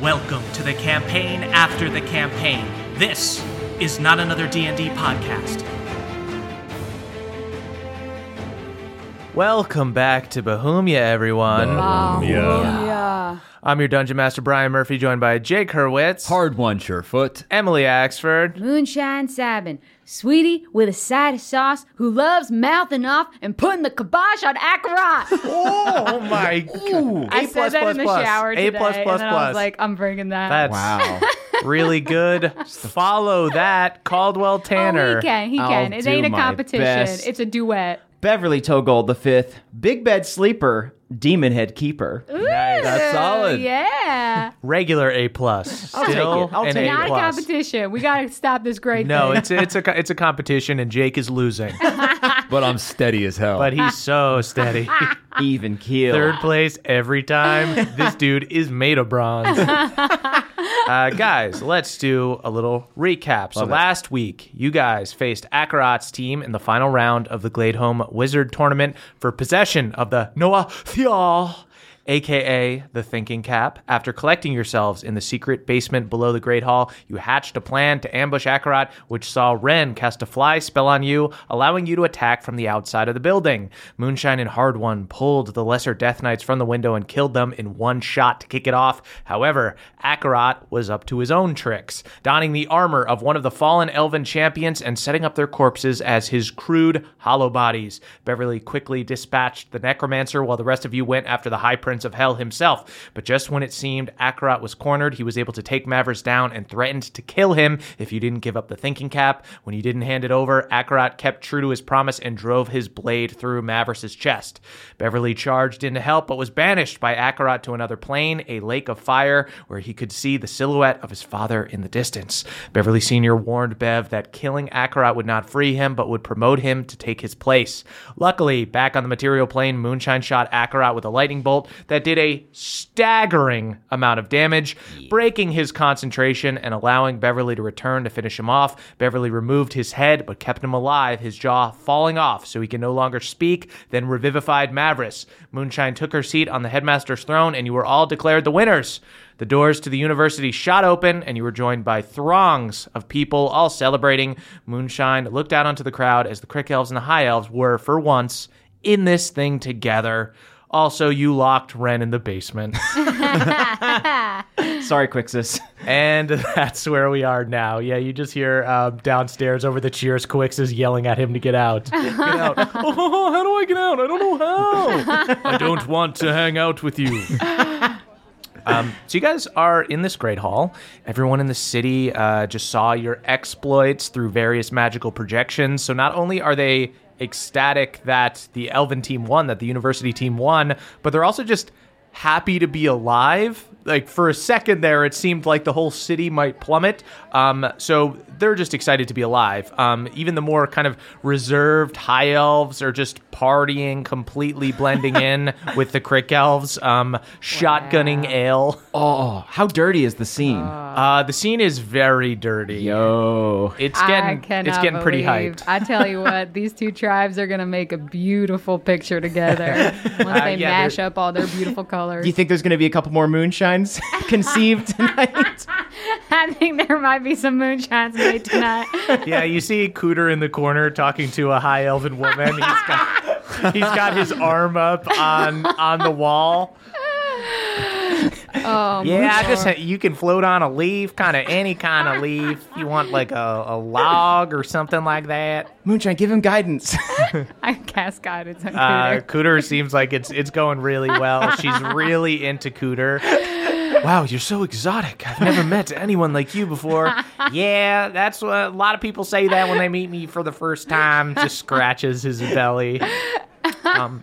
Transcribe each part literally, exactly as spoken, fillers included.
Welcome to the campaign after the campaign. This is Not Another D and D Podcast. Welcome back to Bohemia, everyone. Bohemia. Bohemia. I'm your Dungeon Master, Brian Murphy, joined by Jake Hurwitz. Hard One Surefoot. Emily Axford. Moonshine Cybin. Sweetie with a side of sauce who loves mouthing off and putting the kibosh on Akarat. Oh, my God. I said that in the shower today, and I was like, I'm bringing that. That's wow. Really good. Follow that, Caldwell Tanner. Oh, he can. He can. It ain't a competition. It's a duet. Beverly Togold the Fifth. Big Bed Sleeper. Demon Head Keeper. Ooh, nice. That's solid. Yeah. Regular A plus. Still take it. I'll an take it. A plus. Not a competition. We got to stop this great no, thing. No, it's, it's, a, it's a competition, and Jake is losing. But I'm steady as hell. But he's so steady. Even keel. Third place every time. This dude is made of bronze. Uh, guys, let's do a little recap. Love so it. Last week, you guys faced Akarat's team in the final round of the Gladehome Wizard Tournament for possession of the Noah Thiala, a k a the Thinking Cap. After collecting yourselves in the secret basement below the Great Hall, you hatched a plan to ambush Akarat, which saw Ren cast a fly spell on you, allowing you to attack from the outside of the building. Moonshine and Hard One pulled the Lesser Death Knights from the window and killed them in one shot to kick it off. However, Akarat was up to his own tricks, donning the armor of one of the fallen elven champions and setting up their corpses as his crude hollow bodies. Beverly quickly dispatched the necromancer while the rest of you went after the High Prince of Hell himself, but just when it seemed Akarat was cornered, he was able to take Maverick down and threatened to kill him if you didn't give up the Thinking Cap. When you didn't hand it over, Akarat kept true to his promise and drove his blade through Maverick's chest. Beverly charged in to help, but was banished by Akarat to another plane, a lake of fire, where he could see the silhouette of his father in the distance. Beverly Senior warned Bev that killing Akarat would not free him, but would promote him to take his place. Luckily, back on the material plane, Moonshine shot Akarat with a lightning bolt that did a staggering amount of damage, yeah. breaking his concentration and allowing Beverly to return to finish him off. Beverly removed his head but kept him alive, his jaw falling off so he can no longer speak, then revivified Maverick. Moonshine took her seat on the headmaster's throne, and you were all declared the winners. The doors to the university shot open, and you were joined by throngs of people, all celebrating. Moonshine looked out onto the crowd as the Crick Elves and the High Elves were, for once, in this thing together. Also, you locked Ren in the basement. Sorry, Quixis. And that's where we are now. Yeah, you just hear uh, downstairs over the cheers, Quixis yelling at him to get out. Get out. Oh, how do I get out? I don't know how. I don't want to hang out with you. Um, so you guys are in this great hall. Everyone in the city uh, just saw your exploits through various magical projections. So not only are they ecstatic that the Elven team won, that the university team won, but they're also just happy to be alive. Like, for a second there, it seemed like the whole city might plummet. Um, so they're just excited to be alive. Um, even the more kind of reserved high elves are just partying, completely blending in with the Crick Elves, um, shotgunning wow. ale. Oh, how dirty is the scene? Uh, the scene is very dirty. Yo. It's getting, it's getting believe, pretty hyped. I tell you what, these two tribes are going to make a beautiful picture together once they uh, yeah, mash up all their beautiful colors. Do you think there's going to be a couple more moonshine conceived tonight? I think there might be some moonshines made tonight. Yeah, you see Cooter in the corner talking to a high elven woman. He's got, he's got his arm up on on the wall. Oh, yeah, sure. Just you can float on a leaf, kind of any kind of leaf. You want like a, a log or something like that. Moonshine, give him guidance. I cast guidance on Cooter. Uh, Cooter seems like it's it's going really well. She's really into Cooter. Wow, you're so exotic. I've never met anyone like you before. Yeah, that's what a lot of people say that when they meet me for the first time. Just scratches his belly. Um,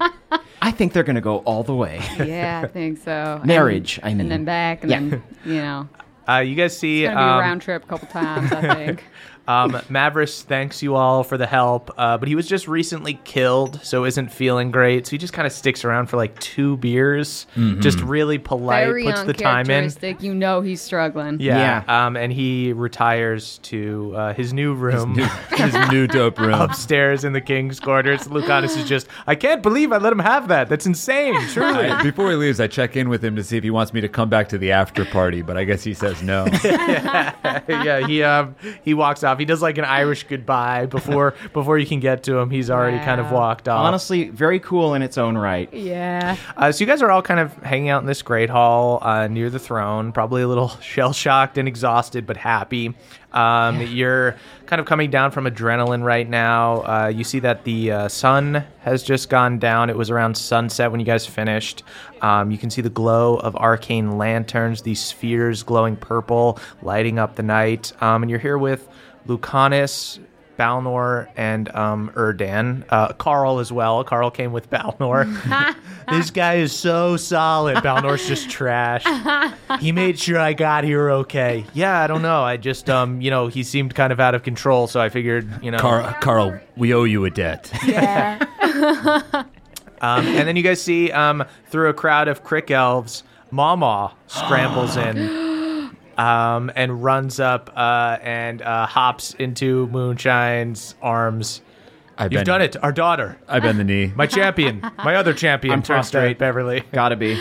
I think they're going to go all the way. Yeah, I think so. Marriage, and, I mean. And then back, and yeah. then, you know. Uh, you guys see... It's going to um, be a round trip a couple times, I think. Um, Maverick thanks you all for the help, uh, but he was just recently killed, so isn't feeling great. So he just kind of sticks around for like two beers, mm-hmm. just really polite, very puts the time in. You know he's struggling. Yeah, yeah. Um, and he retires to uh, his new room. His new, his new dope room. Upstairs in the king's quarters. Lucanus is just, I can't believe I let him have that. That's insane, truly. I, before he leaves, I check in with him to see if he wants me to come back to the after party, but I guess he says no. yeah, yeah, he um, he walks off. He does like an Irish goodbye before before you can get to him. He's already yeah. kind of walked off. Honestly, very cool in its own right. Yeah. Uh, so you guys are all kind of hanging out in this great hall uh, near the throne, probably a little shell-shocked and exhausted, but happy. Um, yeah. You're kind of coming down from adrenaline right now. Uh, you see that the uh, sun has just gone down. It was around sunset when you guys finished. Um, you can see the glow of arcane lanterns, these spheres glowing purple, lighting up the night. Um, and you're here with Lucanus, Balnor, and um, Erdan. Uh, Carl as well. Carl came with Balnor. This guy is so solid. Balnor's just trash. He made sure I got here okay. Yeah, I don't know. I just, um, you know, he seemed kind of out of control, so I figured, you know. Car- Carl, we owe you a debt. Yeah. um, and then you guys see, um, through a crowd of Crick Elves, Mama scrambles in. Um, and runs up uh, and uh, hops into Moonshine's arms. I You've done it. Our daughter. I bend the knee. My champion. My other champion. I'm prostrate, Beverly. Gotta be.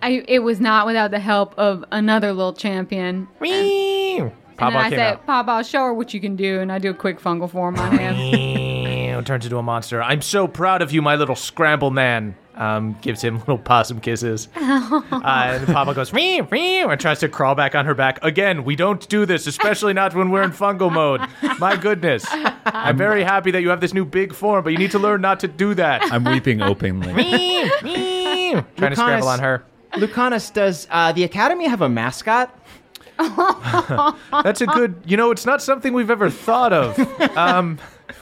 I, it was not without the help of another little champion. Wee! And, and I said, Pawpaw, show her what you can do. And I do a quick fungal form on him. Turns into a monster. I'm so proud of you, my little scramble man. Um, gives him little possum kisses. Oh. Uh, and Papa goes, reem, reem, and tries to crawl back on her back. Again, we don't do this, especially not when we're in fungal mode. My goodness. I'm very happy that you have this new big form, but you need to learn not to do that. I'm weeping openly. Reem, reem. Trying Lucanus, to scramble on her. Lucanus, does uh, the Academy have a mascot? That's a good, you know, it's not something we've ever thought of. Um,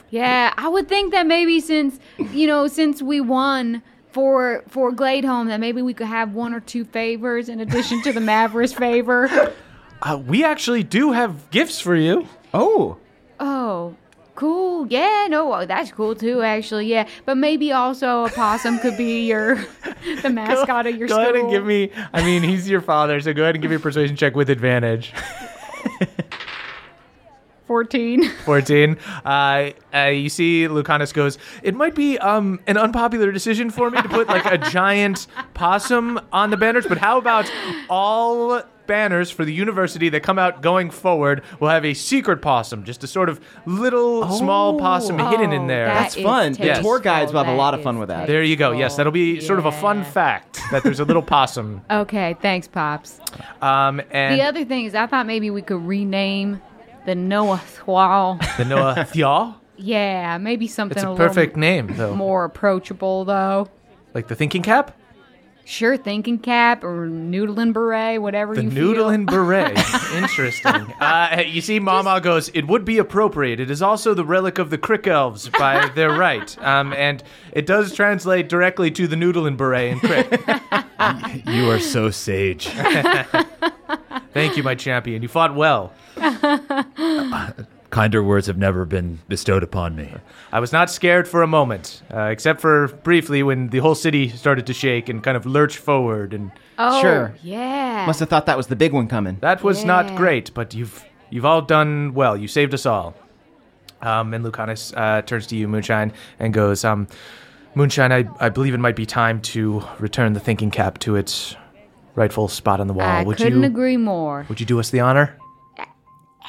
yeah, I would think that maybe since, you know, since we won... For for Gladehome, that maybe we could have one or two favors in addition to the Maverick's favor. Uh, we actually do have gifts for you. Oh. Oh, cool. Yeah, no, that's cool too, actually. Yeah, but maybe also a possum could be your the mascot go, of your go school. Go ahead and give me, I mean, he's your father, so go ahead and give me a persuasion check with advantage. Fourteen. Fourteen. Uh, uh, you see Lucanus goes, it might be um, an unpopular decision for me to put like a giant possum on the banners, but how about all banners for the university that come out going forward will have a secret possum, just a sort of little oh, small possum oh, hidden in there. That That's fun. Tasteful. The tour guides will have a lot of fun with that. There you go. Yes, that'll be yeah. sort of a fun fact that there's a little possum. Okay, thanks, Pops. Um, and the other thing is I thought maybe we could rename... The Noah Thial. The Noah Thial? Yeah, maybe something. It's a, a perfect little name, though. More approachable, though. Like the thinking cap? Sure thinking cap or noodling beret, whatever the you feel. The noodling beret. Interesting. Uh, you see, Mama goes, it would be appropriate. It is also the relic of the Crick Elves by their right. Um, and it does translate directly to the noodling beret in Crick. You are so sage. Thank you, my champion. You fought well. Uh, kinder words have never been bestowed upon me. I was not scared for a moment, uh, except for briefly when the whole city started to shake and kind of lurch forward. And oh, sure, yeah. Must have thought that was the big one coming. That was yeah. not great, but you've you've all done well. You saved us all. Um, and Lucanus uh, turns to you, Moonshine, and goes, um, Moonshine, I, I believe it might be time to return the thinking cap to its rightful spot on the wall. I would couldn't you, agree more. Would you do us the honor?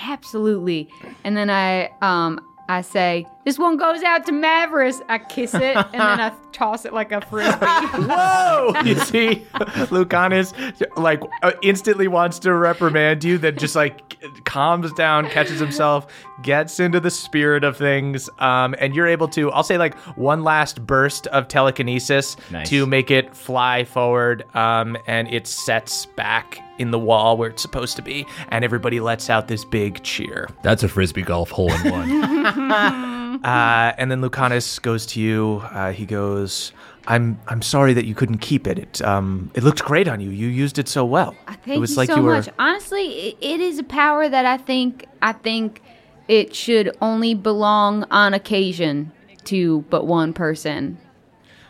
Absolutely. And then I um, I say, this one goes out to Maverick. I kiss it, and then I toss it like a frisbee. Whoa! You see, Lucanus, like, uh, instantly wants to reprimand you, then just, like, calms down, catches himself, gets into the spirit of things, um, and you're able to, I'll say, like, one last burst of telekinesis nice. to make it fly forward, um, and it sets back in the wall where it's supposed to be, and everybody lets out this big cheer. That's a frisbee golf hole in one. Uh, and then Lucanus goes to you. Uh, he goes, I'm I'm sorry that you couldn't keep it. It um it looked great on you. You used it so well. I thank it was you like so you were... much. Honestly, it, it is a power that I think I think it should only belong on occasion to but one person.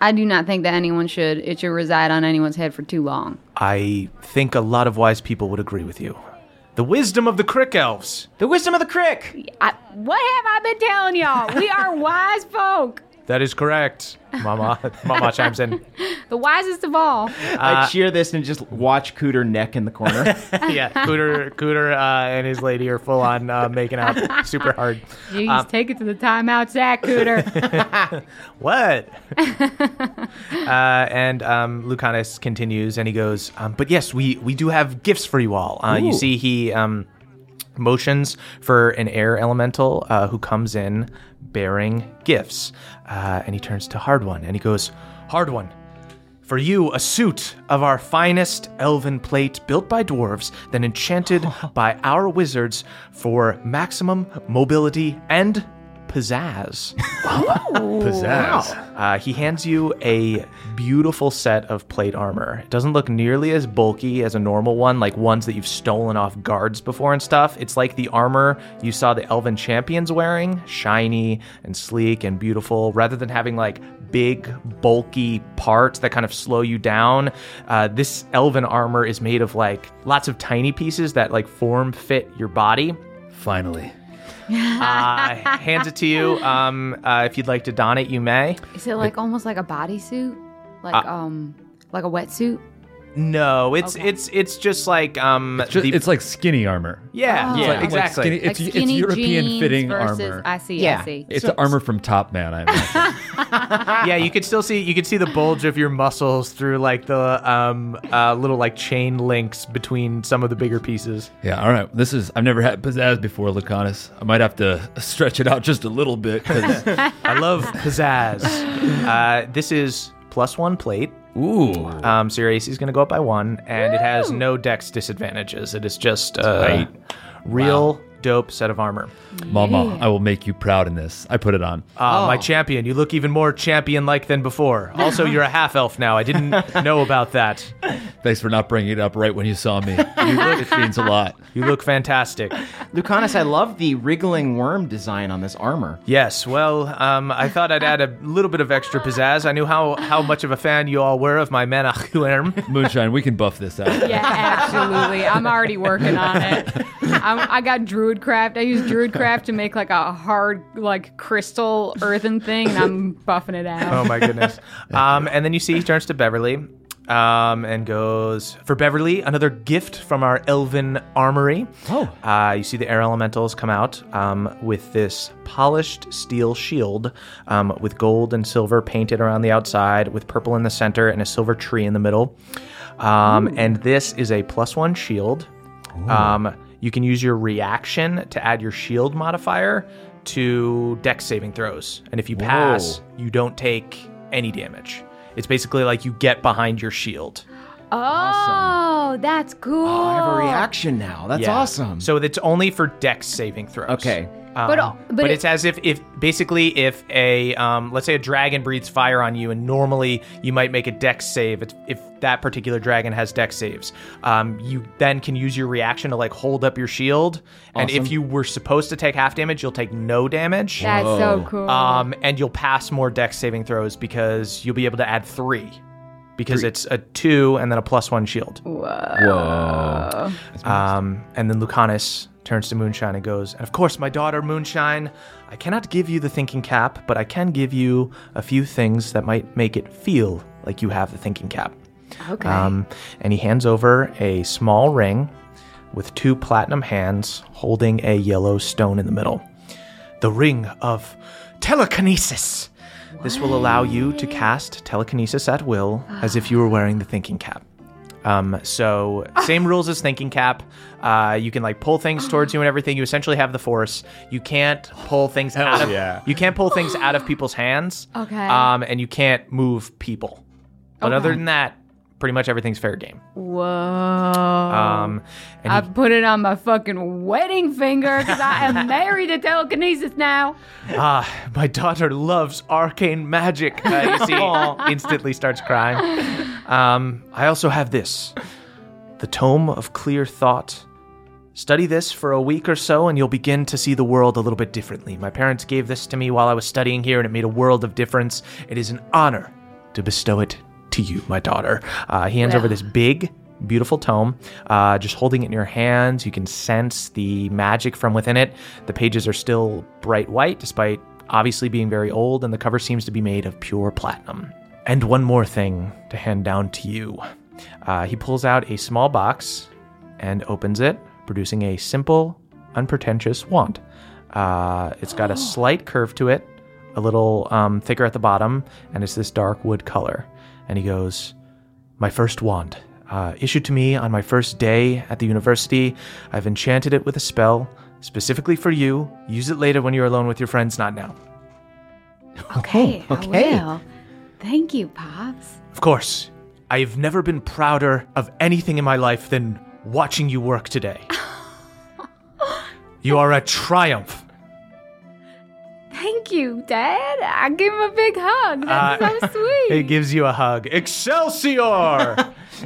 I do not think that anyone should. It should reside on anyone's head for too long. I think a lot of wise people would agree with you. The wisdom of the Crick Elves. The wisdom of the Crick. I, what have I been telling y'all? We are wise folk. That is correct, Mama. Mama chimes in. The wisest of all. Uh, I cheer this and just watch Cooter neck in the corner. Yeah, Cooter, Cooter uh, and his lady are full on uh, making out super hard. Jeez, um, take it to the timeout sack, Cooter. What? uh, and um, Lucanus continues, and he goes, um, but yes, we, we do have gifts for you all. Uh, you see, he um, motions for an air elemental uh, who comes in bearing gifts. Uh, and he turns to Hard One, and he goes, Hard One, for you, a suit of our finest elven plate built by dwarves, then enchanted by our wizards for maximum mobility and pizzazz. Pizzazz. Wow. Uh, he hands you a beautiful set of plate armor. It doesn't look nearly as bulky as a normal one, like ones that you've stolen off guards before and stuff. It's like the armor you saw the elven champions wearing, shiny and sleek and beautiful, rather than having like big, bulky parts that kind of slow you down. Uh, this elven armor is made of like lots of tiny pieces that like form fit your body. Finally. uh, hands it to you. Um, uh, if you'd like to don it, you may. Is it like but, almost like a bodysuit, like uh, um, like a wetsuit? No, it's okay. it's it's just like um, it's, just, the, it's like skinny armor. Yeah, oh. yeah, like, exactly. Like skinny, it's, like skinny it's European jeans fitting versus, armor. I see. Yeah. I see. It's so, the armor from Top Man. I imagine. Yeah, you could still see you could see the bulge of your muscles through like the um uh, little like chain links between some of the bigger pieces. Yeah. All right. This is I've never had pizzazz before, Lucanus. I might have to stretch it out just a little bit. Cause I love pizzazz. Uh, this is plus one plate. Ooh. Um, so your A C is going to go up by one, and Ooh. It has no dex disadvantages. It is just a uh, real wow. dope set of armor. Mama, yeah. I will make you proud in this. I put it on. Uh, oh. My champion, you look even more champion-like than before. Also, you're a half-elf now. I didn't know about that. Thanks for not bringing it up right when you saw me. You look, it means a lot. You look fantastic. Lucanus, I love the wriggling worm design on this armor. Yes, well, um, I thought I'd add a little bit of extra pizzazz. I knew how, how much of a fan you all were of my Manach worm. Moonshine, we can buff this out. Yeah, absolutely. I'm already working on it. I'm, I got Druidcraft. I use Druidcraft to make like a hard, like crystal earthen thing, and I'm buffing it out. Oh my goodness. Um, and then you see he turns to Beverly. Um, and goes, for Beverly, another gift from our elven armory. Oh. Uh, you see the air elementals come out um, with this polished steel shield um, with gold and silver painted around the outside, with purple in the center and a silver tree in the middle. Um, and this is a plus one shield. Um, you can use your reaction to add your shield modifier to dex saving throws. And if you pass, Whoa. You don't take any damage. It's basically like you get behind your shield. Oh, awesome. That's cool. Oh, I have a reaction now. That's yeah. awesome. So it's only for dex saving throws. Okay. Um, but, uh, but but it's it, as if, if basically if a, um, let's say a dragon breathes fire on you, and normally you might make a dex save. If, if that particular dragon has dex saves, um, you then can use your reaction to like hold up your shield. Awesome. And if you were supposed to take half damage, you'll take no damage. That's Whoa. so cool. Um, and you'll pass more dex saving throws because you'll be able to add three. Because Three. It's a two and then a plus one shield. Whoa. Whoa. Um, and then Lucanus turns to Moonshine and goes, "And of course, my daughter, Moonshine, I cannot give you the thinking cap, but I can give you a few things that might make it feel like you have the thinking cap." Okay. Um, and he hands over a small ring with two platinum hands holding a yellow stone in the middle. The ring of telekinesis. This will allow you to cast telekinesis at will, as if you were wearing the thinking cap. Um, so same rules as thinking cap. Uh, you can like pull things towards you and everything. You essentially have the force. You can't pull things out of yeah. you can't pull things out of people's hands. Okay. Um, and you can't move people. But okay. other than that, pretty much everything's fair game. Whoa. Um, and I you, put it on my fucking wedding finger because I am married to telekinesis now. Ah, uh, my daughter loves arcane magic. Uh, you see, instantly starts crying. Um, I also have this, the Tome of Clear Thought. Study this for a week or so and you'll begin to see the world a little bit differently. My parents gave this to me while I was studying here and it made a world of difference. It is an honor to bestow it to you, my daughter. Uh, he hands wow. over this big, beautiful tome, uh, just holding it in your hands. You can sense the magic from within it. The pages are still bright white, despite obviously being very old, and the cover seems to be made of pure platinum. And one more thing to hand down to you. Uh, he pulls out a small box and opens it, producing a simple, unpretentious wand. Uh, it's got oh. a slight curve to it, a little um, thicker at the bottom, and it's this dark wood color. And he goes, "My first wand, uh, issued to me on my first day at the university. I've enchanted it with a spell specifically for you. Use it later when you're alone with your friends, not now." Okay, oh, okay. I will. Thank you, Pops. Of course. I've never been prouder of anything in my life than watching you work today. You are a triumph. Thank you, Dad. I give him a big hug. That's uh, so sweet. He gives you a hug. Excelsior!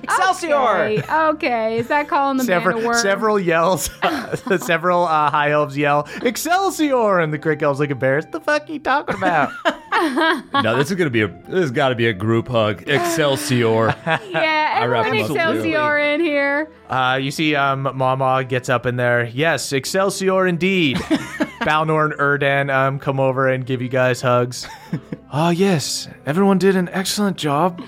Excelsior! Okay, okay. Is that calling the several, man a worm? Several yells. Uh, several uh, high elves yell, "Excelsior!" And the Crick Elves look embarrassed. The fuck are you talking about? No, this is going to be a, this has got to be a group hug. Excelsior. Yeah, everyone Excelsior in here. Uh, you see um, Mama gets up in there. Yes, Excelsior indeed. Balnor and Erdan um, come over and give you guys hugs. Ah, uh, yes. Everyone did an excellent job.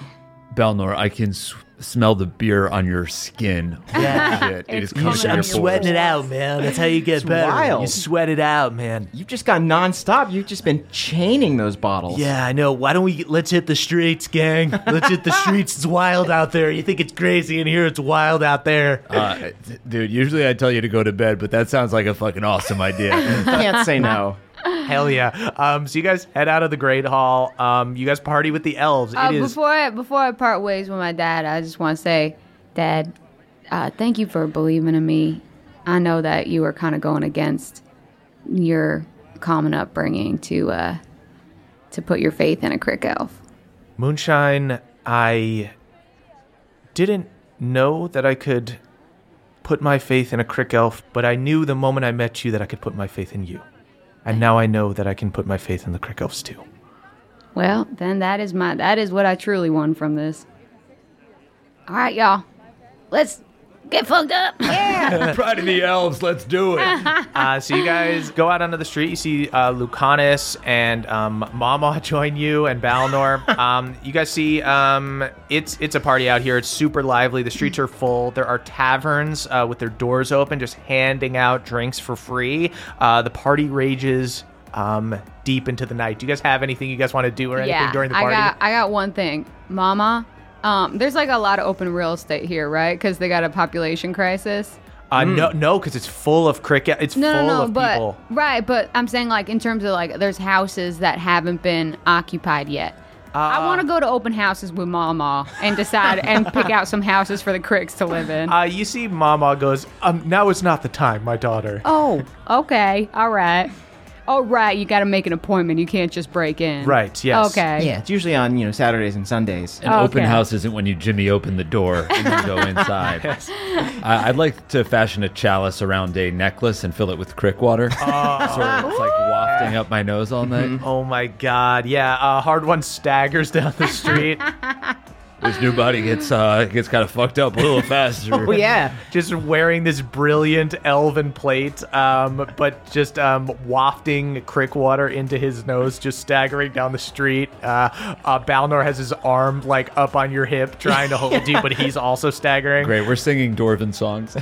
Balnor, I can s- smell the beer on your skin. Yeah. Shit. It is coming out. I'm sweating it out, man. That's how you get it's better. Wild. You sweat it out, man. You've just gone nonstop. You've just been chaining those bottles. Yeah, I know. Why don't we, let's hit the streets, gang. Let's hit the streets. It's wild out there. You think it's crazy in here. It's wild out there. Uh, dude, usually I tell you to go to bed, but that sounds like a fucking awesome idea. I can't say no. Hell yeah. Um, so you guys head out of the Great Hall. Um, you guys party with the elves. Uh, it is... Before I, before I part ways with my dad, I just want to say, Dad, uh, thank you for believing in me. I know that you were kind of going against your common upbringing to uh, to put your faith in a Crick Elf. Moonshine, I didn't know that I could put my faith in a Crick Elf, but I knew the moment I met you that I could put my faith in you. And now I know that I can put my faith in the Crick Elves too. Well, then that is my that is what I truly won from this. All right, y'all. Let's get fucked up. Yeah. Pride in the elves. Let's do it. Uh, so you guys go out onto the street. You see uh, Lucanus and um, Mama join you and Balnor. Um, you guys see um, it's it's a party out here. It's super lively. The streets are full. There are taverns uh, with their doors open, just handing out drinks for free. Uh, the party rages um, deep into the night. Do you guys have anything you guys want to do or anything yeah, during the party? I got, I got one thing. Mama. Um, there's like a lot of open real estate here, right? Because they got a population crisis. Uh, mm. No, no, because it's full of crick. It's no, full no, no, of but, people. Right, but I'm saying like in terms of like there's houses that haven't been occupied yet. Uh, I want to go to open houses with Mama and decide and pick out some houses for the Cricks to live in. Uh, you see Mama goes, um, now is not the time, my daughter. Oh, okay. All right. Oh, right. You got to make an appointment. You can't just break in. Right. Yes. Okay. Yeah. It's usually on, you know, Saturdays and Sundays. An okay. open house isn't when you jimmy open the door and you go inside. Yes. uh, I'd like to fashion a chalice around a necklace and fill it with crick water. Oh. So it's like wafting up my nose all night. Mm-hmm. Oh, my God. Yeah. Uh, hard one staggers down the street. This new body gets uh, gets kind of fucked up a little faster. Oh, yeah. Just wearing this brilliant elven plate, um, but just um, wafting crick water into his nose, just staggering down the street. Uh, uh, Balnor has his arm, like, up on your hip, trying to hold you, but he's also staggering. Great. We're singing Dwarven songs.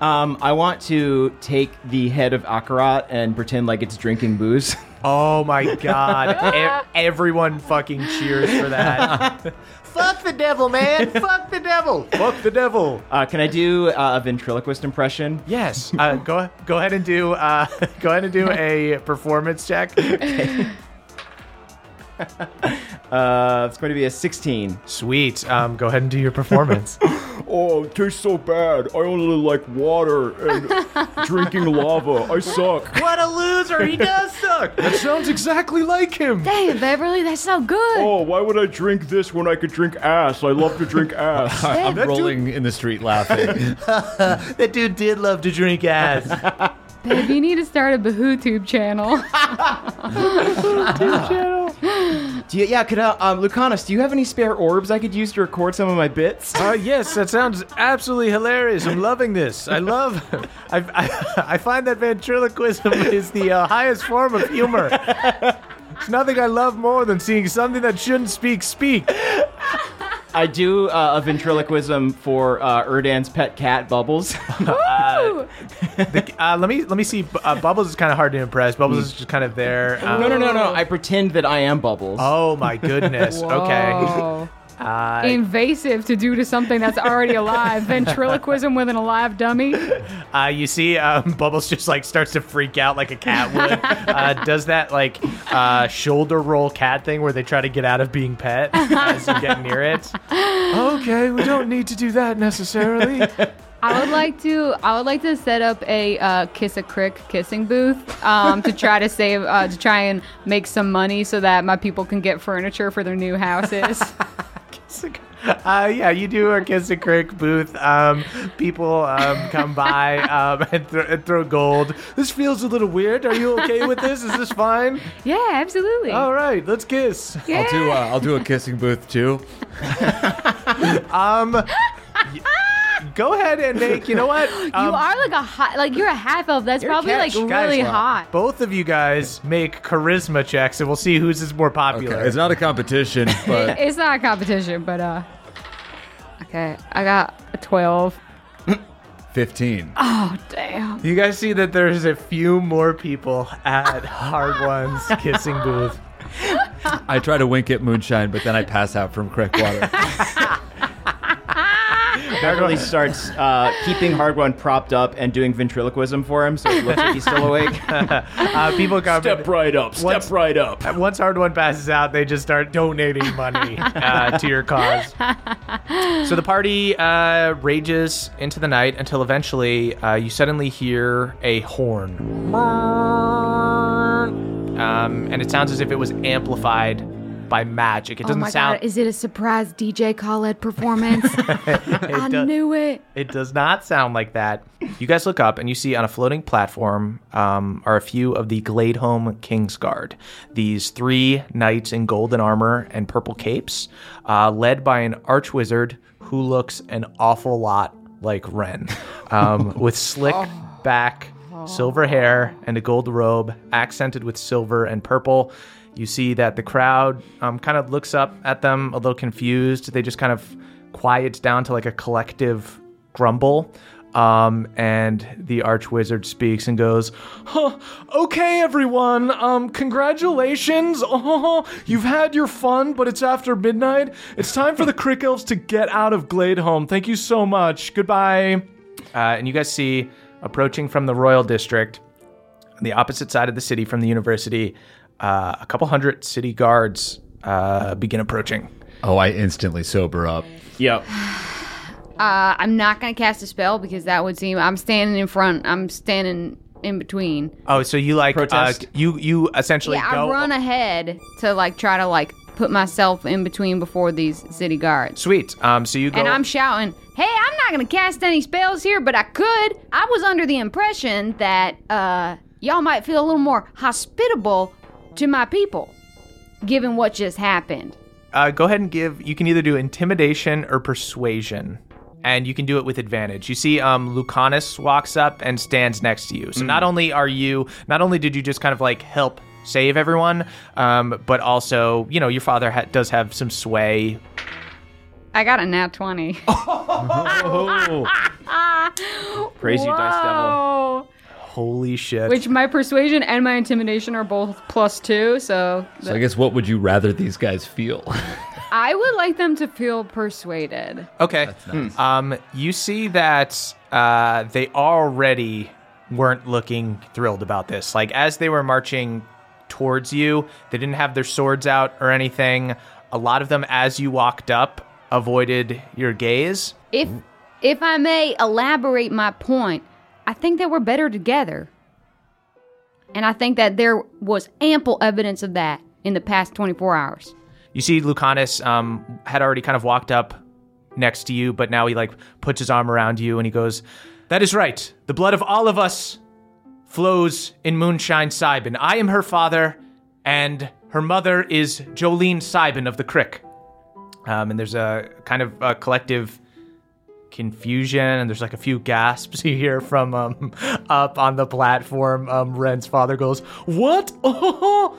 um, I want to take the head of Akarat and pretend like it's drinking booze. Oh, my God. e- everyone fucking cheers for that. Fuck the devil, man. Fuck the devil. Fuck the devil. Uh, can I do uh, a ventriloquist impression? Yes. Uh, go go ahead and do uh, go ahead and do a performance check. Okay. Uh, it's going to be a sixteen. Sweet. Um, go ahead and do your performance. Oh, it tastes so bad. I only like water and drinking lava. I suck. What a loser. He does suck. That sounds exactly like him. Damn, Beverly, that's so good. Oh, why would I drink this when I could drink ass? I love to drink ass. I'm that rolling dude... in the street laughing. That dude did love to drink ass. Babe, you need to start a BahooTube channel. BahooTube channel. Do you, yeah, could uh, um, Lucanus, do you have any spare orbs I could use to record some of my bits? Uh, yes, that sounds absolutely hilarious. I'm loving this. I love. I I, I find that ventriloquism is the uh, highest form of humor. It's nothing I love more than seeing something that shouldn't speak speak. I do uh, a ventriloquism for uh, Erdan's pet cat, Bubbles. uh, the, uh, let me let me see. Uh, Bubbles is kind of hard to impress. Bubbles is just kind of there. Um, no, no, no, no. I pretend that I am Bubbles. Oh, my goodness. Okay. Uh, Invasive to do to something that's already alive. Ventriloquism with an alive dummy. Uh, you see, um, Bubbles just like starts to freak out like a cat would. Uh, does that like uh, shoulder roll cat thing where they try to get out of being pet as you get near it. Okay, we don't need to do that necessarily. I would like to. I would like to set up a uh, kiss a crick kissing booth um, to try to save, uh, to try and make some money so that my people can get furniture for their new houses. Uh, yeah, you do a kiss a crick booth. Um, people um, come by um, and, th- and throw gold. This feels a little weird. Are you okay with this? Is this fine? Yeah, absolutely. All right, let's kiss. Yeah. I'll do. Uh, I'll do a kissing booth too. um. Y- Go ahead and make, you know what? Um, you are like a hot, like you're a half elf. That's probably catch, like guys, really hot. Both of you guys make charisma checks and we'll see whose is more popular. Okay. It's not a competition, but. It's not a competition, but, uh. Okay, I got a twelve. fifteen. Oh, damn. You guys see that there's a few more people at Hard One's kissing booth. I try to wink at Moonshine, but then I pass out from crick water. Beverly starts uh, keeping Hard One propped up and doing ventriloquism for him, so it looks like he's still awake. uh, people come step right up, step once, right up. Once Hard One passes out, they just start donating money uh, to your cause. So the party uh, rages into the night until eventually uh, you suddenly hear a horn, um, and it sounds as if it was amplified by magic. It doesn't oh my sound. God. Is it a surprise D J Khaled performance? I do- knew it. It does not sound like that. You guys look up and you see on a floating platform um, are a few of the Gladehome Kingsguard. These three knights in golden armor and purple capes, uh, led by an archwizard who looks an awful lot like Ren, um, with slick oh. back, oh. silver hair, and a gold robe accented with silver and purple. You see that the crowd um, kind of looks up at them a little confused. They just kind of quiet down to like a collective grumble. Um, and the Archwizard speaks and goes, huh, okay, everyone. Um, congratulations. Oh, you've had your fun, but it's after midnight. It's time for the Crick Elves to get out of Gladehome. Thank you so much. Goodbye. Uh, and you guys see approaching from the Royal District, on the opposite side of the city from the university, Uh, a couple hundred city guards uh, begin approaching. Oh, I instantly sober up. Yep. Uh, I'm not going to cast a spell because that would seem... I'm standing in front. I'm standing in between. Oh, so you like... Protest. Uh, you, you essentially yeah, go... Yeah, I run ahead to like try to like put myself in between before these city guards. Sweet. Um, so you go... And I'm shouting, hey, I'm not going to cast any spells here, but I could. I was under the impression that uh, y'all might feel a little more hospitable to my people, given what just happened. Uh, go ahead and give... You can either do intimidation or persuasion. And you can do it with advantage. You see um, Lucanus walks up and stands next to you. So mm. not only are you, not only did you just kind of like help save everyone, um, but also, you know, your father ha- does have some sway. I got a nat twenty. Oh. Crazy Whoa. Dice devil. Holy shit. Which my persuasion and my intimidation are both plus two, so... That- so I guess what would you rather these guys feel? I would like them to feel persuaded. Okay. That's nice. Um, you see that uh, they already weren't looking thrilled about this. Like, as they were marching towards you, they didn't have their swords out or anything. A lot of them, as you walked up, avoided your gaze. If, if I may elaborate my point, I think that we're better together. And I think that there was ample evidence of that in the past twenty-four hours. You see Lucanus um, had already kind of walked up next to you, but now he like puts his arm around you and he goes, that is right. The blood of all of us flows in Moonshine Cybin. I am her father, and her mother is Jolene Cybin of the Crick. Um, and there's a kind of a collective confusion, and there's like a few gasps you hear from um, up on the platform. Um, Ren's father goes, what? Oh!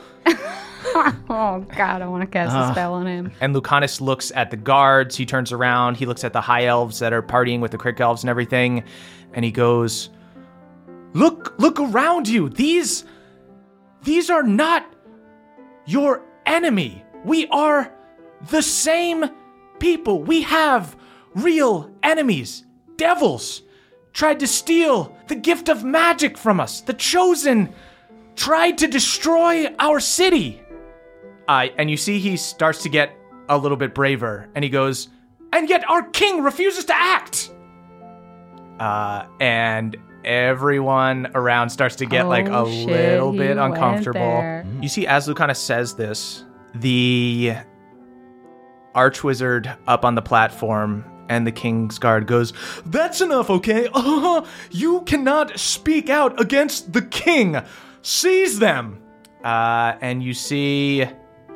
Oh, God, I want to cast uh, a spell on him. And Lucanus looks at the guards. He turns around. He looks at the High Elves that are partying with the Crick Elves and everything. And he goes, look, look around you. These, these are not your enemy. We are the same people. We have real enemies. Devils tried to steal the gift of magic from us. The Chosen tried to destroy our city. Uh, and you see he starts to get a little bit braver. And he goes, and yet our king refuses to act. Uh, and everyone around starts to get oh, like a shit, little bit uncomfortable. You see, as Lucanus says this, the archwizard up on the platform and the king's guard goes, that's enough, okay? Uh, you cannot speak out against the king. Seize them! Uh, and you see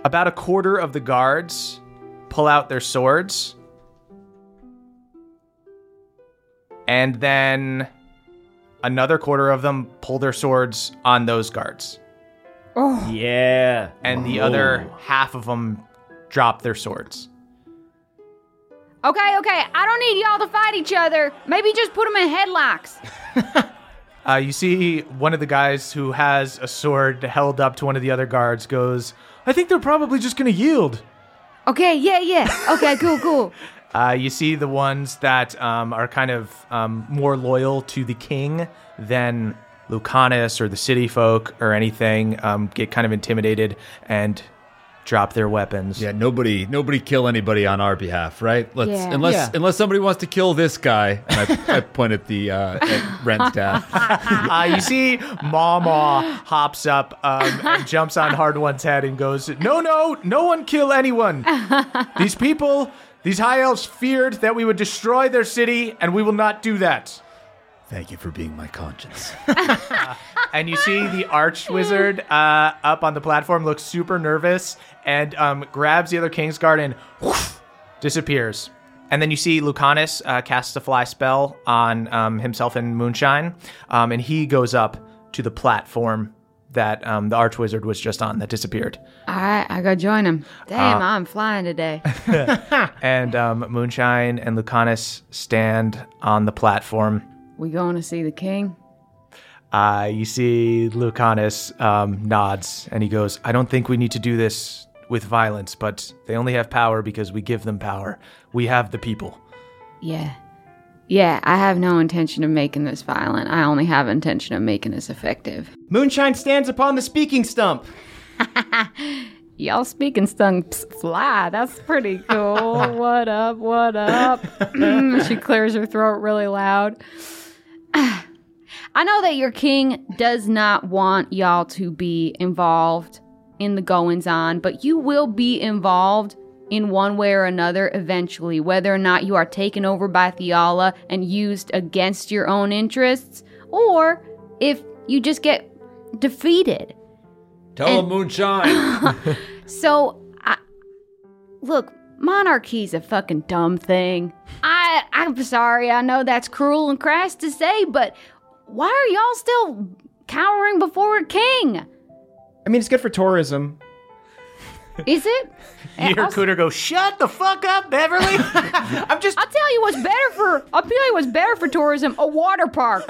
about a quarter of the guards pull out their swords. And then another quarter of them pull their swords on those guards. Oh. Yeah. And Whoa. The other half of them drop their swords. Okay, okay. I don't need y'all to fight each other. Maybe just put them in headlocks. Uh, you see one of the guys who has a sword held up to one of the other guards goes, I think they're probably just going to yield. Okay, yeah, yeah. Okay, cool, cool. Uh, you see the ones that um, are kind of um, more loyal to the king than Lucanus or the city folk or anything um, get kind of intimidated and drop their weapons. Yeah, nobody nobody kill anybody on our behalf, right? Let's yeah. unless yeah. unless somebody wants to kill this guy. And I, I point at the uh, at Ren's dad. uh, you see Mama hops up um, and jumps on Hard One's head and goes, no, no, no one kill anyone. These people, these High Elves feared that we would destroy their city, and we will not do that. Thank you for being my conscience. uh, and you see the Archwizard uh, up on the platform looks super nervous and um, grabs the other Kingsguard and whoosh, disappears. And then you see Lucanus uh, casts a fly spell on um, himself in Moonshine, um, and he goes up to the platform that um, the Archwizard was just on that disappeared. All right, I gotta join him. Damn, uh, I'm flying today. And um, Moonshine and Lucanus stand on the platform. We going to see the king? Uh, you see Lucanus um, nods, and he goes, I don't think we need to do this with violence, but they only have power because we give them power. We have the people. Yeah. Yeah, I have no intention of making this violent. I only have intention of making this effective. Moonshine stands upon the speaking stump. Y'all speaking stunks fly. That's pretty cool. What up? What up? She clears her throat really loud. I know that your king does not want y'all to be involved in the goings-on, but you will be involved in one way or another eventually, whether or not you are taken over by Thiala and used against your own interests, or if you just get defeated. Tell him, Moonshine. So, I, look, monarchy's a fucking dumb thing. I, I'm sorry, I know that's cruel and crass to say, but why are y'all still cowering before a king? I mean, it's good for tourism. Is it? You hear Cooter go, shut the fuck up, Beverly. I'm just. I'll tell you what's better for. I'll tell you what's better for tourism. A water park.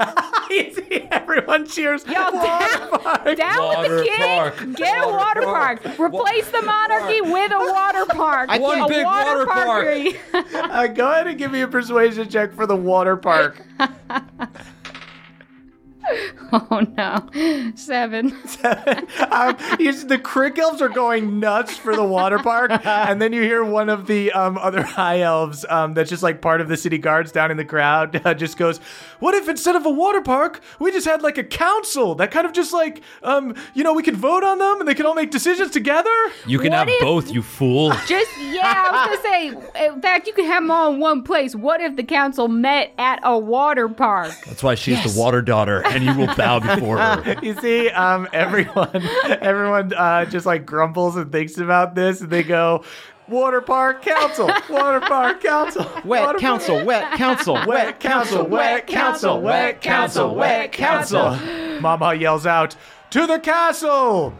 Everyone cheers. Y'all down, park. down water with the king. Park. Get water a water park. park. Replace Wa- the monarchy park. with a water park. I One big water, water park. park. uh, go ahead and give me a persuasion check for the water park. Oh no. Seven. Seven. Um, you, the Crick Elves are going nuts for the water park. And then you hear one of the um, other High Elves um, that's just like part of the city guards down in the crowd uh, just goes, what if instead of a water park, we just had like a council that kind of just like, um, you know, we could vote on them and they could all make decisions together? You can what have both, you fool. Just, yeah, I was going to say, in fact, you could have them all in one place. What if the council met at a water park? That's why she's yes. the water daughter. And you will bow before her. You see, um, everyone, everyone uh, just like grumbles and thinks about this, and they go, "Water park council, water park council, wet council, wet council, wet council, wet council, wet council, wet council." Mama yells out, "To the castle!"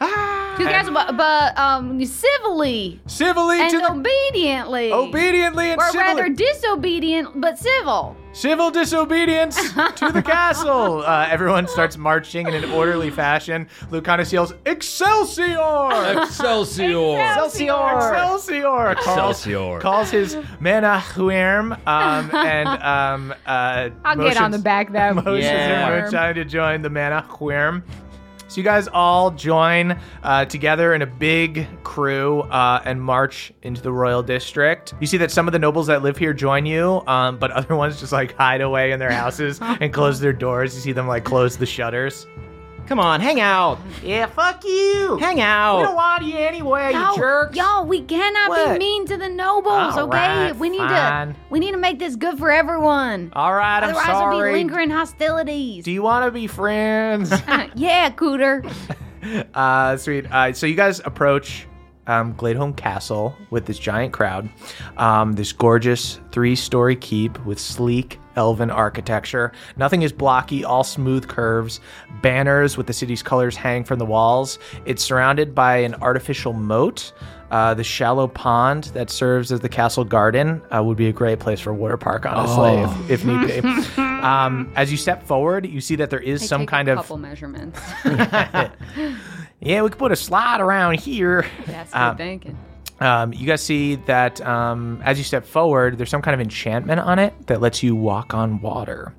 Ah, to the castle, but, but um, civilly, civilly, and to the, obediently, obediently, and or civilly. rather disobedient, but civil. Civil disobedience to the castle. Uh, everyone starts marching in an orderly fashion. Lucanus yells, Excelsior! Excelsior! Excelsior! Excelsior! Excelsior! Calls, calls his mana huerm um, and um, uh, I'll motions, get on the back though. Motions yeah. and trying to join the mana huerm. So you guys all join uh, together in a big crew uh, and march into the royal district. You see that some of the nobles that live here join you, um, but other ones just like hide away in their houses and close their doors. You see them like close the shutters. Come on, hang out. Yeah, fuck you. Hang out. We don't want you anyway, no, you jerks. Y'all, we cannot what? be mean to the nobles, all okay? Right, we need fine. to we need to make this good for everyone. All right, Otherwise, I'm sorry. Otherwise, there'll be lingering hostilities. Do you want to be friends? Yeah, Cooter. uh, sweet. Uh, so you guys approach um, Gladehome Castle with this giant crowd, um, this gorgeous three-story keep with sleek, elven architecture. Nothing is blocky, all smooth curves. Banners with the city's colors hang from the walls. It's surrounded by an artificial moat. Uh, the shallow pond that serves as the castle garden uh, would be a great place for a water park, honestly, oh. if, if need be. Um, as you step forward, you see that there is I some take kind a of... couple measurements. Yeah, we could put a slide around here. That's what um, I'm thinking. Um, you guys see that um, as you step forward, there's some kind of enchantment on it that lets you walk on water.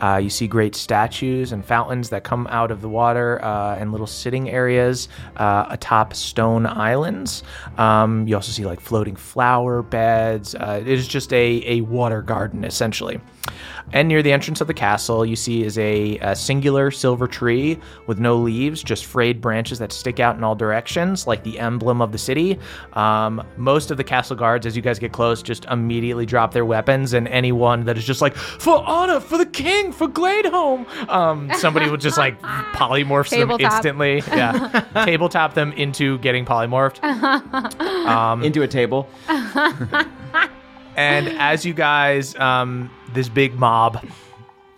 Uh, you see great statues and fountains that come out of the water uh, and little sitting areas uh, atop stone islands. Um, you also see like floating flower beds. Uh, it is just a, a water garden, essentially. And near the entrance of the castle, you see is a, a singular silver tree with no leaves, just frayed branches that stick out in all directions, like the emblem of the city. Um, most of the castle guards, as you guys get close, just immediately drop their weapons, and anyone that is just like, for honor, for the king, for Gladehome, um, somebody would just like polymorph them instantly. Yeah, tabletop them into getting polymorphed. Um, into a table. And as you guys, um, this big mob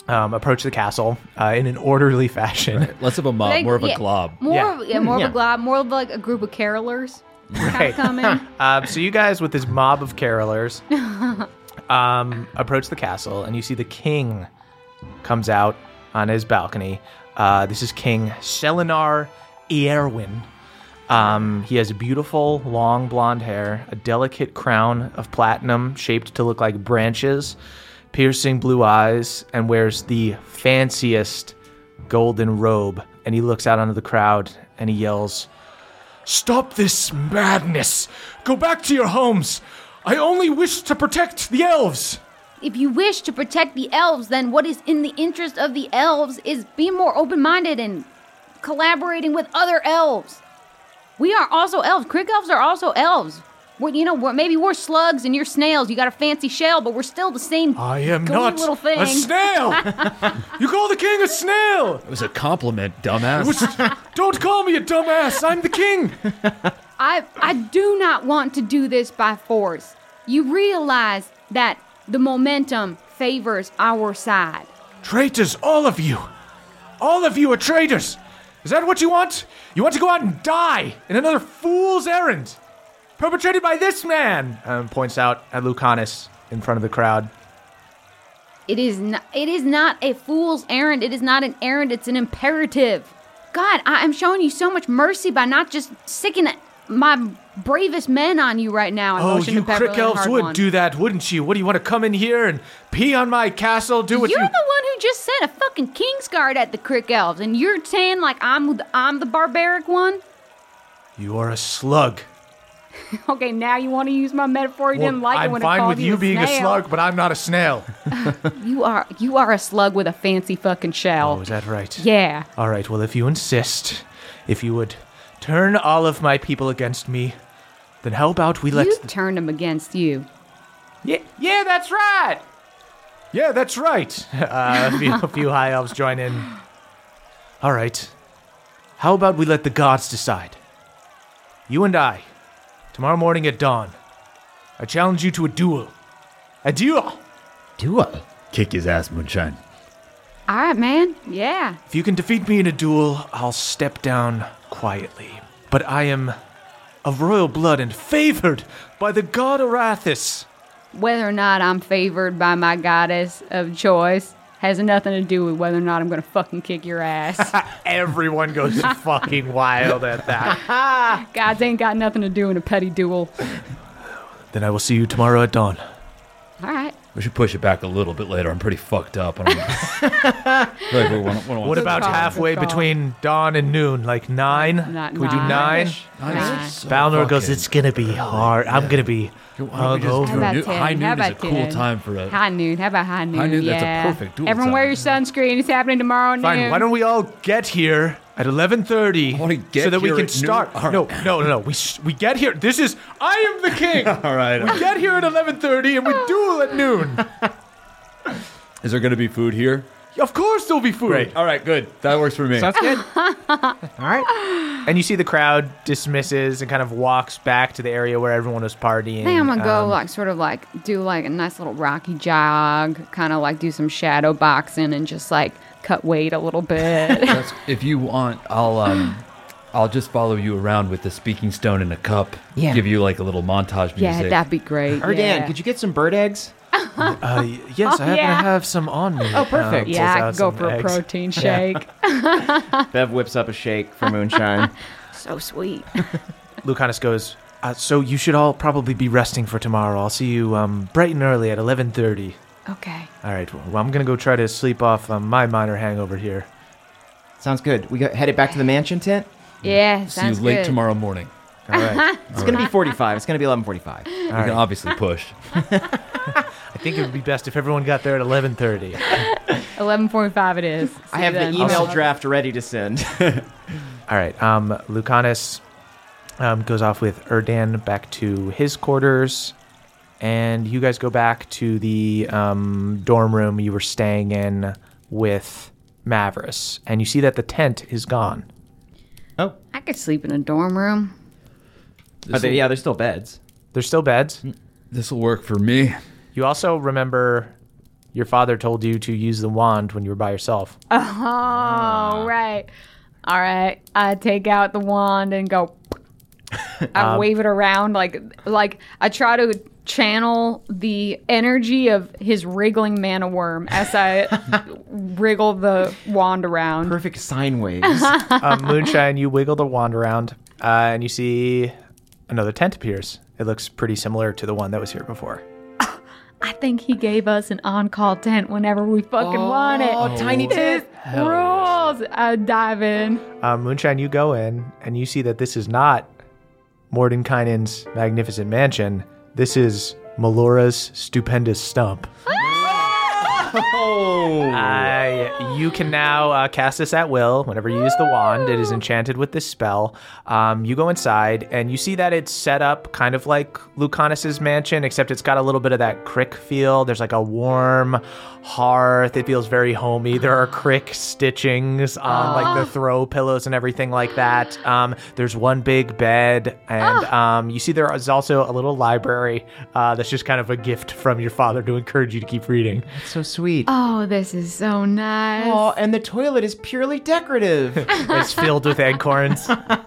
um, approach the castle uh, in an orderly fashion. Right. Less of a mob, like, more of yeah, a glob. More yeah, of, yeah more yeah. of a glob, more of like a group of carolers. Right. Kind of uh, so you guys with this mob of carolers um, approach the castle, and you see the king comes out on his balcony. Uh, this is King Selinar Eowyn. Um, he has beautiful, long blonde hair, a delicate crown of platinum shaped to look like branches, piercing blue eyes, and wears the fanciest golden robe. And he looks out onto the crowd and he yells, Stop this madness. Go back to your homes. I only wish to protect the elves. If you wish to protect the elves, then what is in the interest of the elves is being more open-minded and collaborating with other elves. We are also elves. Crick elves are also elves. We're, you know, we're, maybe we're slugs and you're snails. You got a fancy shell, but we're still the same. I am not little thing. A snail. You call the king a snail. It was a compliment, dumbass. Was, don't call me a dumbass. I'm the king. I I do not want to do this by force. You realize that the momentum favors our side. Traitors, all of you. All of you are traitors. Is that what you want? You want to go out and die in another fool's errand? Perpetrated by this man, um, points out at Lucanus in front of the crowd. It is not, it is not a fool's errand. It is not an errand. It's an imperative. God, I am showing you so much mercy by not just sicking my bravest men on you right now. I oh, you Crick Elves would one. do that, wouldn't you? What, do you want to come in here and pee on my castle? Do what you're you... the one who just sent a fucking king's guard at the Crick Elves, and you're saying like I'm the, I'm the barbaric one? You are a slug. Okay, now you want to use my metaphor. You well, didn't like I'm it when I called you a snail. I'm fine with you being a slug, but I'm not a snail. you are you are a slug with a fancy fucking shell. Oh, is that right? Yeah. All right, well, if you insist, if you would turn all of my people against me, then how about we let... You th- turn them against you. Yeah, yeah, that's right. Yeah, that's right. Uh, a, few, a few high elves join in. All right. How about we let the gods decide? You and I. Tomorrow morning at dawn, I challenge you to a duel. A duel! Duel? Kick his ass, Moonshine. All right, man. Yeah. If you can defeat me in a duel, I'll step down quietly. But I am of royal blood and favored by the god Arathis. Whether or not I'm favored by my goddess of choice has nothing to do with whether or not I'm going to fucking kick your ass. Everyone goes fucking wild at that. Gods ain't got nothing to do in a petty duel. Then I will see you tomorrow at dawn. All right. We should push it back a little bit later. I'm pretty fucked up. I don't know. What about halfway between dawn and noon? Like nine? Not Can nine. we do nine? nine. nine. So Balnor goes, it's going to be hard. Yeah. I'm going to be... How about ten? High noon is a cool time for a... High noon. How about high noon? High noon, yeah. That's a perfect duel. Everyone time. Wear your sunscreen. It's happening tomorrow at Fine. noon. Fine, why don't we all get here at eleven thirty so that we can start... Right. No, no, no, no. We sh- we get here. This is... I am the king. All right. We get here at eleven thirty and we duel at noon. Is there going to be food here? Of course there'll be food. Great. All right, good. That works for me. Sounds good. All right. And you see the crowd dismisses and kind of walks back to the area where everyone was partying. I think I'm going to go um, like sort of like do like a nice little rocky jog, kind of like do some shadow boxing and just like cut weight a little bit. That's, if you want, I'll um, I'll just follow you around with the speaking stone and a cup. Yeah. Give you like a little montage music. Yeah, that'd be great. Erdan, yeah. Could you get some bird eggs? Uh, yes, oh, I happen yeah. to have some on me. Oh, perfect. Um, yeah, I can go for eggs. a protein shake. Yeah. Bev whips up a shake for Moonshine. So sweet. Lucanus goes, uh, so you should all probably be resting for tomorrow. I'll see you um, bright and early at eleven thirty. Okay. All right, well, I'm going to go try to sleep off um, my minor hangover here. Sounds good. We got headed back to the mansion tent? Yeah, yeah. sounds See you late good. tomorrow morning. All right. It's going to be forty-five. It's going to be eleven forty-five. You right. can obviously push. I think it would be best if everyone got there at eleven thirty. eleven forty-five it is. See I have then. the email draft ready to send. All right. Um, Lucanus um, goes off with Erdan back to his quarters. And you guys go back to the um, dorm room you were staying in with Maverick. And you see that the tent is gone. Oh. I could sleep in a dorm room. Are they, yeah, there's still beds. There's still beds. This will work for me. You also remember your father told you to use the wand when you were by yourself. Oh, ah. right. All right. I take out the wand and go. I um, wave it around like like I try to channel the energy of his wriggling mana worm as I wriggle the wand around. Perfect sine waves. um, Moonshine, you wiggle the wand around uh, and you see... Another tent appears. It looks pretty similar to the one that was here before. Oh, I think he gave us an on-call tent whenever we fucking oh, want it. Oh, tiny tent. Rules. I dive in. Uh, Moonshine, you go in, and you see that this is not Mordenkainen's magnificent mansion, this is Melora's stupendous stump. Oh. Uh, you can now uh, cast this at will. Whenever you use the wand, it is enchanted with this spell. Um, you go inside, and you see that it's set up kind of like Lucanus' mansion, except it's got a little bit of that crick feel. There's like a warm hearth. It feels very homey. There are crick stitchings on oh. like the throw pillows and everything like that. Um, there's one big bed, and oh. um, you see there is also a little library uh, that's just kind of a gift from your father to encourage you to keep reading. That's so sweet. Sweet. Oh, this is so nice. Oh, and the toilet is purely decorative. It's filled with acorns. Bar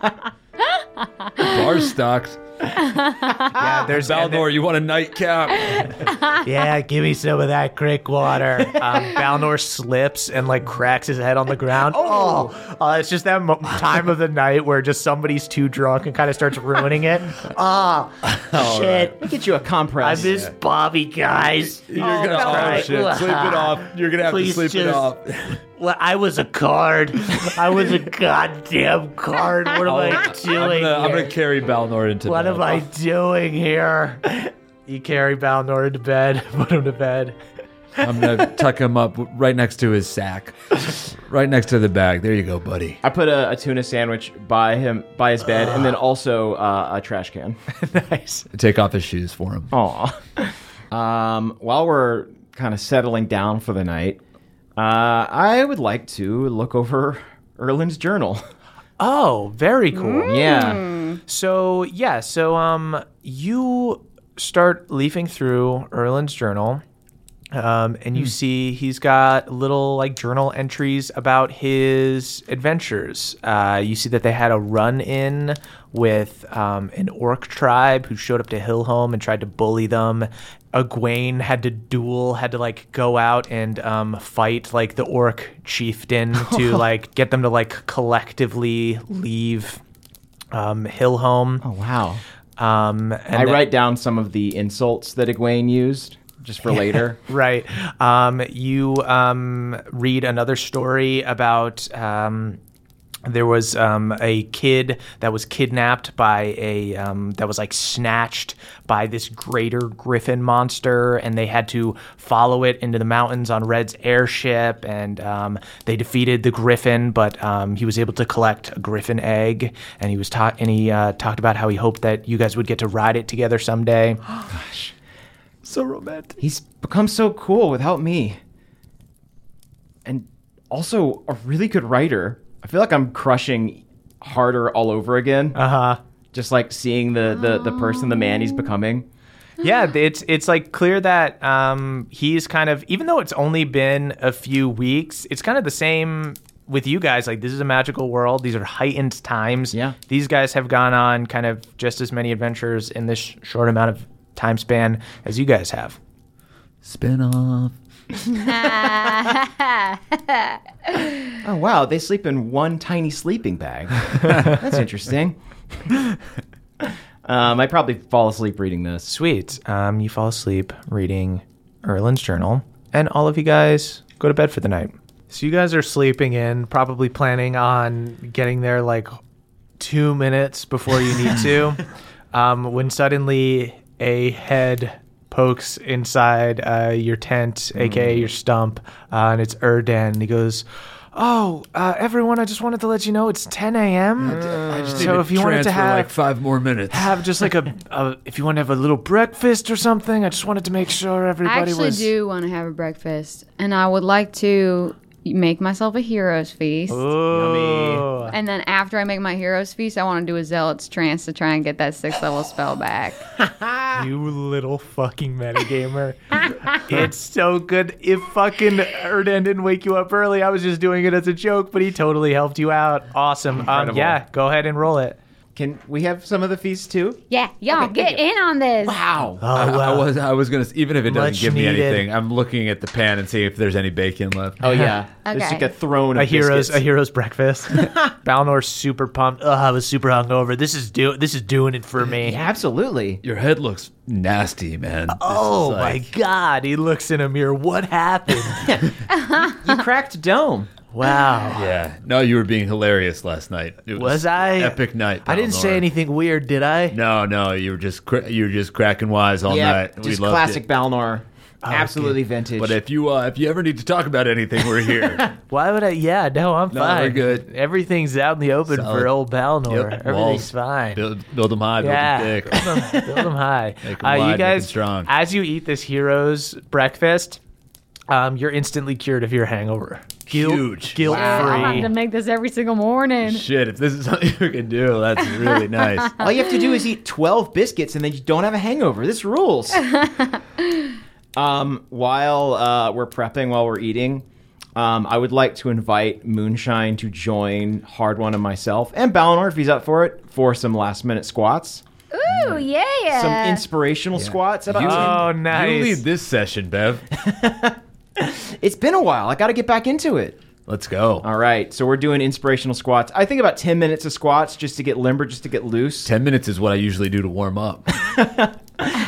stocked. Yeah, there's Balnor. There, you want a nightcap? Yeah, give me some of that crick water. Um, Balnor slips and like cracks his head on the ground. Oh, oh. Uh, it's just that mo- time of the night where just somebody's too drunk and kind of starts ruining it. Oh, all shit! Right. We'll get you a compress. I miss yeah. Bobby, guys. You're oh, gonna all right. shit. Sleep it off. You're gonna have Please to sleep just... it off. Well, I was a card. I was a goddamn card. What am oh, I doing? I'm going to carry Balnor into what bed. What am I doing here? You carry Balnor into bed, put him to bed. I'm going to tuck him up right next to his sack, right next to the bag. There you go, buddy. I put a, a tuna sandwich by him, by his bed, and then also uh, a trash can. Nice. Take off his shoes for him. Aw. Um, while we're kind of settling down for the night, Uh, I would like to look over Erland's journal. Oh, very cool. Mm. Yeah. So, yeah. So, um, you start leafing through Erland's journal, um, and you mm. see he's got little, like, journal entries about his adventures. Uh, you see that they had a run-in with um, an orc tribe who showed up to Hillhome and tried to bully them. Egwene had to duel, had to like go out and um, fight like the orc chieftain to like get them to like collectively leave um, Hillhome. Oh, wow. Um, and I then- write down some of the insults that Egwene used. Just for later. Right. Um, you um, read another story about... Um, There was um, a kid that was kidnapped by a, um, that was like snatched by this greater griffin monster, and they had to follow it into the mountains on Red's airship, and um, they defeated the griffin, but um, he was able to collect a griffin egg, and he was taught, and he uh, talked about how he hoped that you guys would get to ride it together someday. Gosh, so romantic. He's become so cool without me. And also a really good writer. I feel like I'm crushing harder all over again. Uh-huh. Just like seeing the, the, the person, the man he's becoming. Yeah, it's it's like clear that um, he's kind of, even though it's only been a few weeks, it's kind of the same with you guys. Like, this is a magical world. These are heightened times. Yeah. These guys have gone on kind of just as many adventures in this sh- short amount of time span as you guys have. Spin off. Oh, wow, they sleep in one tiny sleeping bag. That's interesting. um, I probably fall asleep reading this. Sweet. Um, you fall asleep reading Erland's journal, and all of you guys go to bed for the night. So you guys are sleeping in, probably planning on getting there like two minutes before you need to, um, when suddenly a head pokes inside uh, your tent, aka your stump, uh, and it's Erdan. He goes, "Oh, uh, everyone! I just wanted to let you know it's ten a.m. I just so need if to you wanted to have like five more minutes, have just like a, a if you want to have a little breakfast or something. I just wanted to make sure everybody was." I actually was... do want to have a breakfast, and I would like to make myself a hero's feast. Ooh. Yummy! And then after I make my hero's feast, I want to do a zealot's trance to try and get that sixth level spell back. You little fucking metagamer. It's so good. If fucking Erdan didn't wake you up early, I was just doing it as a joke, but he totally helped you out. Awesome. Um, yeah, go ahead and roll it. Can we have some of the feast too? Yeah, y'all okay, get in on this. Wow. Oh, I, wow. I was I was going to, even if it doesn't Much give needed. me anything, I'm looking at the pan and see if there's any bacon left. Oh, yeah. Okay. There's like a throne of a hero's, a hero's breakfast. Balnor's super pumped. Ugh, I was super hungover. This is, do, this is doing it for me. Yeah, absolutely. Your head looks nasty, man. Oh, like... my God. He looks in a mirror. What happened? you, you cracked dome. Wow. Yeah. No, you were being hilarious last night. It was, was I? Epic night, Balnor. I didn't say anything weird, did I? No, no. You were just cra- you were just cracking wise all yeah, night. Just we loved classic it. Balnor. Oh, absolutely okay. Vintage. But if you uh, if you ever need to talk about anything, we're here. Why would I? Yeah, no, I'm no, fine. We're good. Everything's out in the open Solid. For old Balnor. Yep. Everything's Walls. Fine. Build, build them high, yeah. build them thick. build, them, build them high. Make them uh, wide, you guys, make them strong. As you eat this hero's breakfast, um, you're instantly cured of your hangover. Guilt, Huge. Guilt-free. Wow. I'm having to make this every single morning. Shit, if this is something you can do, that's really nice. All you have to do is eat twelve biscuits and then you don't have a hangover. This rules. Um, while uh, we're prepping, while we're eating, um, I would like to invite Moonshine to join Hard One and myself, and Balnor, if he's up for it, for some last-minute squats. Ooh, yeah, yeah. Some inspirational yeah. squats. At you, oh, nice. You lead this session, Bev. It's been a while. I got to get back into it. Let's go. All right. So we're doing inspirational squats. I think about ten minutes of squats just to get limber, just to get loose. ten minutes is what I usually do to warm up.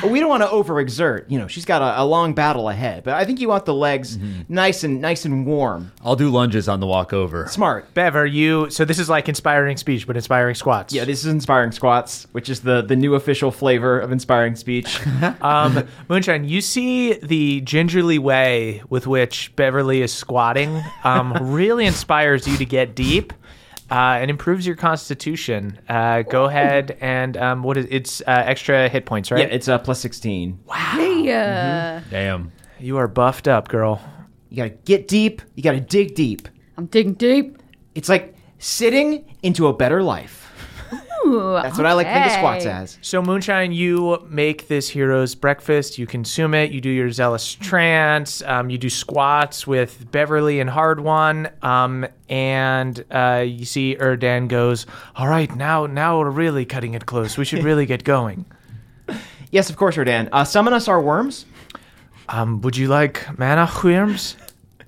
We don't want to overexert. You know, she's got a, a long battle ahead, but I think you want the legs mm-hmm. nice and nice and warm. I'll do lunges on the walk over. Smart. Bev, are you... So this is like inspiring speech, but inspiring squats. Yeah, this is inspiring squats, which is the, the new official flavor of inspiring speech. um, Moonshine, you see the gingerly way with which Beverly is squatting um, really inspires you to get deep. Uh, and improves your constitution. Uh, go ahead and um, what is it's uh, extra hit points, right? Yeah, it's uh, plus sixteen. Wow. Yeah. Mm-hmm. Damn. You are buffed up, girl. You gotta get deep. You gotta dig deep. I'm digging deep. It's like sitting into a better life. Ooh, that's what okay. I like to think of squats as. So, Moonshine, you make this hero's breakfast. You consume it. You do your zealous trance. Um, you do squats with Beverly and Hard One. Um, and uh, you see Erdan goes, all right, now now we're really cutting it close. We should really get going. Yes, of course, Erdan. Uh, summon us our worms. Um, would you like mana worms?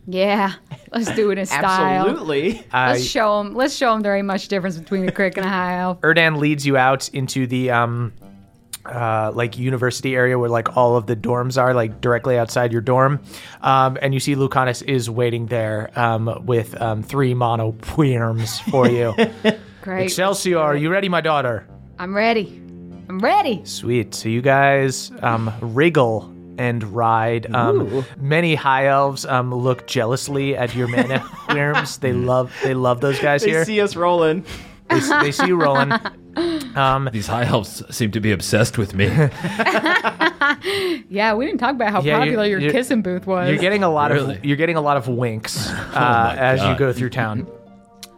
Yeah, let's do it in style. Absolutely. Uh, let's show them. Let's show them there ain't much difference between a crick and a high elf. Erdan leads you out into the um, uh, like university area where like all of the dorms are, like directly outside your dorm, um, and you see Lucanus is waiting there um, with um, three mono worms for you. Great. Excelsior, are you ready, my daughter? I'm ready. I'm ready. Sweet. So you guys um, wriggle. And ride. Um, many high elves um, look jealously at your mana worms. They love, they love those guys they here. They see us rolling. They, they see you rolling. Um, These high elves seem to be obsessed with me. Yeah, we didn't talk about how yeah, popular you're, your you're, kissing booth was. You're getting a lot really? of you're getting a lot of winks uh, oh as you go through town.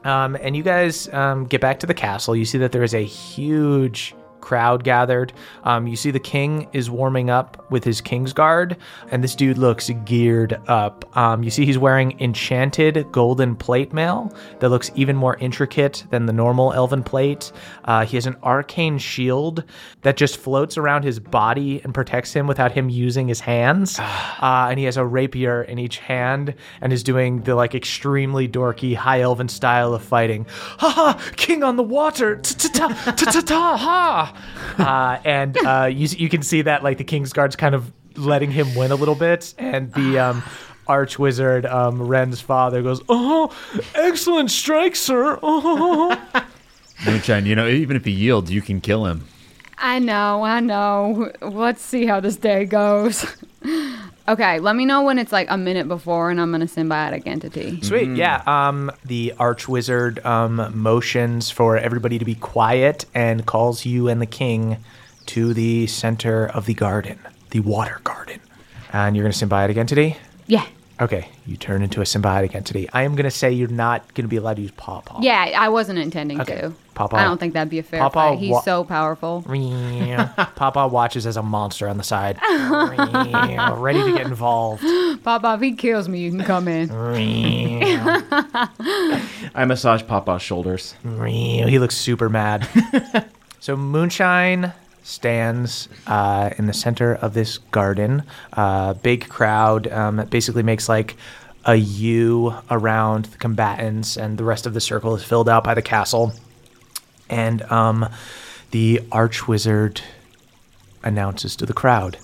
Um, and you guys um, get back to the castle. You see that there is a huge crowd gathered. Um, you see the king is warming up with his king's guard, and this dude looks geared up. Um, you see he's wearing enchanted golden plate mail that looks even more intricate than the normal elven plate. Uh, he has an arcane shield that just floats around his body and protects him without him using his hands. Uh, and he has a rapier in each hand and is doing the like extremely dorky high elven style of fighting. Ha ha! King on the water! Ta-ta-ta! Ta-ta-ta! Ha! Uh, and uh, you, you can see that like the King's Guard's kind of letting him win a little bit, and the um, arch wizard um, Ren's father goes, "Oh, excellent strike, sir!" Oh, Moonshine, you know, even if he yields, you can kill him. I know, I know. Let's see how this day goes. Okay, let me know when it's like a minute before, and I'm going to send biotic entity. Sweet, yeah. Um, the Archwizard um, motions for everybody to be quiet and calls you and the king to the center of the garden, the water garden. And you're going to symbiotic entity? Yeah. Okay, you turn into a symbiotic entity. I am going to say you're not going to be allowed to use Pawpaw. Yeah, I wasn't intending okay. to. Pawpaw. I don't think that'd be a fair Pawpaw fight. He's wa- so powerful. Pawpaw watches as a monster on the side, ready to get involved. Pawpaw, if he kills me, you can come in. I massage Pawpaw's shoulders. He looks super mad. So Moonshine stands uh, in the center of this garden. Uh, big crowd um, basically makes like a U around the combatants, and the rest of the circle is filled out by the castle. And um, the Archwizard announces to the crowd,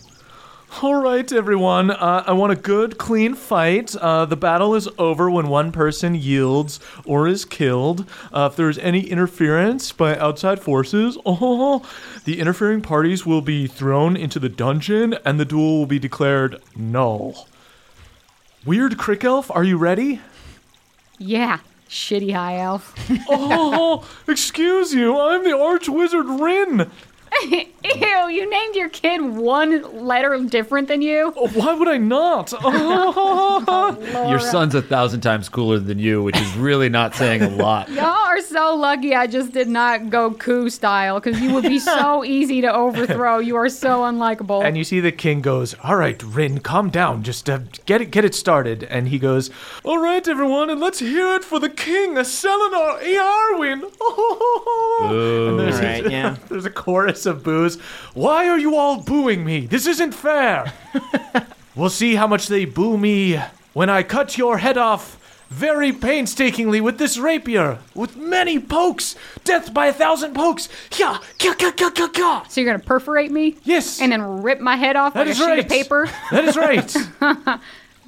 All right, everyone. Uh, I want a good, clean fight. Uh, the battle is over when one person yields or is killed. Uh, if there is any interference by outside forces, oh, the interfering parties will be thrown into the dungeon and the duel will be declared null. Weird Crick Elf, are you ready? Yeah. Shitty High Elf. Oh, excuse you. I'm the Arch Wizard Ren. Ew, you named your kid one letter different than you? Oh, why would I not? Oh. Oh, your son's a thousand times cooler than you, which is really not saying a lot. Y'all are so lucky I just did not go coup style, because you would be so easy to overthrow. You are so unlikable. And you see the king goes, all right, Rin, calm down. Just uh, get it get it started. And he goes, all right, everyone, and let's hear it for the king, a Selenar Eowyn. Oh. Ooh, and there's, all right, a, yeah. There's a chorus of boos. Why are you all booing me? This isn't fair. We'll see how much they boo me when I cut your head off very painstakingly with this rapier, with many pokes. Death by a thousand pokes. Ka, ka, ka, ka, ka. So you're going to perforate me? Yes. And then rip my head off that like a right. sheet of paper? That is right.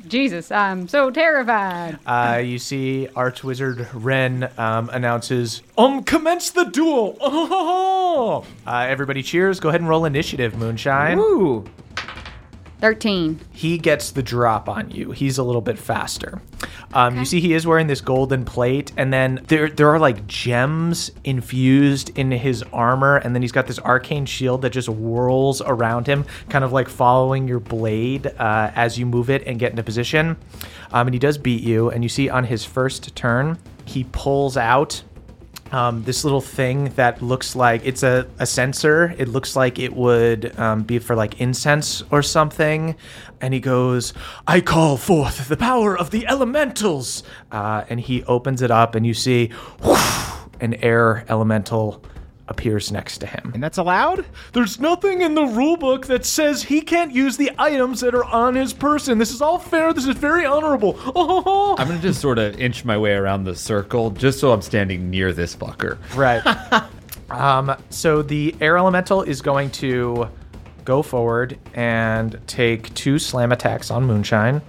Jesus, I'm so terrified. Uh, you see Archwizard Ren um, announces, Um, commence the duel. Oh! Uh, everybody cheers. Go ahead and roll initiative, Moonshine. Woo! thirteen. He gets the drop on you. He's a little bit faster. Um, okay. You see he is wearing this golden plate, and then there there are like gems infused in his armor, and then he's got this arcane shield that just whirls around him, kind of like following your blade uh, as you move it and get into position. Um, and he does beat you, and you see on his first turn, he pulls out Um, this little thing that looks like it's a, a sensor. It looks like it would um, be for like incense or something. And he goes, I call forth the power of the elementals. Uh, and he opens it up and you see whoosh, an air elemental appears next to him. And that's allowed? There's nothing in the rulebook that says he can't use the items that are on his person. This is all fair. This is very honorable. Oh. I'm going to just sort of inch my way around the circle just so I'm standing near this fucker. Right. um, so the air elemental is going to go forward and take two slam attacks on Moonshine.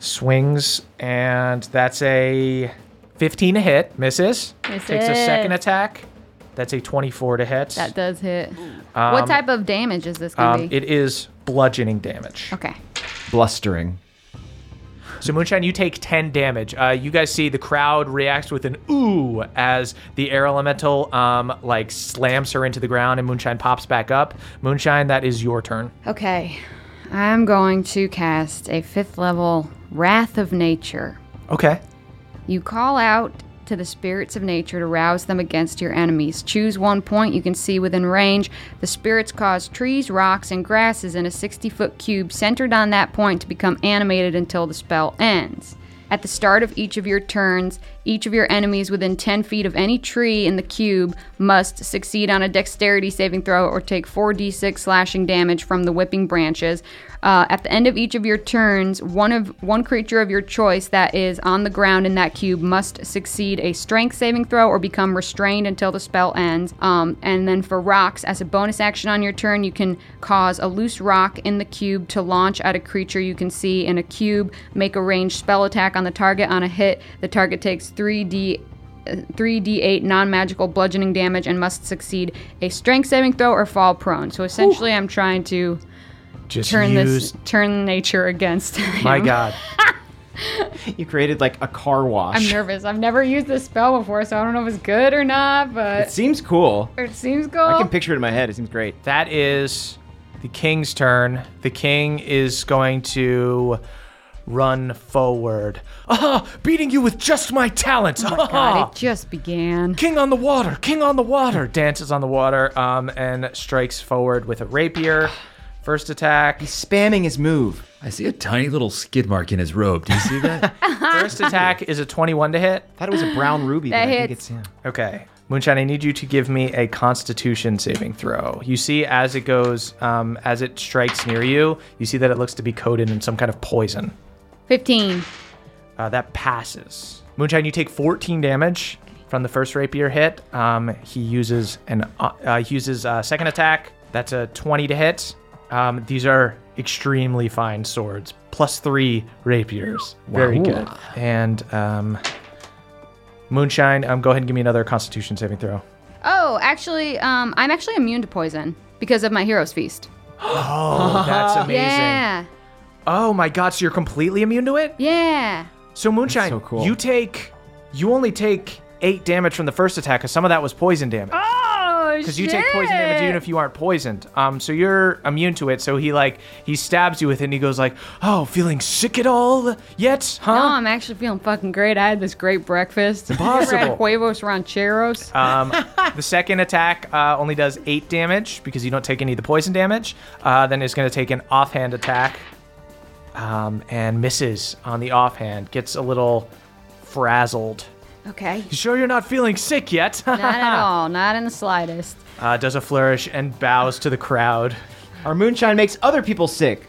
Swings, and that's a fifteen to hit. Misses. Misses. Takes a second attack. That's a twenty-four to hit. That does hit. Um, what type of damage is this going to um, be? It is bludgeoning damage. Okay. Blustering. So, Moonshine, you take ten damage. Uh, you guys see the crowd reacts with an ooh as the air elemental um, like slams her into the ground and Moonshine pops back up. Moonshine, that is your turn. Okay. I'm going to cast a fifth level Wrath of Nature. Okay. You call out to the spirits of nature to rouse them against your enemies. Choose one point you can see within range. The spirits cause trees, rocks, and grasses in a sixty-foot cube centered on that point to become animated until the spell ends. At the start of each of your turns, each of your enemies within ten feet of any tree in the cube must succeed on a dexterity saving throw or take four d six slashing damage from the whipping branches. Uh, at the end of each of your turns, one of one creature of your choice that is on the ground in that cube must succeed a strength saving throw or become restrained until the spell ends. Um, and then for rocks, as a bonus action on your turn, you can cause a loose rock in the cube to launch at a creature you can see in a cube. Make a ranged spell attack on the target. On a hit, the target takes three d eight non-magical bludgeoning damage and must succeed a strength saving throw or fall prone. So essentially, ooh. I'm trying to just turn use... this turn nature against him. My God. You created like a car wash. I'm nervous. I've never used this spell before, so I don't know if it's good or not, but it seems cool. It seems cool. I can picture it in my head. It seems great. That is the king's turn. The king is going to run forward. Ah, beating you with just my talents. Oh my ah. God, it just began. King on the water, king on the water. Dances on the water um, and strikes forward with a rapier. First attack. He's spamming his move. I see a tiny little skid mark in his robe. Do you see that? First attack is a twenty-one to hit. I thought it was a brown ruby, that but hits. I think it's him. Okay. Moonshine, I need you to give me a Constitution saving throw. You see as it goes, um, as it strikes near you, you see that it looks to be coated in some kind of poison. fifteen. Uh, that passes. Moonshine, you take fourteen damage from the first rapier hit. Um, he uses an uh, uses a second attack. That's a twenty to hit. Um, these are extremely fine swords. Plus three rapiers. Very wow. good. And um, Moonshine, um, go ahead and give me another Constitution saving throw. Oh, actually, um, I'm actually immune to poison because of my Hero's Feast. Oh, that's amazing. Yeah. Oh, my God. So you're completely immune to it? Yeah. So, Moonshine, so cool. you take, you only take eight damage from the first attack because some of that was poison damage. Oh, shit. Because you take poison damage even if you aren't poisoned. Um, so you're immune to it. So he, like, he stabs you with it and he goes like, oh, feeling sick at all yet? Huh? No, I'm actually feeling fucking great. I had this great breakfast. Impossible. I had huevos rancheros. Um, the second attack uh, only does eight damage because you don't take any of the poison damage. Uh, then it's going to take an offhand attack. Um, and misses on the offhand, gets a little frazzled. Okay. You sure you're not feeling sick yet? Not at all, not in the slightest. Uh, does a flourish and bows to the crowd. Our Moonshine makes other people sick.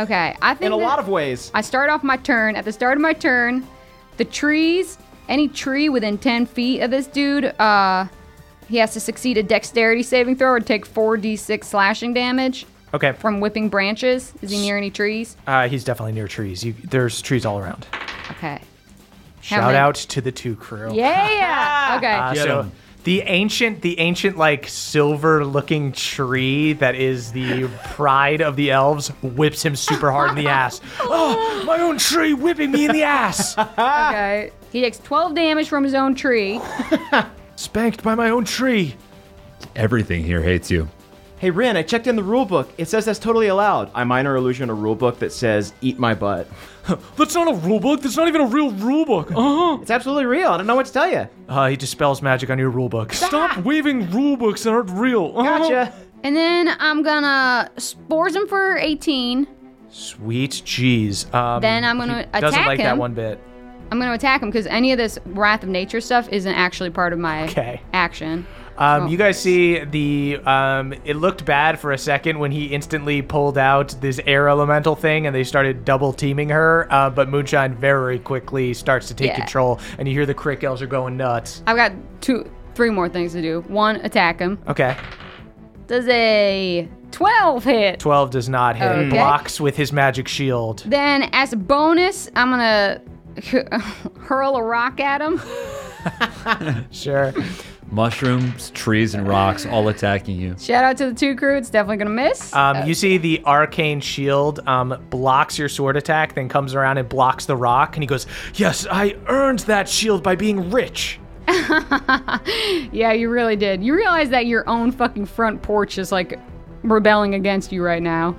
Okay, I think in a lot of ways. I start off my turn. At the start of my turn, the trees, any tree within ten feet of this dude, uh, he has to succeed a dexterity saving throw or take four d six slashing damage. Okay. From whipping branches? Is he near any trees? Uh, he's definitely near trees. You, there's trees all around. Okay. Shout out to the two crew. Yeah. Okay. Uh, so the ancient, the ancient like silver-looking tree that is the pride of the elves whips him super hard in the ass. Oh, my own tree whipping me in the ass. Okay. He takes twelve damage from his own tree. Spanked by my own tree. Everything here hates you. Hey, Ren, I checked in the rulebook. It says that's totally allowed. I minor illusion a rulebook that says, eat my butt. That's not a rulebook. That's not even a real rulebook. Uh-huh. It's absolutely real. I don't know what to tell you. Uh, he dispels magic on your rulebook. Stop waving rulebooks that aren't real. Uh-huh. Gotcha. And then I'm going to spores him for eighteen. Sweet jeez. Um, then I'm going to attack him. Doesn't like him. That one bit. I'm going to attack him because any of this Wrath of Nature stuff isn't actually part of my okay. action. Um, oh, you guys see the, um, it looked bad for a second when he instantly pulled out this air elemental thing and they started double teaming her, uh, but Moonshine very quickly starts to take yeah. control and you hear the Crick Elves are going nuts. I've got two, three more things to do. One, attack him. Okay. Does a twelve hit? twelve does not hit. Okay. He blocks with his magic shield. Then as a bonus, I'm going to hurl a rock at him. Sure. Mushrooms, trees, and rocks all attacking you. Shout out to the two crew. It's definitely going to miss. Um, okay. You see the arcane shield um, blocks your sword attack, then comes around and blocks the rock. And he goes, yes, I earned that shield by being rich. Yeah, you really did. You realize that your own fucking front porch is like rebelling against you right now.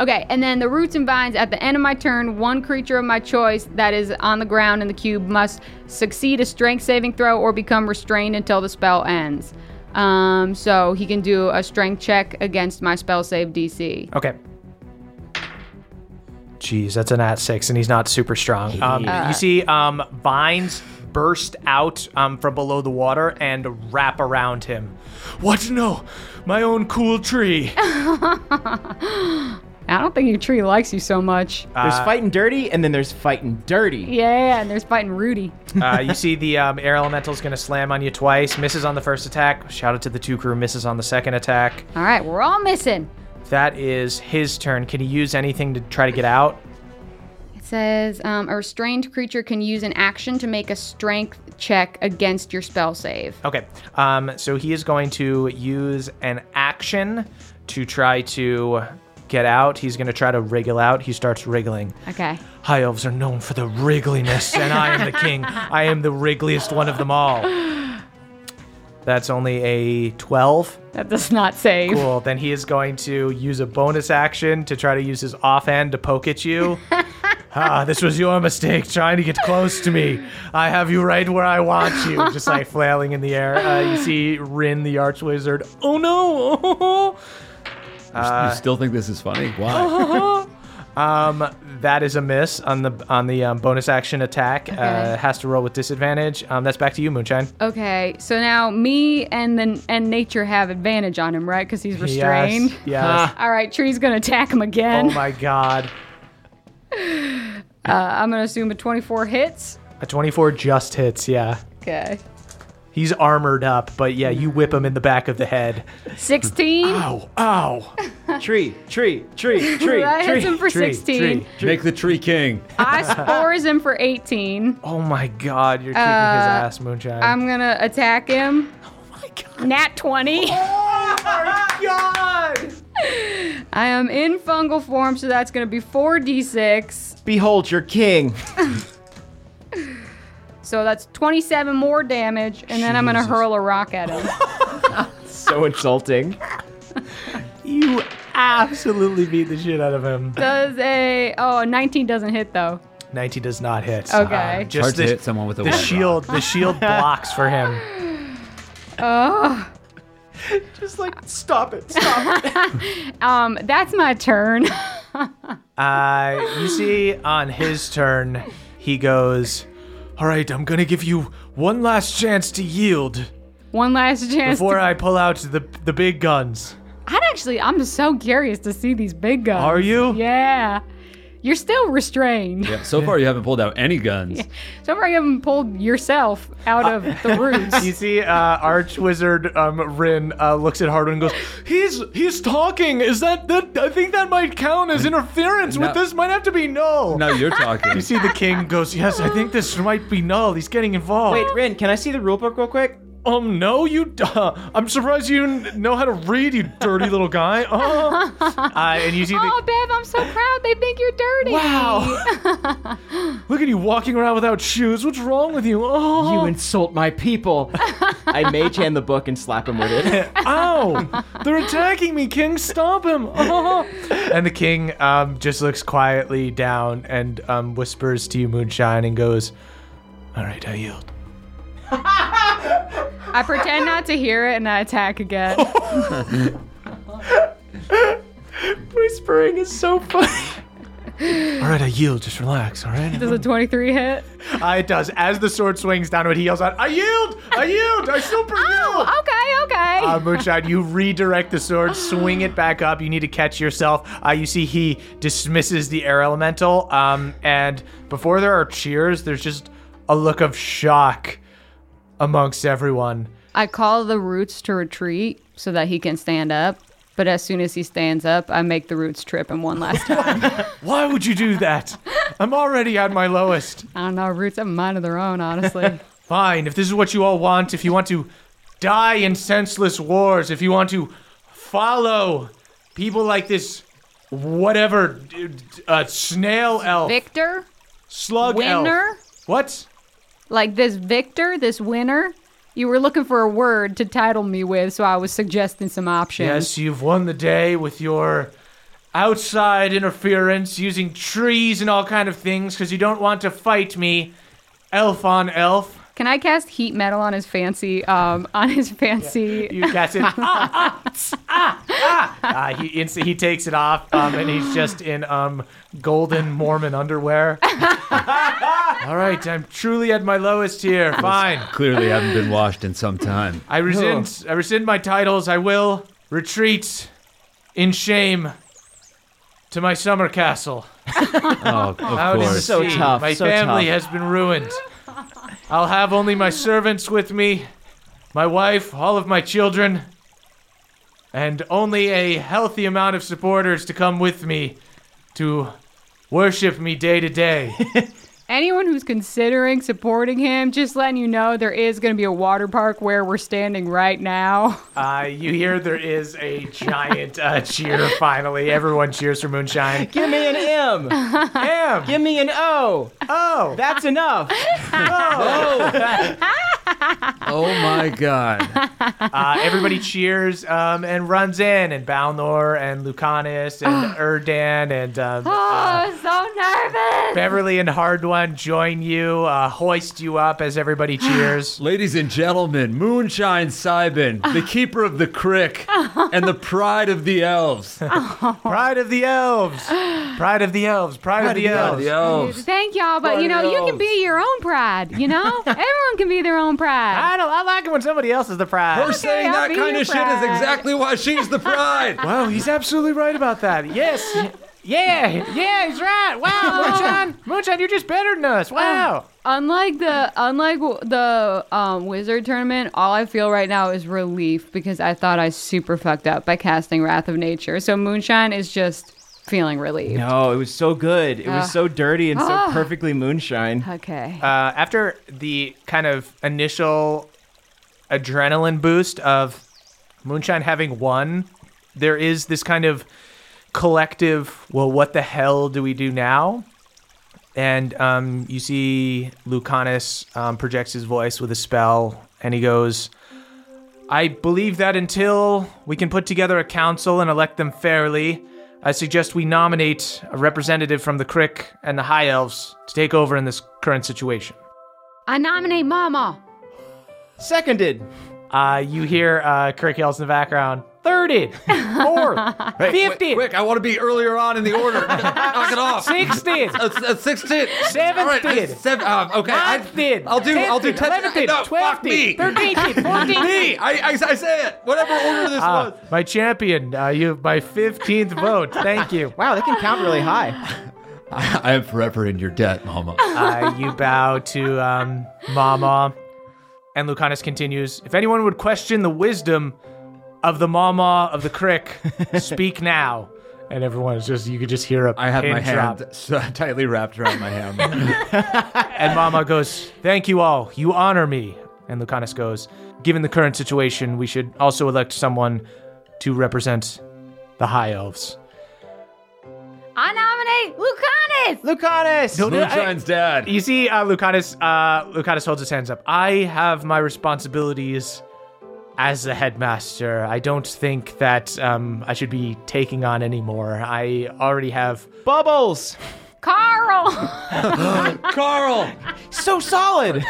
Okay, and then the roots and vines. At the end of my turn, one creature of my choice that is on the ground in the cube must succeed a strength saving throw or become restrained until the spell ends. Um, so he can do a strength check against my spell save D C. Okay. Jeez, that's an at six, and he's not super strong. Um, uh, you see um, vines burst out um, from below the water and wrap around him. What? No, my own cool tree. I don't think your tree likes you so much. Uh, there's fighting dirty, and then there's fighting dirty. Yeah, and there's fighting Rudy. uh, you see the um, air elemental's going to slam on you twice. Misses on the first attack. Shout out to the two crew. Misses on the second attack. All right, we're all missing. That is his turn. Can he use anything to try to get out? It says um, a restrained creature can use an action to make a strength check against your spell save. Okay, um, so he is going to use an action to try to... get out. He's going to try to wriggle out. He starts wriggling. Okay. High elves are known for the wriggliness, and I am the king. I am the wriggliest one of them all. That's only a twelve. That does not save. Cool. Then he is going to use a bonus action to try to use his offhand to poke at you. Ah, this was your mistake, trying to get close to me. I have you right where I want you. Just like flailing in the air. Uh, you see Rin, the Archwizard. Oh, no. Oh, Uh, you still think this is funny? Why? um, that is a miss on the on the um, bonus action attack. Okay. Uh, has to roll with disadvantage. Um, that's back to you, Moonshine. Okay, so now me and the, and nature have advantage on him, right? Because he's restrained. Yes. yes. Uh, All right, tree's gonna attack him again. Oh my god. uh, I'm gonna assume a twenty-four hits. A twenty-four just hits. Yeah. Okay. He's armored up, but yeah, you whip him in the back of the head. sixteen Ow, ow. Tree, tree, tree, tree, that tree. Hits him for tree, sixteen. Tree, tree. Make the tree king. I spores him for eighteen. Oh my god, you're kicking uh, his ass, Moonshine. I'm going to attack him. Oh my god. Nat twenty. Oh my god. I am in fungal form, so that's going to be four d six. Behold your king. So that's twenty-seven more damage, and then Jesus. I'm going to hurl a rock at him. So insulting. You absolutely beat the shit out of him. Does a... Oh, nineteen doesn't hit, though. nineteen does not hit. Okay. Uh, just hard to the, hit someone with a the shield. Rock. The shield blocks for him. Oh. Just like, stop it, stop it. um, that's my turn. uh, you see, on his turn, he goes... All right, I'm going to give you one last chance to yield. One last chance Before to... I pull out the the big guns. I'd actually, I'm just so curious to see these big guns. Are you? Yeah. You're still restrained. Yeah, so far you haven't pulled out any guns. Yeah. So far you haven't pulled yourself out of uh, the roots. You see uh, Arch Wizard um, Rin uh, looks at Hardwin and goes, he's he's talking. Is that, that, I think that might count as interference no. with this. Might have to be null. No, you're talking. You see the king goes, yes, I think this might be null. He's getting involved. Wait, Rin, can I see the rule book real quick? Um, no, you, uh, I'm surprised you know how to read, you dirty little guy. Oh, uh, and you see the, oh, babe, I'm so proud. They think you're dirty. Wow. Look at you walking around without shoes. What's wrong with you? Oh, you insult my people. I mage hand the book and slap him with it. Ow, they're attacking me, king. Stop him. Oh. And the king um, just looks quietly down and um, whispers to you, Moonshine, and goes, all right, I yield. I pretend not to hear it and I attack again. Whispering is so funny. All right, I yield. Just relax, all right? Does a twenty-three hit? Uh, it does. As the sword swings downward, he yells out, I yield! I yield! I super yield! Oh, okay, okay. Uh, Moonshine, you redirect the sword, swing it back up. You need to catch yourself. Uh, you see he dismisses the air elemental. Um, and before there are cheers, there's just a look of shock amongst everyone. I call the roots to retreat so that he can stand up, but as soon as he stands up, I make the roots trip him one last time. Why would you do that? I'm already at my lowest. I don't know, roots have a mind of their own, honestly. Fine, if this is what you all want, if you want to die in senseless wars, if you want to follow people like this, whatever, uh, snail elf. Victor? Slug Winner? Elf. What? Like this Victor, this winner, you were looking for a word to title me with, so I was suggesting some options. Yes, you've won the day with your outside interference, using trees and all kind of things, because you don't want to fight me, elf on elf. Can I cast heat metal on his fancy, um, on his fancy... Yeah. You cast it. ah, ah, ah, ah. Uh, he, insta- he takes it off, um, and he's just in um, golden Mormon underwear. All right, I'm truly at my lowest here. Fine. This clearly haven't been washed in some time. I rescind, I rescind my titles. I will retreat in shame to my summer castle. Oh, of Out course. It's so tough. My so family tough. has been ruined. I'll have only my servants with me, my wife, all of my children, and only a healthy amount of supporters to come with me to worship me day to day. Anyone who's considering supporting him, just letting you know there is going to be a water park where we're standing right now. Uh, you hear there is a giant uh, cheer finally. Everyone cheers for Moonshine. Give me an M. M. Give me an O. O. That's enough. O. Oh, my God. Uh, everybody cheers um, and runs in, and Balnor and Lucanus and Erdan and... Um, oh, uh, so nervous. Beverly and Hardwon join you, uh, hoist you up as everybody cheers. Ladies and gentlemen, Moonshine Cybin, the keeper of the crick and the pride of the elves. Pride of the elves. Pride of the elves. Pride, pride of, the elves. of the elves. Thank y'all, but, pride you know, you elves. Can be your own pride, you know? Everyone can be their own pride. I don't. I like it when somebody else is the pride. Her okay, saying I'll that kind of pride. Shit is exactly why she's the pride. Wow, he's absolutely right about that. Yes. Yeah, yeah, he's right. Wow, Moonshine, Moonshine, you're just better than us. Wow. Um, unlike the unlike the um, Wizard Tournament, all I feel right now is relief because I thought I super fucked up by casting Wrath of Nature. So Moonshine is just feeling relieved. No, it was so good. It uh, was so dirty and so uh, perfectly Moonshine. Okay. Uh, after the kind of initial adrenaline boost of Moonshine having won, there is this kind of collective, well, what the hell do we do now? And um, you see Lucanus um, projects his voice with a spell, and he goes, I believe that until we can put together a council and elect them fairly, I suggest we nominate a representative from the Crick and the High Elves to take over in this current situation. I nominate Mama. Seconded. Uh, you hear uh, Crick yells in the background. Thirty, four, hey, fifty. Quick, quick, I want to be earlier on in the order. Knock it off. Sixty. Uh, uh, sixty. Seventy. Right, seven, uh, okay. Ninety. I'll do. I'll do ten. Eleventy. No, twelfty. Thirteen. Fourteen. Me. I, I. I say it. Whatever order this uh, was. My champion. Uh, you. My fifteenth vote. Thank you. Wow, they can count really high. I, I am forever in your debt, Mama. Uh, you bow to um, Mama, and Lucanus continues. If anyone would question the wisdom of the Mama of the Crick, speak now. And everyone is just, you could just hear a I have my hand so tightly wrapped around my hand. And Mama goes, thank you all. You honor me. And Lucanus goes, given the current situation, we should also elect someone to represent the High Elves. I nominate Lucanus! Lucanus! No, Moonshine's I, dad. You see, uh, Lucanus, uh, Lucanus holds his hands up. I have my responsibilities as a headmaster. I don't think that um, I should be taking on any more. I already have Bubbles! Carl! Carl! So solid!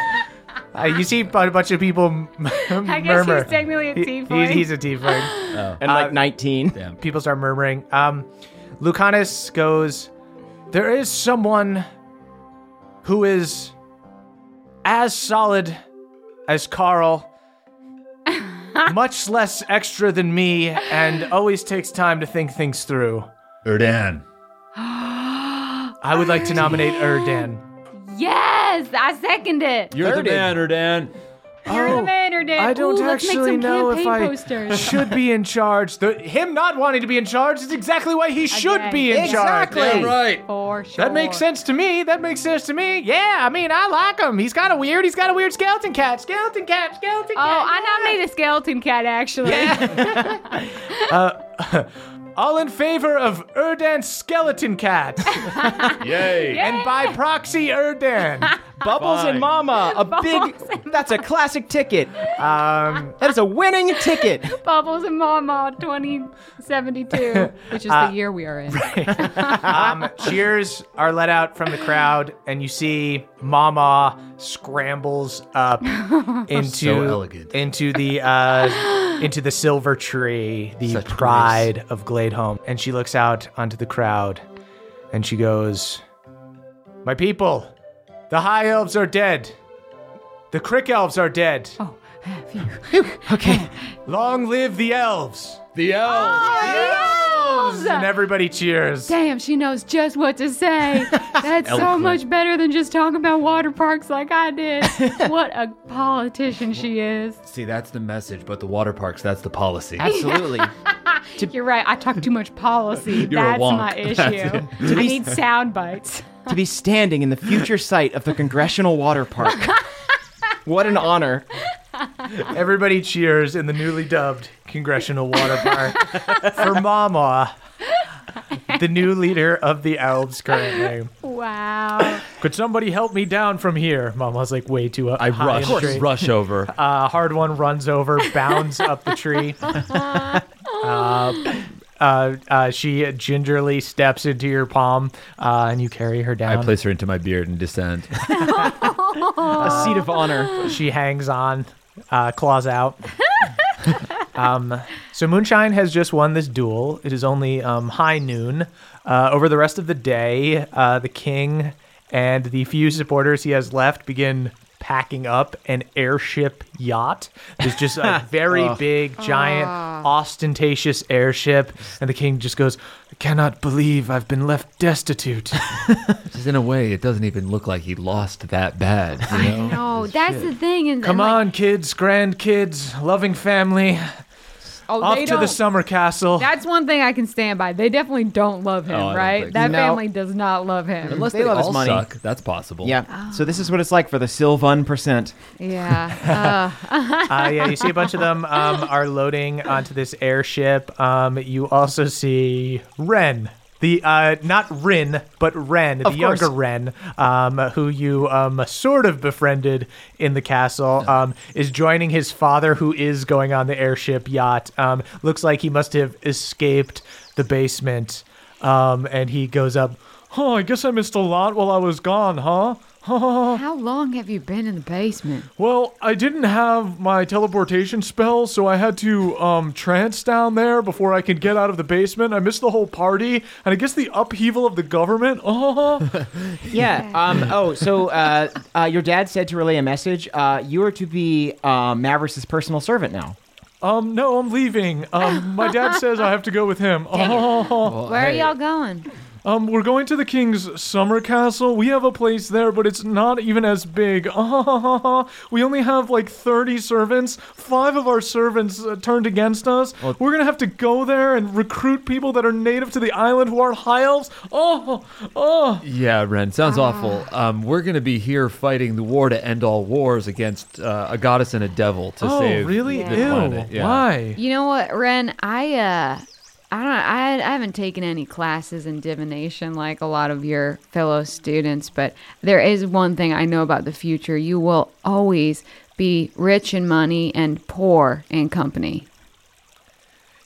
Uh, you see a bunch of people m- I guess murmur. He's technically a tiefling. He, he's, he's a tiefling. Oh. And like uh, nineteen. Damn. People start murmuring. Um, Lucanus goes, there is someone who is as solid as Carl, much less extra than me, and always takes time to think things through. Erdan. I would Erdan. like to nominate Erdan. Yes, I second it. You're Erdan. the man, Erdan. You're oh, the man, Erdan. I don't Ooh, actually know if I posters. should be in charge. The, him not wanting to be in charge is exactly why he should Again. be in exactly. charge. Exactly. Right. For sure. That makes sense to me. That makes sense to me. Yeah, I mean, I like him. He's kind of weird. He's got a weird skeleton cat. Skeleton cat. Skeleton cat. Oh, yeah. I nominated a skeleton cat, actually. Yeah. uh, all in favor of Erdan's skeleton cat. Yay. Yay. And by proxy, Erdan. Bubbles Fine. and Mama, a Bubbles big, that's a classic ticket. Um, that is a winning ticket. Bubbles and Mama twenty seventy-two, which is uh, the year we are in. Right. um, cheers are let out from the crowd, and you see Mama scrambles up into, so elegant. into, the, uh, into the silver tree, the Such pride grace. of Gladehome. And she looks out onto the crowd, and she goes, my people, the High Elves are dead. The Crick Elves are dead. Oh, phew. Okay. Long live the Elves. The Elves. Oh, the Elves. And everybody cheers. Damn, she knows just what to say. That's so much better than just talking about water parks like I did. What a politician she is. See, that's the message, but the water parks, that's the policy. Absolutely. You're right. I talk too much policy. You're that's my issue. That's I need sound bites. To be standing in the future site of the Congressional Water Park. What an honor. Everybody cheers in the newly dubbed Congressional Water Park for Mama, the new leader of the Elves currently. Wow. Could somebody help me down from here? Mama's like way too up. I high rush, in rush over. Uh, hard one runs over, bounds up the tree. Uh, Uh, uh, she gingerly steps into your palm, uh, and you carry her down. I place her into my beard and descend. A seat of honor. She hangs on, uh, claws out. um, so Moonshine has just won this duel. It is only um, high noon. Uh, over the rest of the day, uh, the king and the few supporters he has left begin packing up an airship yacht. There's just a very oh. big, giant, ah. ostentatious airship, and the king just goes, I cannot believe I've been left destitute. Just in a way, it doesn't even look like he lost that bad. You know? I know, it's that's shit. The thing. And Come and on, like... kids, grandkids, loving family. Oh, Off to don't. the summer castle. That's one thing I can stand by. They definitely don't love him, oh, right? That now, family does not love him. Unless they, they love all his money. Suck. That's possible. Yeah. Oh. So this is what it's like for the Sylvan percent. Yeah. uh. uh, yeah, you see a bunch of them um, are loading onto this airship. Um, you also see Ren. The, uh, not Rin, but Ren, of the course. younger Ren, um, who you um, sort of befriended in the castle, um, is joining his father, who is going on the airship yacht. Um, looks like he must have escaped the basement, um, and he goes up, oh, I guess I missed a lot while I was gone, huh? How long have you been in the basement? Well, I didn't have my teleportation spell, so I had to um, trance down there before I could get out of the basement. I missed the whole party, and I guess the upheaval of the government. Uh-huh. yeah. Um, oh, so uh, uh, your dad said to relay a message. Uh, you are to be uh, Maverick's personal servant now. Um, no, I'm leaving. Um, my dad says I have to go with him. Uh-huh. Well, Where hey. are y'all going? Um, we're going to the king's summer castle. We have a place there, but it's not even as big. We only have like thirty servants. Five of our servants uh, turned against us. Well, we're going to have to go there and recruit people that are native to the island who are High Elves. Oh, oh. Yeah, Ren, sounds ah. awful. Um, we're going to be here fighting the war to end all wars against uh, a goddess and a devil to oh, save really? yeah. the Ew, planet. Yeah. Why? You know what, Ren? I, uh... I don't. I, I haven't taken any classes in divination like a lot of your fellow students, but there is one thing I know about the future. You will always be rich in money and poor in company.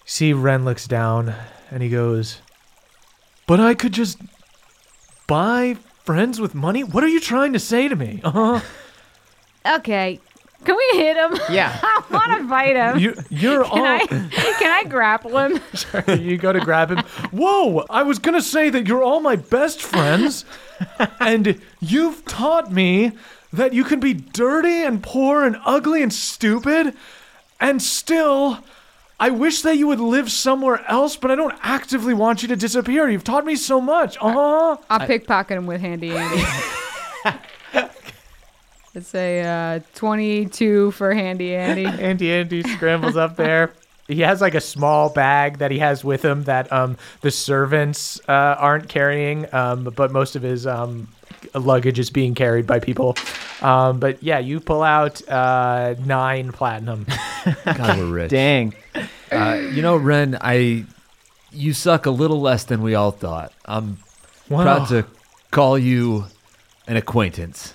See, Ren looks down and he goes, but I could just buy friends with money? What are you trying to say to me? Uh-huh. Okay. Can we hit him? Yeah. I want to fight him. You, you're can all... I, can I grapple him? Sure, you go to grab him. Whoa, I was going to say that you're all my best friends, and you've taught me that you can be dirty and poor and ugly and stupid, and still, I wish that you would live somewhere else, but I don't actively want you to disappear. You've taught me so much. Uh-huh. I'll pickpocket him with Handy Andy. It's a uh, twenty-two for Handy Andy. Handy Andy scrambles up there. He has like a small bag that he has with him that um, the servants uh, aren't carrying, um, but most of his um, luggage is being carried by people. Um, but yeah, you pull out uh, nine platinum. God, we're rich. Dang. Uh, you know, Ren, I you suck a little less than we all thought. I'm wow. proud to call you an acquaintance.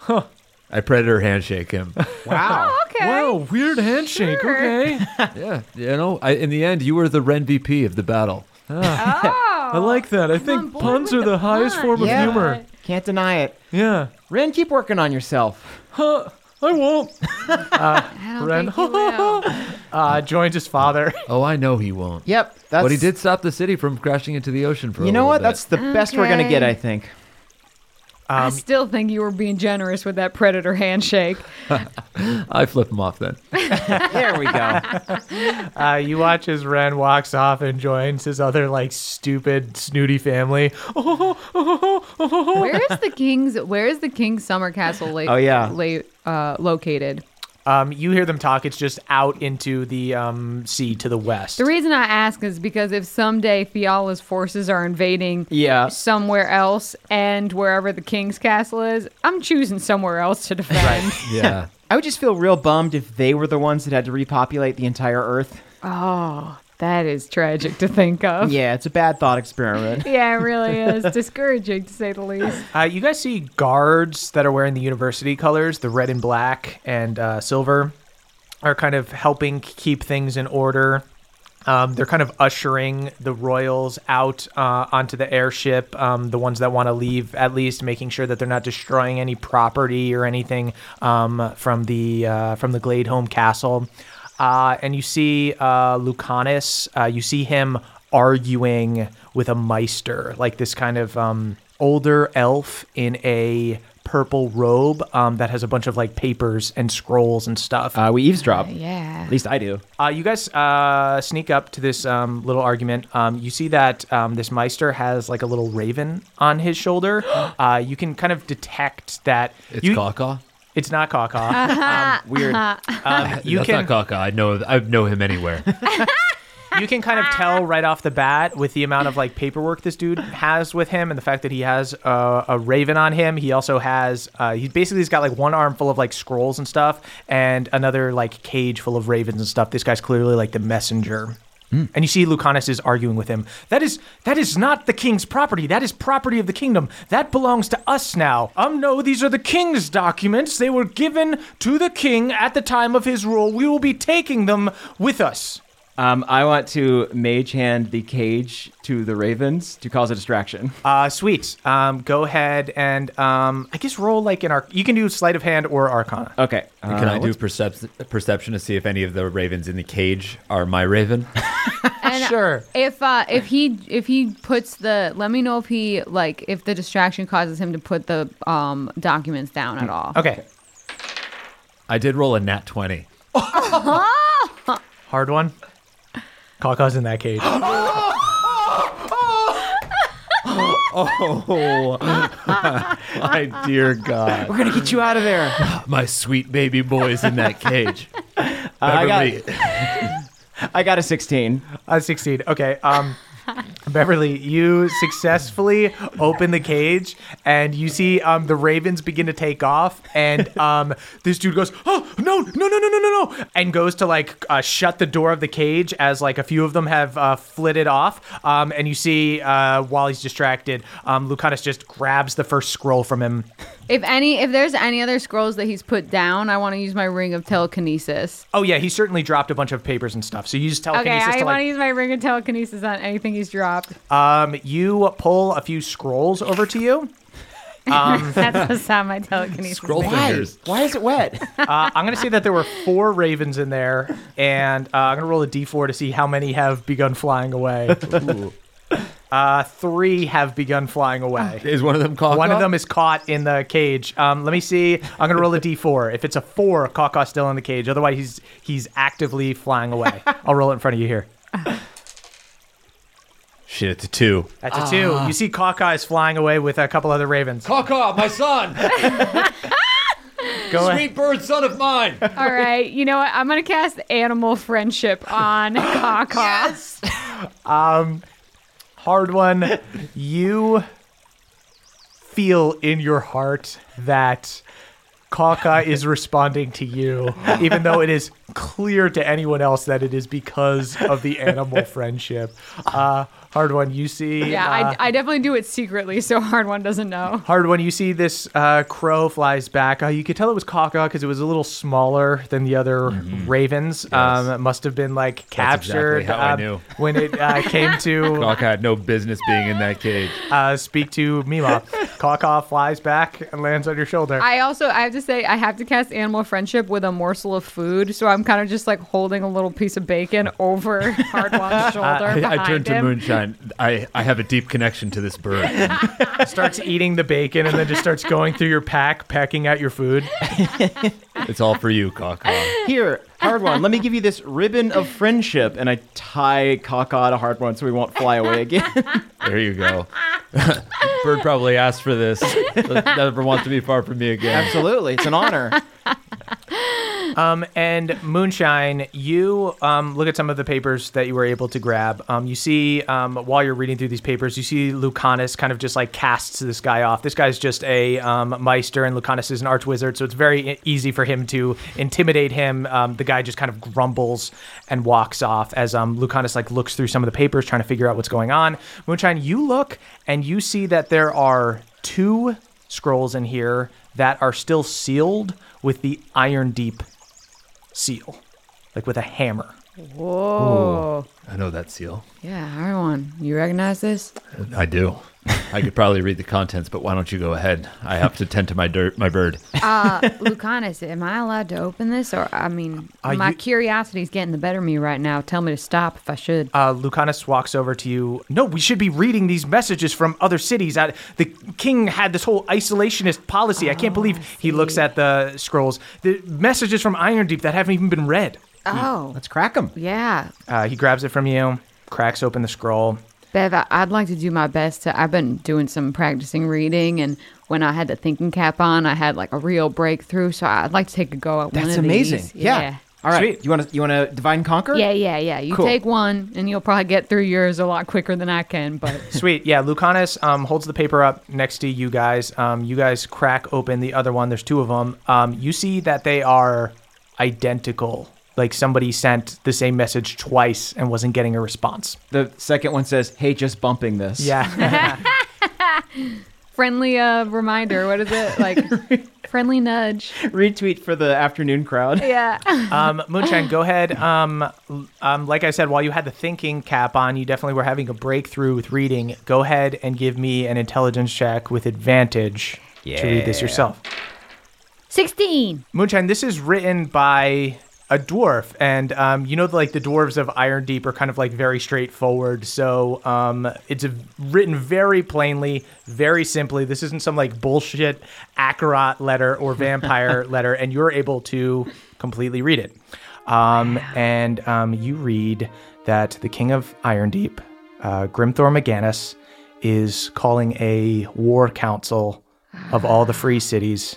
Huh. I predator handshake him. Wow. Oh, okay. Wow, weird handshake. Sure. Okay. Yeah. You know, I, in the end, you were the Ren V P of the battle. Ah. Oh. I like that. I think puns are the, the highest pun. form yeah. of humor. Can't deny it. Yeah. Ren, keep working on yourself. Huh. I won't. Uh, I don't Ren think will. uh, joined his father. Oh, I know he won't. Yep. That's... But he did stop the city from crashing into the ocean for you a little bit. You know what? That's the okay. best we're going to get, I think. Um, I still think you were being generous with that predator handshake. I flipped him off then. There we go. Uh, you watch as Ren walks off and joins his other, like, stupid, snooty family. Oh, oh, oh, oh, oh. Where is the king's? Where is the king's summer castle? La- oh yeah, la- uh, located. Um, you hear them talk. It's just out into the um, sea to the west. The reason I ask is because if someday Fiala's forces are invading yeah. somewhere else and wherever the king's castle is, I'm choosing somewhere else to defend. Right. Yeah. I would just feel real bummed if they were the ones that had to repopulate the entire Earth. Oh, that is tragic to think of. Yeah, it's a bad thought experiment. Yeah, it really is. Discouraging, to say the least. Uh, you guys see guards that are wearing the university colors, the red and black and uh, silver, are kind of helping keep things in order. Um, they're kind of ushering the royals out uh, onto the airship, um, the ones that want to leave, at least making sure that they're not destroying any property or anything um, from the uh, from the Gladehome Castle. Uh, and you see uh, Lucanus, uh, you see him arguing with a Meister, like this kind of um, older elf in a purple robe um, that has a bunch of like papers and scrolls and stuff. Uh, we eavesdrop. Uh, yeah. At least I do. Uh, you guys uh, sneak up to this um, little argument. Um, you see that um, this Meister has like a little raven on his shoulder. uh, you can kind of detect that. It's you, Kaka. It's not Kaka. um, weird. Um, you That's can, not Kaka. I know. I know him anywhere. You can kind of tell right off the bat with the amount of like paperwork this dude has with him, and the fact that he has uh, a raven on him. He also has uh, he basically has got like one arm full of like scrolls and stuff, and another like cage full of ravens and stuff. This guy's clearly like the messenger. Mm. And you see Lucanus is arguing with him. That is that is not the king's property. That is property of the kingdom. That belongs to us now. Um, no, these are the king's documents. They were given to the king at the time of his rule. We will be taking them with us. Um, I want to mage hand the cage to the ravens to cause a distraction. Uh, sweet. Um, go ahead and um, I guess roll like an arc. You can do sleight of hand or arcana. Okay. Uh, can I do percep- perception to see if any of the ravens in the cage are my raven? And sure. If uh, if he if he puts the let me know if he like if the distraction causes him to put the um, documents down at all. Okay. I did roll a nat twenty. Oh! Hard one. Kaka's in that cage. Oh, my dear God. We're going to get you out of there. My sweet baby boy's in that cage. Uh, I, got, I got a sixteen. A sixteen. Okay. Um, Beverly, you successfully open the cage, and you see um, the ravens begin to take off, and um, this dude goes, oh, no, no, no, no, no, no, no, and goes to, like, uh, shut the door of the cage as, like, a few of them have uh, flitted off, um, and you see, uh, while he's distracted, um, Lucanus just grabs the first scroll from him. If any, if there's any other scrolls that he's put down, I want to use my ring of telekinesis. Oh, yeah, he certainly dropped a bunch of papers and stuff, so you use telekinesis okay, I to, like... I want to use my ring of telekinesis on anything he's dropped. Um, you pull a few scrolls over to you. Um, That's the sound my telekinesis. Scroll fingers. Why? Why is it wet? uh, I'm going to say that there were four ravens in there, and uh, I'm going to roll a d four to see how many have begun flying away. Ooh. Uh, three have begun flying away. Is one of them caught? One of them is caught in the cage. Um, let me see. I'm going to roll a d four. If it's a four, Kaka's still in the cage. Otherwise, he's he's actively flying away. I'll roll it in front of you here. Shit, it's a two. That's a uh. two. You see Kaka is flying away with a couple other ravens. Kaka, my son! Go Sweet ahead. Bird, son of mine! All right, you know what? I'm going to cast Animal Friendship on Kaka. Yes! Um... Hard one. You feel in your heart that Kaka is responding to you, even though it is clear to anyone else that it is because of the animal friendship. Uh, hard one, you see... Yeah, uh, I, I definitely do it secretly, so hard one doesn't know. Hard one, you see this uh, crow flies back. Uh, you could tell it was Kaka because it was a little smaller than the other mm-hmm. ravens. Yes. Um, it must have been, like, captured. That's exactly how uh, I knew. When it uh, came to... Kaka had no business being in that cage. Uh, speak to Mima. Kaka flies back and lands on your shoulder. I also, I have to say, I have to cast Animal Friendship with a morsel of food, so I'm kind of just, like, holding a little piece of bacon over Hard One's shoulder uh, I, behind I turned him. To Moonshine. I, I have a deep connection to this bird. Starts eating the bacon and then just starts going through your pack, packing out your food. It's all for you, Kaka. Here, Hard One, let me give you this ribbon of friendship. And I tie Kaka to Hard One so we won't fly away again. There you go. Bird probably asked for this. Never wants to be far from me again. Absolutely. It's an honor. Um, and Moonshine, you um, look at some of the papers that you were able to grab. Um, you see, um, while you're reading through these papers, you see Lucanus kind of just like casts this guy off. This guy's just a um, Meister, and Lucanus is an archwizard, so it's very easy for him to intimidate him. Um, the guy just kind of grumbles and walks off as um, Lucanus like looks through some of the papers, trying to figure out what's going on. Moonshine, you look and you see that there are two scrolls in here that are still sealed with the Iron Deep seal, like with a hammer. Whoa. Ooh, I know that seal. Yeah, Iron One. You recognize this? I do. I could probably read the contents, but why don't you go ahead? I have to tend to my dirt, my bird. Uh, Lucanus, am I allowed to open this? Or, I mean, Are my you... curiosity's getting the better of me right now. Tell me to stop if I should. Uh, Lucanus walks over to you. No, we should be reading these messages from other cities. I, the king had this whole isolationist policy. Oh, I can't believe I he looks at the scrolls. The messages from Iron Deep that haven't even been read. Oh. Let's crack them. Yeah. Uh, he grabs it from you, cracks open the scroll. Bev, I'd like to do my best to, I've been doing some practicing reading, and when I had the thinking cap on, I had like a real breakthrough, so I'd like to take a go at That's one of amazing. These. That's yeah. amazing. Yeah. All right. Sweet. You want to you want to divine conquer? Yeah, yeah, yeah. You cool. take one, and you'll probably get through yours a lot quicker than I can. But sweet. Yeah, Lucanus um, holds the paper up next to you guys. Um, you guys crack open the other one. There's two of them. Um, you see that they are identical. Like somebody sent the same message twice and wasn't getting a response. The second one says, hey, just bumping this. Yeah. Friendly uh, reminder. What is it? Like friendly nudge. Retweet for the afternoon crowd. Yeah. um, Moonshine, go ahead. Um, um, like I said, while you had the thinking cap on, you definitely were having a breakthrough with reading. Go ahead and give me an intelligence check with advantage yeah. to read this yourself. sixteen. Moonshine, this is written by... a dwarf, and um, you know, like the dwarves of Iron Deep are kind of like very straightforward. So um, it's a, written very plainly, very simply. This isn't some like bullshit Akarat letter or vampire letter, and you're able to completely read it. Um, wow. And um, you read that the king of Iron Deep, uh, Grimthor Maganis, is calling a war council of all the free cities,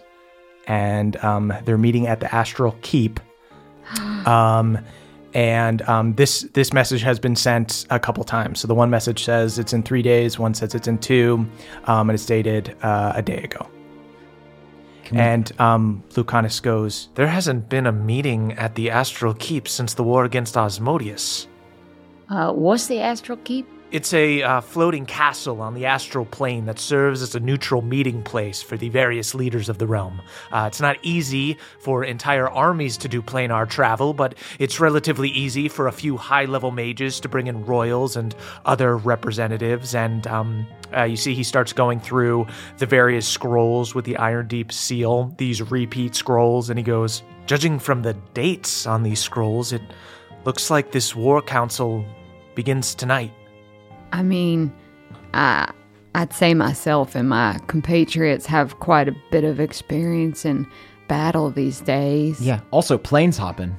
and um, they're meeting at the Astral Keep. Um, and um, this this message has been sent a couple times. So the one message says it's in three days, one says it's in two, um, and it's dated uh, a day ago. Can and um, Lucanus goes, there hasn't been a meeting at the Astral Keep since the war against Asmodeus. Uh, what's the Astral Keep? It's a uh, floating castle on the astral plane that serves as a neutral meeting place for the various leaders of the realm. Uh, it's not easy for entire armies to do planar travel, but it's relatively easy for a few high-level mages to bring in royals and other representatives. And um, uh, you see he starts going through the various scrolls with the Iron Deep seal, these repeat scrolls, and he goes, judging from the dates on these scrolls, it looks like this war council begins tonight. I mean, I, I'd say myself and my compatriots have quite a bit of experience in battle these days. Yeah, also planes hopping.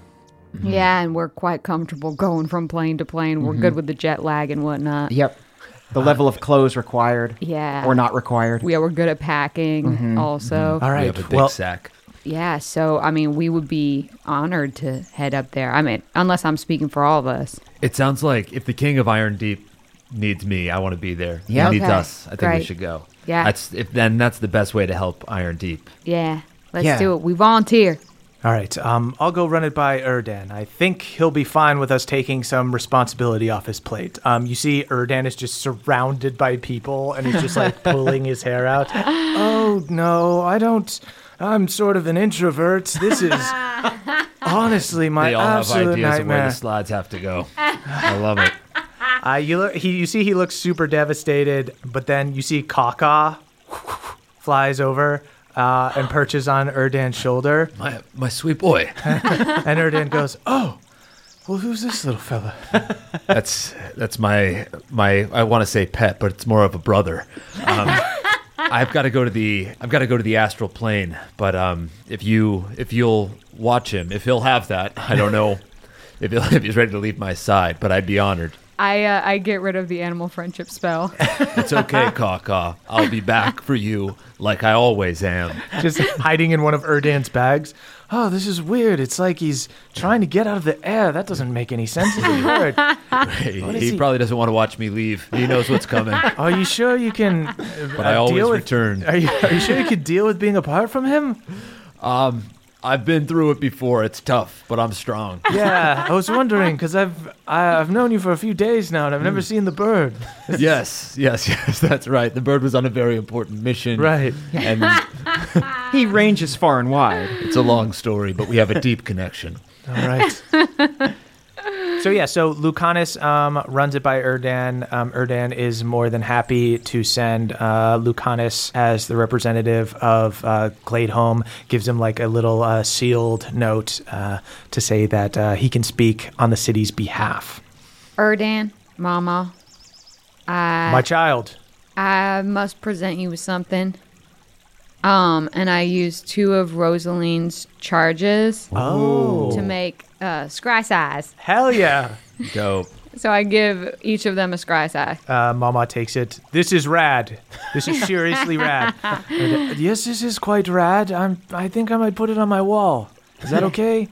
Mm-hmm. Yeah, and we're quite comfortable going from plane to plane. We're mm-hmm. good with the jet lag and whatnot. Yep. The uh, level of clothes required. Yeah. Or not required. Yeah, we're good at packing mm-hmm. also. Mm-hmm. All right. We have a big well, sack. Yeah, so, I mean, we would be honored to head up there. I mean, unless I'm speaking for all of us. It sounds like if the king of Iron Deep needs me, I want to be there. He yep. okay. needs us. I think Great. we should go. Yeah. That's if then that's the best way to help Iron Deep. Yeah. Let's yeah. do it. We volunteer. All right. Um, I'll go run it by Erdan. I think he'll be fine with us taking some responsibility off his plate. Um, you see Erdan is just surrounded by people and he's just like pulling his hair out. Oh no, I don't I'm sort of an introvert. This is honestly my They all absolute have ideas nightmare. Of where the slides have to go. I love it. Uh, you look. He, you see, he looks super devastated. But then you see Kaka flies over uh, and perches on Erdan's shoulder. My, my sweet boy. And Erdan goes, "Oh, well, who's this little fella?" That's that's my my. I want to say pet, but it's more of a brother. Um, I've got to go to the I've got to go to the astral plane. But um, if you if you'll watch him, if he'll have that, I don't know if he'll, if he's ready to leave my side. But I'd be honored. I uh, I get rid of the animal friendship spell. It's okay, Kaka. I'll be back for you like I always am. Just hiding in one of Erdan's bags. Oh, this is weird. It's like he's trying to get out of the air. That doesn't make any sense. It's weird. Right. He, he probably doesn't want to watch me leave. He knows what's coming. Are you sure you can uh, But I always deal with, return. Are you, are you sure you can deal with being apart from him? Um... I've been through it before. It's tough, but I'm strong. Yeah, I was wondering because I've I've known you for a few days now, and I've never mm. seen the bird. Yes, yes, yes. That's right. The bird was on a very important mission. Right, and he ranges far and wide. It's a long story, but we have a deep connection. All right. So yeah, so Lucanus um, runs it by Erdan. Um, Erdan is more than happy to send uh, Lucanus as the representative of uh, Gladehome, gives him like a little uh, sealed note uh, to say that uh, he can speak on the city's behalf. Erdan, Mama. I, My child. I must present you with something. Um, and I used two of Rosaline's charges oh. to make uh, scry size. Hell yeah. Dope. So I give each of them a scry size. Uh, Mama takes it. This is rad. This is seriously rad. And, uh, yes, this is quite rad. I'm, I think I might put it on my wall. Is that okay?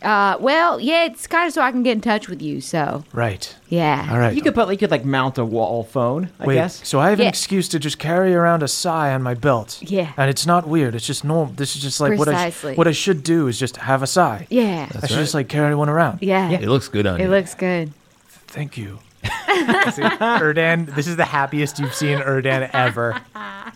Uh, well, yeah, it's kind of so I can get in touch with you, so. Right. Yeah. All right. You could put, you could, like, mount a wall phone, I Wait, guess. so I have yeah. an excuse to just carry around a sigh on my belt. Yeah. And it's not weird. It's just normal. This is just, like, Precisely. what I sh- what I should do is just have a sigh. Yeah. That's I should right. just, like, carry one around. Yeah. yeah. It looks good on it you. It looks good. Thank you. See, Erdan, this is the happiest you've seen Erdan ever.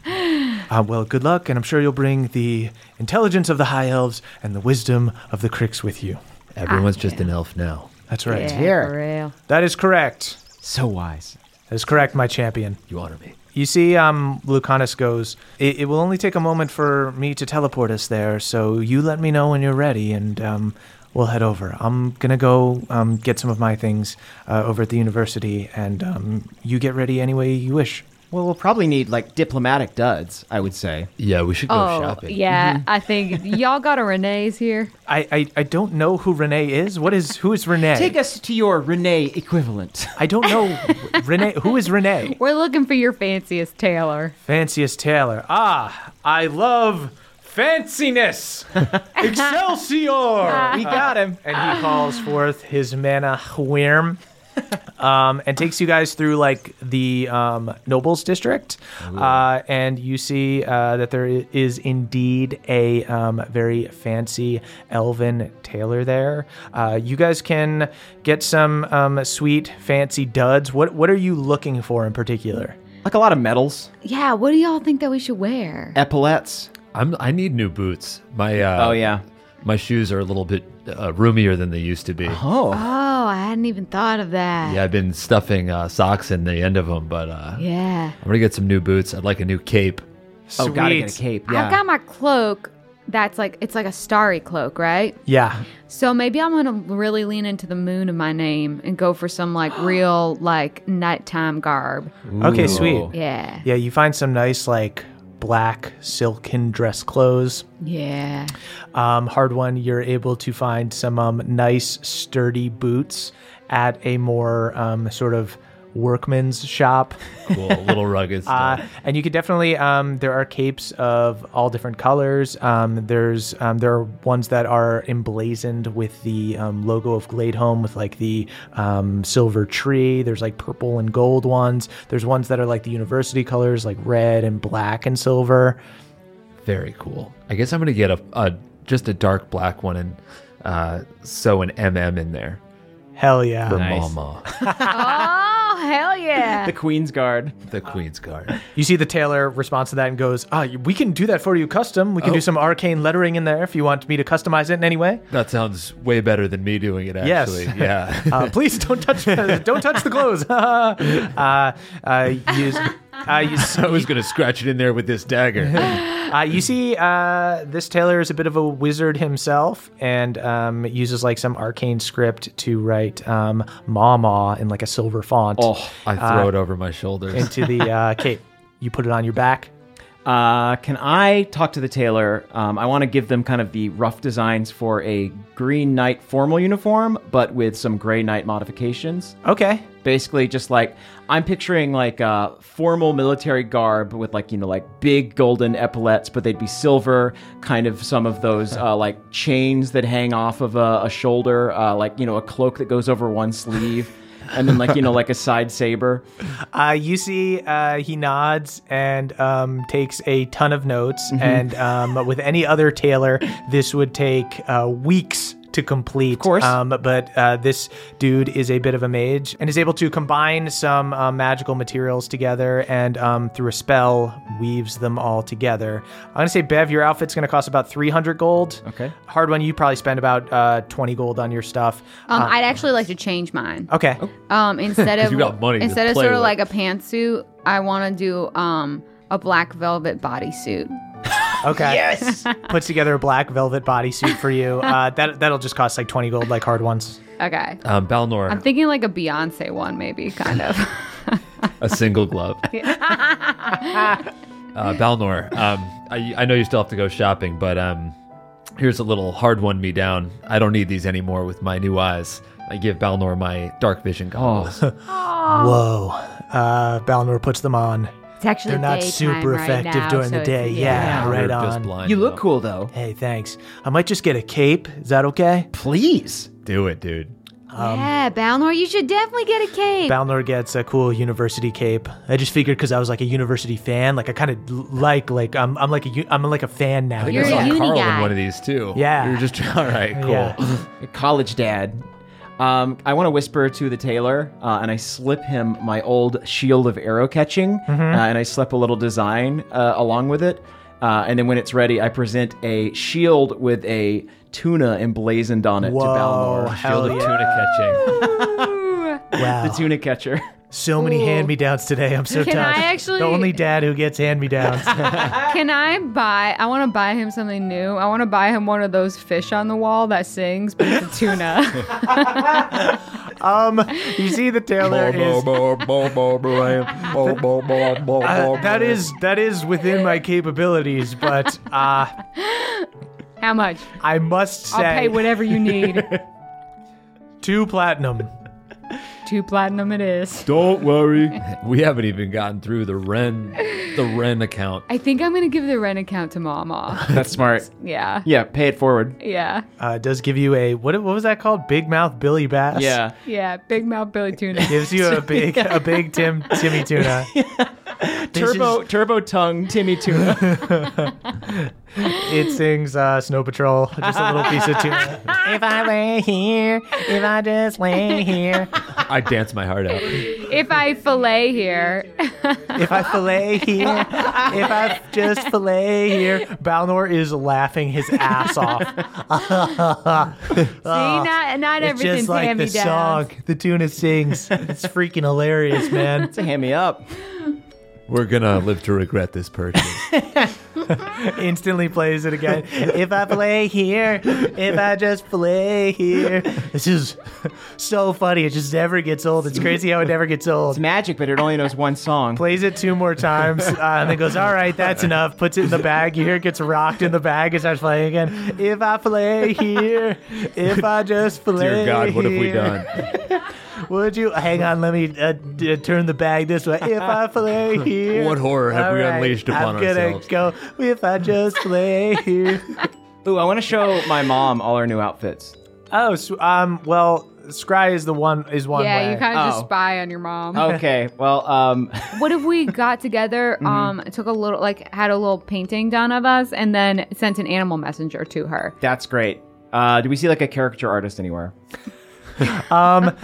Uh, well, good luck, and I'm sure you'll bring the intelligence of the High Elves and the wisdom of the Cricks with you. Everyone's just an elf now. That's right. Yeah, Here. For real. That is correct. So wise. That is correct, my champion. You honor me. You see, um, Lucanus goes, it, it will only take a moment for me to teleport us there, so you let me know when you're ready, and um, we'll head over. I'm going to go um, get some of my things uh, over at the university, and um, you get ready any way you wish. Well, we'll probably need, like, diplomatic duds, I would say. Yeah, we should go oh, shopping. Yeah, mm-hmm. I think y'all got a Renee's here. I, I, I don't know who Renee is. What is, who is Renee? Take us to your Renee equivalent. I don't know. Renee, who is Renee? We're looking for your fanciest tailor. Fanciest tailor. Ah, I love fanciness. Excelsior. We got him. And he calls forth his mana Wyrm. um, and takes you guys through like the um, nobles district, uh, and you see uh, that there is indeed a um, very fancy elven tailor there. Uh, you guys can get some um, sweet fancy duds. What what are you looking for in particular? Like a lot of medals. Yeah. What do y'all think that we should wear? Epaulets. I'm. I need new boots. My. Uh, oh yeah. My shoes are a little bit uh, roomier than they used to be. Oh. Oh, I hadn't even thought of that. Yeah, I've been stuffing uh, socks in the end of them, but uh, yeah. I'm going to get some new boots. I'd like a new cape. Sweet. Oh, gotta get a cape, yeah. I've got my cloak that's like, it's like a starry cloak, right? Yeah. So maybe I'm going to really lean into the moon of my name and go for some like real like nighttime garb. Ooh. Okay, sweet. Yeah. Yeah, you find some nice like black silken dress clothes. Yeah. Um, hard one, you're able to find some um, nice sturdy boots at a more um, sort of workman's shop. Cool, a little rugged stuff. Uh, and you could definitely, um, there are capes of all different colors. Um, there's um, there are ones that are emblazoned with the um, logo of Gladehome with like the um, silver tree. There's like purple and gold ones. There's ones that are like the university colors, like red and black and silver. Very cool. I guess I'm going to get a, a just a dark black one and uh, sew an M M in there. Hell yeah. For nice. Mama. Oh, hell yeah. The Queen's Guard. The Queen's Guard. You see the tailor responds to that and goes, ah, oh, we can do that for you custom. We can oh. do some arcane lettering in there if you want me to customize it in any way. That sounds way better than me doing it, actually. Yes. Yeah. uh, please don't touch don't touch the clothes. uh, uh, use... Uh, you see, I was going to scratch it in there with this dagger. uh, you see, uh, this tailor is a bit of a wizard himself and um, uses like some arcane script to write um, Mama in like a silver font. Oh, I throw uh, it over my shoulders. Into the uh, cape. You put it on your back. Uh, can I talk to the tailor? Um, I want to give them kind of the rough designs for a green knight formal uniform, but with some gray knight modifications. Okay. Basically just like, I'm picturing like a formal military garb with like, you know, like big golden epaulets, but they'd be silver, kind of some of those uh, like chains that hang off of a, a shoulder, uh, like, you know, a cloak that goes over one sleeve. And then, like, you know, like a side saber. Uh, you see, uh, he nods and um, takes a ton of notes. Mm-hmm. And um, with any other tailor, this would take uh, weeks to complete. Of course. Um, but uh, this dude is a bit of a mage and is able to combine some uh, magical materials together and um, through a spell weaves them all together. I'm going to say, Bev, your outfit's going to cost about three hundred gold. Okay. Hard one, you probably spend about uh, twenty gold on your stuff. Um, um, I'd actually like to change mine. Okay. Oh. Um, instead of, you got money instead of sort of like it. a pantsuit, I want to do um, a black velvet bodysuit. Okay. Yes. Puts together a black velvet bodysuit for you. Uh, that, that'll just cost like twenty gold, like hard ones. Okay. Um, Balnor. I'm thinking like a Beyonce one, maybe, kind of. A single glove. uh, Balnor, um, I, I know you still have to go shopping, but um, here's a little hard one me down. I don't need these anymore with my new eyes. I give Balnor my dark vision goggles. Oh. Whoa. Uh, Balnor puts them on. It's actually They're not super right effective now, during so the day. Yeah, yeah, right on. Blind, you look though. Cool, though. Hey, thanks. I might just get a cape. Is that okay? Please. Do it, dude. Um, yeah, Balnor, you should definitely get a cape. Balnor gets a cool university cape. I just figured because I was like a university fan, like I kind of like, like I'm, I'm like a, I'm like a fan now. I think You're I saw a uni Carl guy. in one of these too. Yeah. You're just all right. Cool. Yeah. College dad. Um, I want to whisper to the tailor, uh, and I slip him my old shield of arrow catching, mm-hmm. uh, and I slip a little design uh, along with it. Uh, and then when it's ready, I present a shield with a tuna emblazoned on it. Whoa, to Balnor. Shield of yeah. tuna catching. Wow. The tuna catcher. So many Ooh. hand-me-downs today. I'm so Can touched. I actually, the only dad who gets hand-me-downs. Can I buy... I want to buy him something new. I want to buy him one of those fish on the wall that sings, but it's a tuna. um, you see the tailor is... uh, that is... That is within my capabilities, but... Uh, How much? I must say... I'll pay whatever you need. Two platinum. Two platinum it is. Don't worry. We haven't even gotten through the Ren the Ren account. I think I'm going to give the Ren account to Mama. That's smart. Yeah. Yeah, pay it forward. Yeah. Uh, does give you a, what what was that called? Big Mouth Billy Bass? Yeah. Yeah, Big Mouth Billy Tuna. Gives you a big yeah. a big Tim Timmy Tuna. Yeah. Turbo just... Turbo Tongue Timmy Tuna. It sings uh, Snow Patrol, just a little piece of tuna. If I lay here, if I just lay here. I dance my heart out. If I fillet here. If I fillet here. If I just fillet here. Balnor is laughing his ass off. See, not, not everything's hand-me-downs. It's just like the song the tuna sings. It's freaking hilarious, man. It's a hand-me-up. We're going to live to regret this purchase. Instantly plays it again. If I play here, if I just play here. This is so funny. It just never gets old. It's crazy how it never gets old. It's magic, but it only knows one song. Plays it two more times uh, and then goes, all right, that's enough. Puts it in the bag. You hear it gets rocked in the bag. It starts playing again. If I play here, if I just play here. Dear God, here. What have we done? Would you hang on? Let me uh, d- turn the bag this way. If I play here, what horror have All we right. unleashed upon I'm ourselves? I'm gonna go. If I just play here. Ooh, I want to show my mom all her new outfits. Oh, so, um, well, Scry is the one is one. Yeah, way. You kind of oh. just spy on your mom. Okay, well, um, what if we got together? Um, mm-hmm. took a little, like, had a little painting done of us, and then sent an animal messenger to her. That's great. Uh, do we see like a caricature artist anywhere? um,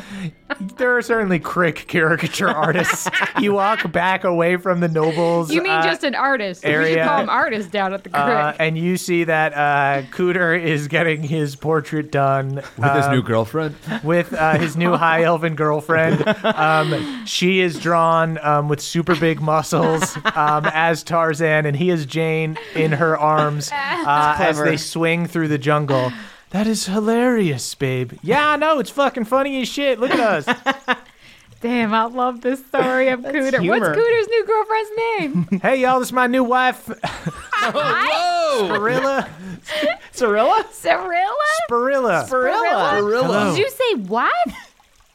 there are certainly Crick caricature artists. You walk back away from the nobles. You mean uh, just an artist? Area. We should call them artists down at the Crick. Uh, and you see that uh, Cooter is getting his portrait done with um, his new girlfriend. With uh, his new high elven girlfriend. Um, she is drawn um, with super big muscles um, as Tarzan, and he is Jane in her arms uh, as they swing through the jungle. That is hilarious, babe. Yeah, I know. It's fucking funny as shit. Look at us. Damn, I love this story of Cooter. Humor. What's Cooter's new girlfriend's name? Hey, y'all, this is my new wife. Oh, whoa. Spirilla. Spirilla? Spirilla? Spirilla. Spirilla. Did you say what?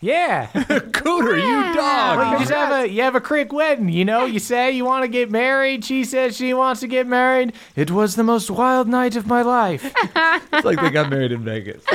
Yeah. Cooter, yeah. You dog. Well, you just have a, you have a Crick wedding, you know? You say you want to get married. She says she wants to get married. It was the most wild night of my life. It's like they got married in Vegas.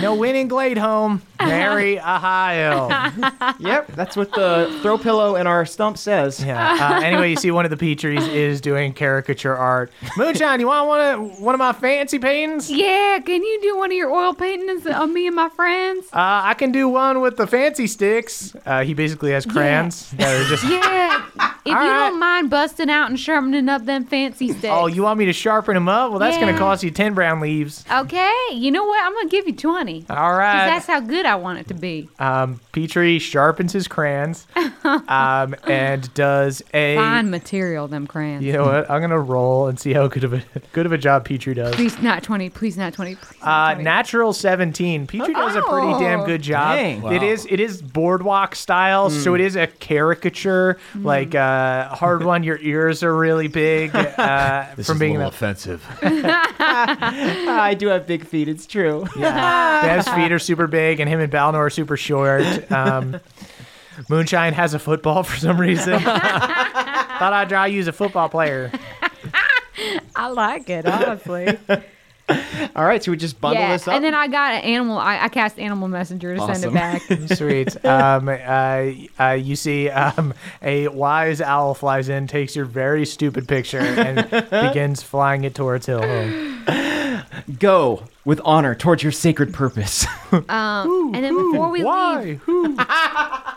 No win in Gladehome. Very a high elf. Yep, that's what the throw pillow in our stump says. Yeah. Uh, anyway, you see one of the Petries is doing caricature art. Moonshine, you want one of, one of my fancy paintings? Yeah, can you do one of your oil paintings on me and my friends? Uh, I can do one with the fancy sticks. Uh, he basically has crayons. Yeah. That are just... yeah. If All you right. don't mind busting out and sharpening up them fancy sticks. Oh, you want me to sharpen them up? Well, that's yeah. going to cost you ten brown leaves. Okay. You know what? I'm going to give you twenty. All right. Because that's how good I want it to be. Um, Petrie sharpens his crayons um, and does a... Fine material, them crayons. You know what? I'm going to roll and see how good of a good of a job Petrie does. Please not twenty. Please not twenty. Please not twenty. Uh, natural seventeen. Petrie oh. does a pretty damn good job. Dang. Wow. It is it is boardwalk style, mm. so it is a caricature, mm. like... Uh, Uh, hard one. Your ears are really big. Uh, this from is being a little offensive. I do have big feet. It's true. Yeah. Dev's feet are super big, and him and Balnor are super short. Um, Moonshine has a football for some reason. Thought I'd draw you as a football player. I like it, honestly. All right, so we just bundle yeah, this up? And then I got an animal. I, I cast Animal Messenger to awesome. send it back. Sweet. Um, uh, uh, you see um, a wise owl flies in, takes your very stupid picture, and begins flying it towards Hill Home. Go with honor towards your sacred purpose. um, ooh, and then before ooh, we why? leave,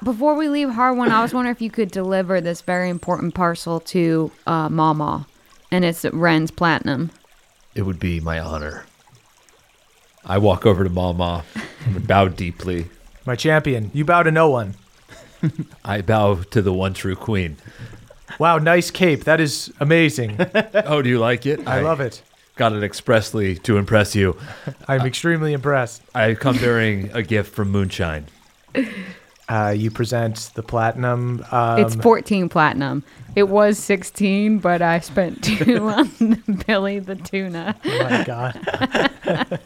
before we leave Harwin, I was wondering if you could deliver this very important parcel to uh, Mama, and it's Ren's Platinum. It would be my honor. I walk over to Mama and bow deeply. My champion, you bow to no one. I bow to the one true queen. Wow, nice cape. That is amazing. Oh, do you like it? I, I love it. Got it expressly to impress you. I'm uh, extremely impressed. I come bearing a gift from Moonshine. Uh, you present the platinum. Um, it's fourteen platinum. It was sixteen, but I spent two on Billy the Tuna. Oh, my God.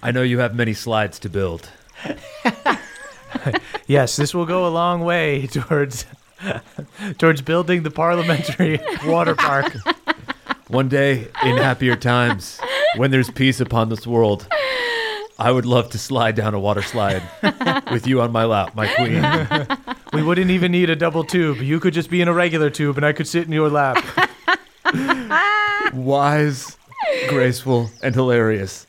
I know you have many slides to build. Yes, this will go a long way towards towards building the parliamentary water park. One day, in happier times, when there's peace upon this world, I would love to slide down a water slide with you on my lap, my queen. We wouldn't even need a double tube. You could just be in a regular tube, and I could sit in your lap. Wise, graceful, and hilarious.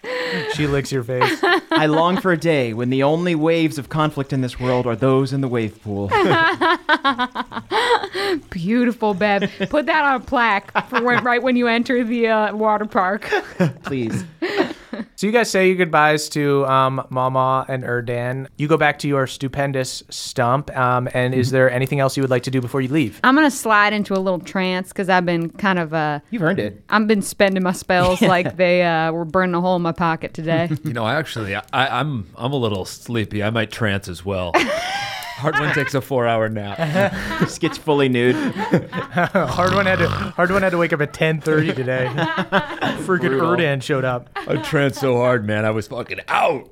She licks your face. I long for a day when the only waves of conflict in this world are those in the wave pool. Beautiful, Bev. Put that on a plaque for when, right when you enter the uh, water park. Please. So you guys say your goodbyes to um, Mama and Erdan. You go back to your stupendous stump. Um, and is there anything else you would like to do before you leave? I'm gonna slide into a little trance because I've been kind of uh, you've earned it. I've been spending my spells like they uh, were burning a hole in my pocket today. You know, actually, I, I'm I'm a little sleepy. I might trance as well. Hardwin takes a four-hour nap. Just gets fully nude. Hardwin had to Hardwin had to wake up at ten thirty today. Freaking Erdan showed up. I tranced so hard, man. I was fucking out.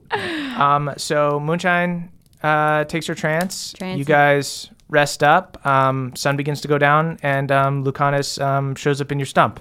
Um. So Moonshine uh, takes her trance. Trance. You guys rest up. Um. Sun begins to go down, and um, Lucanus um shows up in your stump.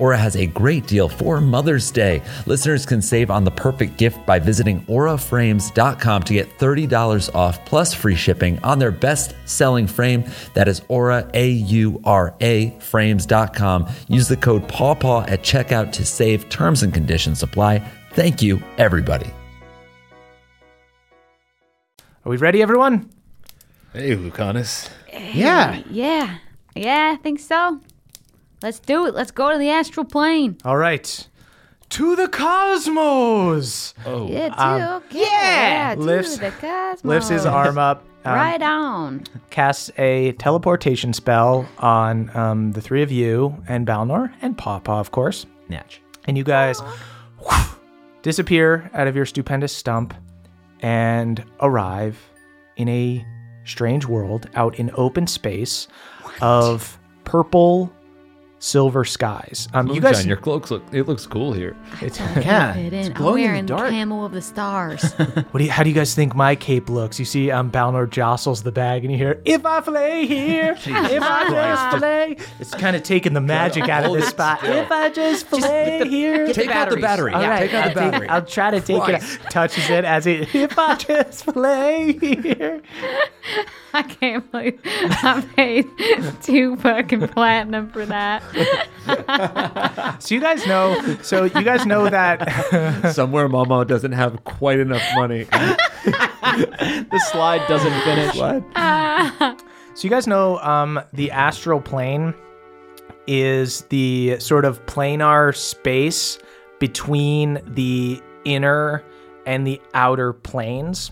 Aura has a great deal for Mother's Day. Listeners can save on the perfect gift by visiting aura frames dot com to get thirty dollars off plus free shipping on their best-selling frame. That is Aura, A U R A, frames dot com. Use the code PAWPAW at checkout to save. Terms and conditions apply. Thank you, everybody. Are we ready, everyone? Hey, Lucanus. Hey, yeah. Yeah. Yeah, I think so. Let's do it. Let's go to the astral plane. All right. To the cosmos. Oh. Yeah, to, um, okay. yeah. yeah to lifts, the cosmos. Lifts his arm up. Um, right on. Casts a teleportation spell on um, the three of you and Balnor and Pawpaw, of course. Natch. And you guys whoosh, disappear out of your stupendous stump and arrive in a strange world out in open space what? of purple... silver skies. Um, Moonshine, you guys, your cloaks look. It looks cool here. It's yeah, it it's glowing in the dark. I'm wearing camel of the stars. What do you? How do you guys think my cape looks? You see, um, Balnor jostles the bag, and you hear, "If I play here, if I just play." It's kind of taking the magic out of this spot. If I just play just the, here, take out the battery. All right, yeah, take out the battery. I'll try to take Christ. it. Touches it as it. If I just play here. I can't believe I paid two fucking platinum for that. so you guys know so you guys know that somewhere Mama doesn't have quite enough money. The slide doesn't finish. What? Uh, so you guys know um, the astral plane is the sort of planar space between the inner and the outer planes.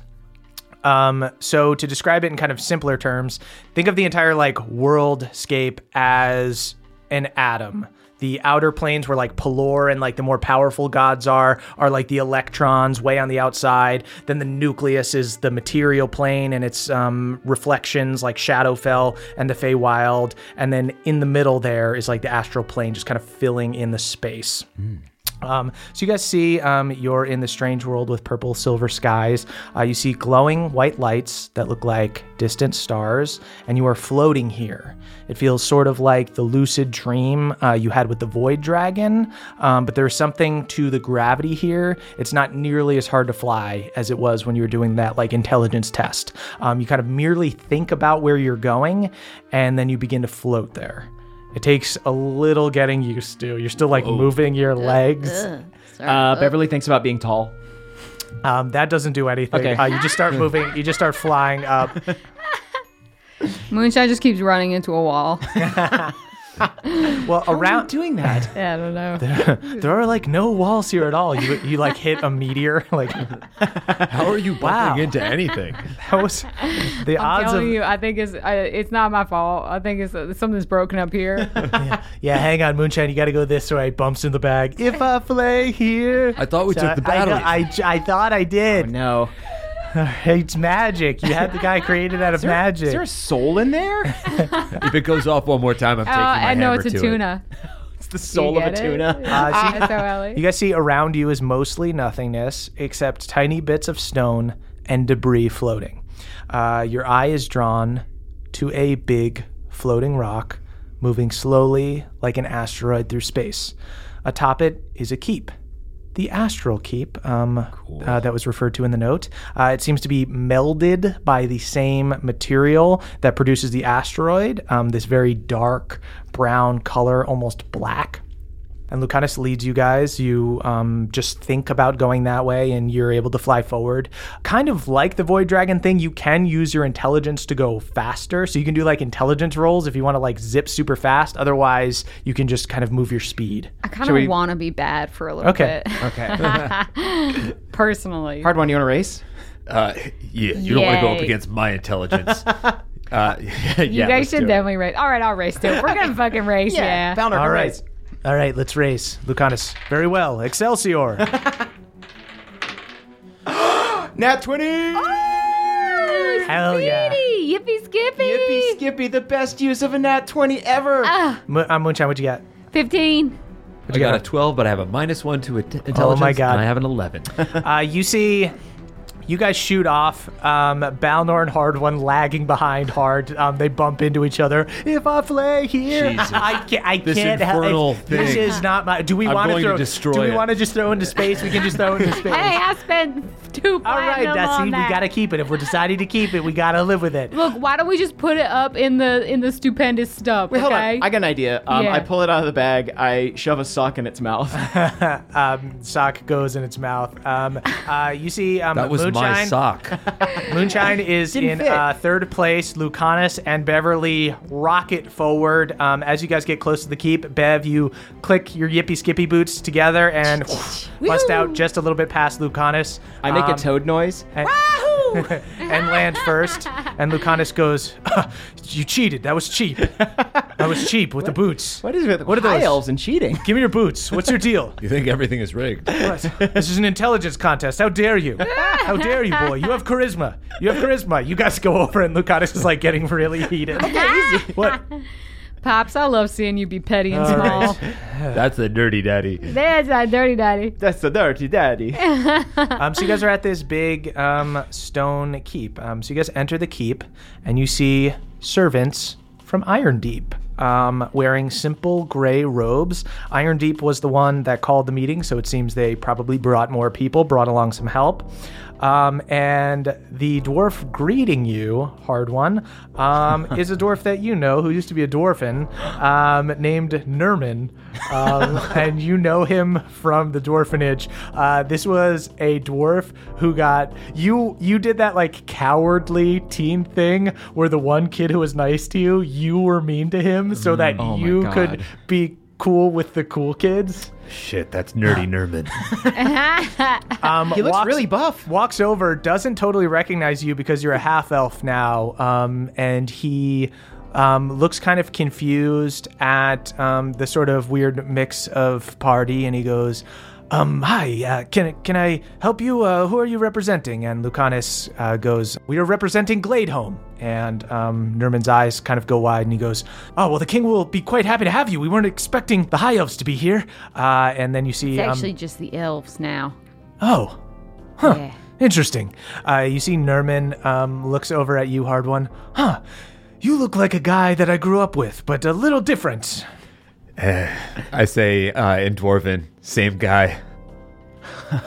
Um, so to describe it in kind of simpler terms, think of the entire like worldscape as an atom. The outer planes where like Pelor and like the more powerful gods are, are like the electrons way on the outside. Then the nucleus is the material plane and its um, reflections like Shadowfell and the Feywild. And then in the middle there is like the astral plane just kind of filling in the space. Mm. Um, so you guys see um, you're in the strange world with purple silver skies. Uh, you see glowing white lights that look like distant stars, and you are floating here. It feels sort of like the lucid dream uh, you had with the Void Dragon, um, but there's something to the gravity here. It's not nearly as hard to fly as it was when you were doing that like intelligence test. Um, you kind of merely think about where you're going, and then you begin to float there. It takes a little getting used to. You're still like Whoa. moving your legs. Ugh, ugh. Uh, Beverly thinks about being tall. Um, that doesn't do anything. Okay. Uh, you just start moving. You just start flying up. Moonshine just keeps running into a wall. well, How around are you doing that. Yeah, I don't know. There, there are like no walls here at all. You you like hit a meteor. Like, how are you bumping wow. into anything? That was the I'm odds of. You, I think it's I, it's not my fault. I think it's uh, something's broken up here. yeah. yeah, hang on, Moonshine. You got to go this way. Bumps in the bag. If I play here, I thought we so took the battle. I, I I thought I did. Oh, no. It's magic. You had the guy created out of is there, magic. Is there a soul in there? If it goes off one more time, I'm taking oh, my I know hammer it's a to tuna. It. It's the soul of a tuna. Uh, so you guys see around you is mostly nothingness except tiny bits of stone and debris floating. Uh, your eye is drawn to a big floating rock moving slowly like an asteroid through space. Atop it is a keep. the Astral Keep, um, cool. uh, that was referred to in the note. Uh, it seems to be melded by the same material that produces the asteroid, um, this very dark brown color, almost black. And Lucanus leads you guys. You um, just think about going that way, and you're able to fly forward. Kind of like the Void Dragon thing, you can use your intelligence to go faster. So you can do like intelligence rolls if you want to like zip super fast. Otherwise, you can just kind of move your speed. I kind of we... want to be bad for a little okay. bit. Okay. Personally. Hard one, you want to race? Uh, yeah. You Yay. Don't want to go up against my intelligence. uh, yeah, you guys should definitely race. All right, I'll race too. We're going to fucking race. Yeah. yeah. Found our All right. race. All right, let's race. Lucanus, very well. Excelsior. Nat twenty! Oh, hell speedy. Yeah. Yippee Skippy! Yippee Skippy, the best use of a nat twenty ever. Uh, Mo- uh, Moonshine, what'd you got? fifteen. I got a twelve, but I have a minus one to t- intelligence. Oh, my God. And I have an eleven. uh, you see... You guys shoot off, um, Balnor and Hard One lagging behind Hard. Um, they bump into each other. If I play here, Jesus. I can't. I this can't infernal ha- thing. This is not my. Do we want to throw? Destroy do we want to just throw into space? We can just throw into space. Hey, I spent two. All right, that's see, that. We gotta keep it. If we're deciding to keep it, we gotta live with it. Look, why don't we just put it up in the in the stupendous stuff? Wait, okay? Hold on. I got an idea. Um, yeah. I pull it out of the bag. I shove a sock in its mouth. um, sock goes in its mouth. Um, uh, you see, um, that was. Moon My sock. Moonshine is Didn't in uh, third place. Lucanus and Beverly rocket forward. Um, as you guys get close to the keep, Bev, you click your yippy skippy boots together and bust out just a little bit past Lucanus. I um, make a toad noise. And, and land first. And Lucanus goes, ah, you cheated. That was cheap. That was cheap with what? The boots. What is it? What are those? High elves and cheating. Give me your boots. What's your deal? You think everything is rigged. What? This is an intelligence contest. How dare you? How dare you, boy? You have charisma. You have charisma. You guys go over, and Lucanus is like getting really heated. Okay, easy. What? Pops, I love seeing you be petty and All small. Right. That's the dirty daddy. That's a dirty daddy. That's the dirty daddy. um, so you guys are at this big um, stone keep. Um, so you guys enter the keep, and you see servants from Iron Deep. Um, wearing simple gray robes. Iron Deep was the one that called the meeting, so it seems they probably brought more people, brought along some help. Um, and the dwarf greeting you, Hard One, um, is a dwarf that you know who used to be a dwarfen um, named Nerman. Um, and you know him from the dwarfenage. Uh, this was a dwarf who got... You You did that, like, cowardly teen thing where the one kid who was nice to you, you were mean to him. So that oh you could be cool with the cool kids. Shit, that's nerdy Nerman. um, he looks walks, really buff. Walks over, doesn't totally recognize you because you're a half-elf now, um, and he... Um, looks kind of confused at um, the sort of weird mix of party, and he goes, um, hi, uh, can can I help you? Uh, who are you representing? And Lucanus uh, goes, we are representing Gladehome. And um, Nerman's eyes kind of go wide, and he goes, oh, well, the king will be quite happy to have you. We weren't expecting the High Elves to be here. Uh, and then you see... It's actually um, just the elves now. Oh. Huh. Yeah. Interesting. Uh, you see Nerman um, looks over at you, Hard One. Huh. You look like a guy that I grew up with, but a little different. Uh, I say uh, in Dwarven, same guy.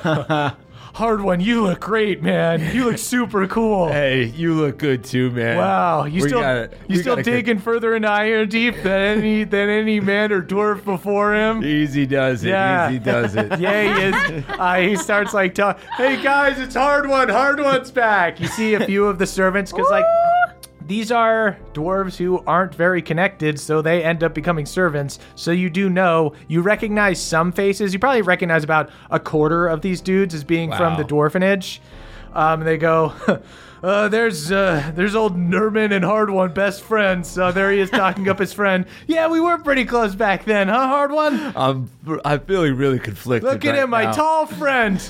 Hard One, you look great, man. You look super cool. Hey, you look good too, man. Wow, you we still gotta, you still digging cook. further into Iron Deep than any than any man or dwarf before him. Easy does it. Yeah. Easy does it. Yeah, he is. Uh, he starts like, talk, hey guys, it's Hard One. Hard One's back. You see a few of the servants because like. These are dwarves who aren't very connected, so they end up becoming servants. So you do know, you recognize some faces. You probably recognize about a quarter of these dudes as being wow. from the dwarfenage. Um, they go, uh, there's uh, there's old Nerman and Hard One, best friends. So there he is talking up his friend. Yeah, we were pretty close back then, huh, Hard One? I'm, I'm feeling really conflicted. Look at right him, now. My tall friend.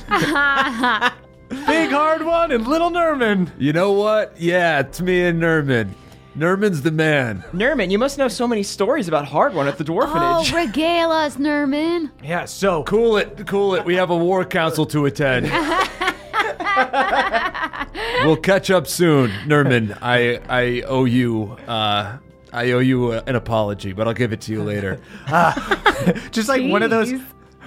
Big Hard One and little Nerman. You know what? Yeah, it's me and Nerman. Nerman's the man. Nerman, you must know so many stories about Hard One at the dwarfenage. Oh, regale us, Nerman. Yeah, so... Cool it, cool it. We have a war council to attend. We'll catch up soon, Nerman. I I owe you... Uh, I owe you an apology, but I'll give it to you later. uh, just like Jeez. One of those...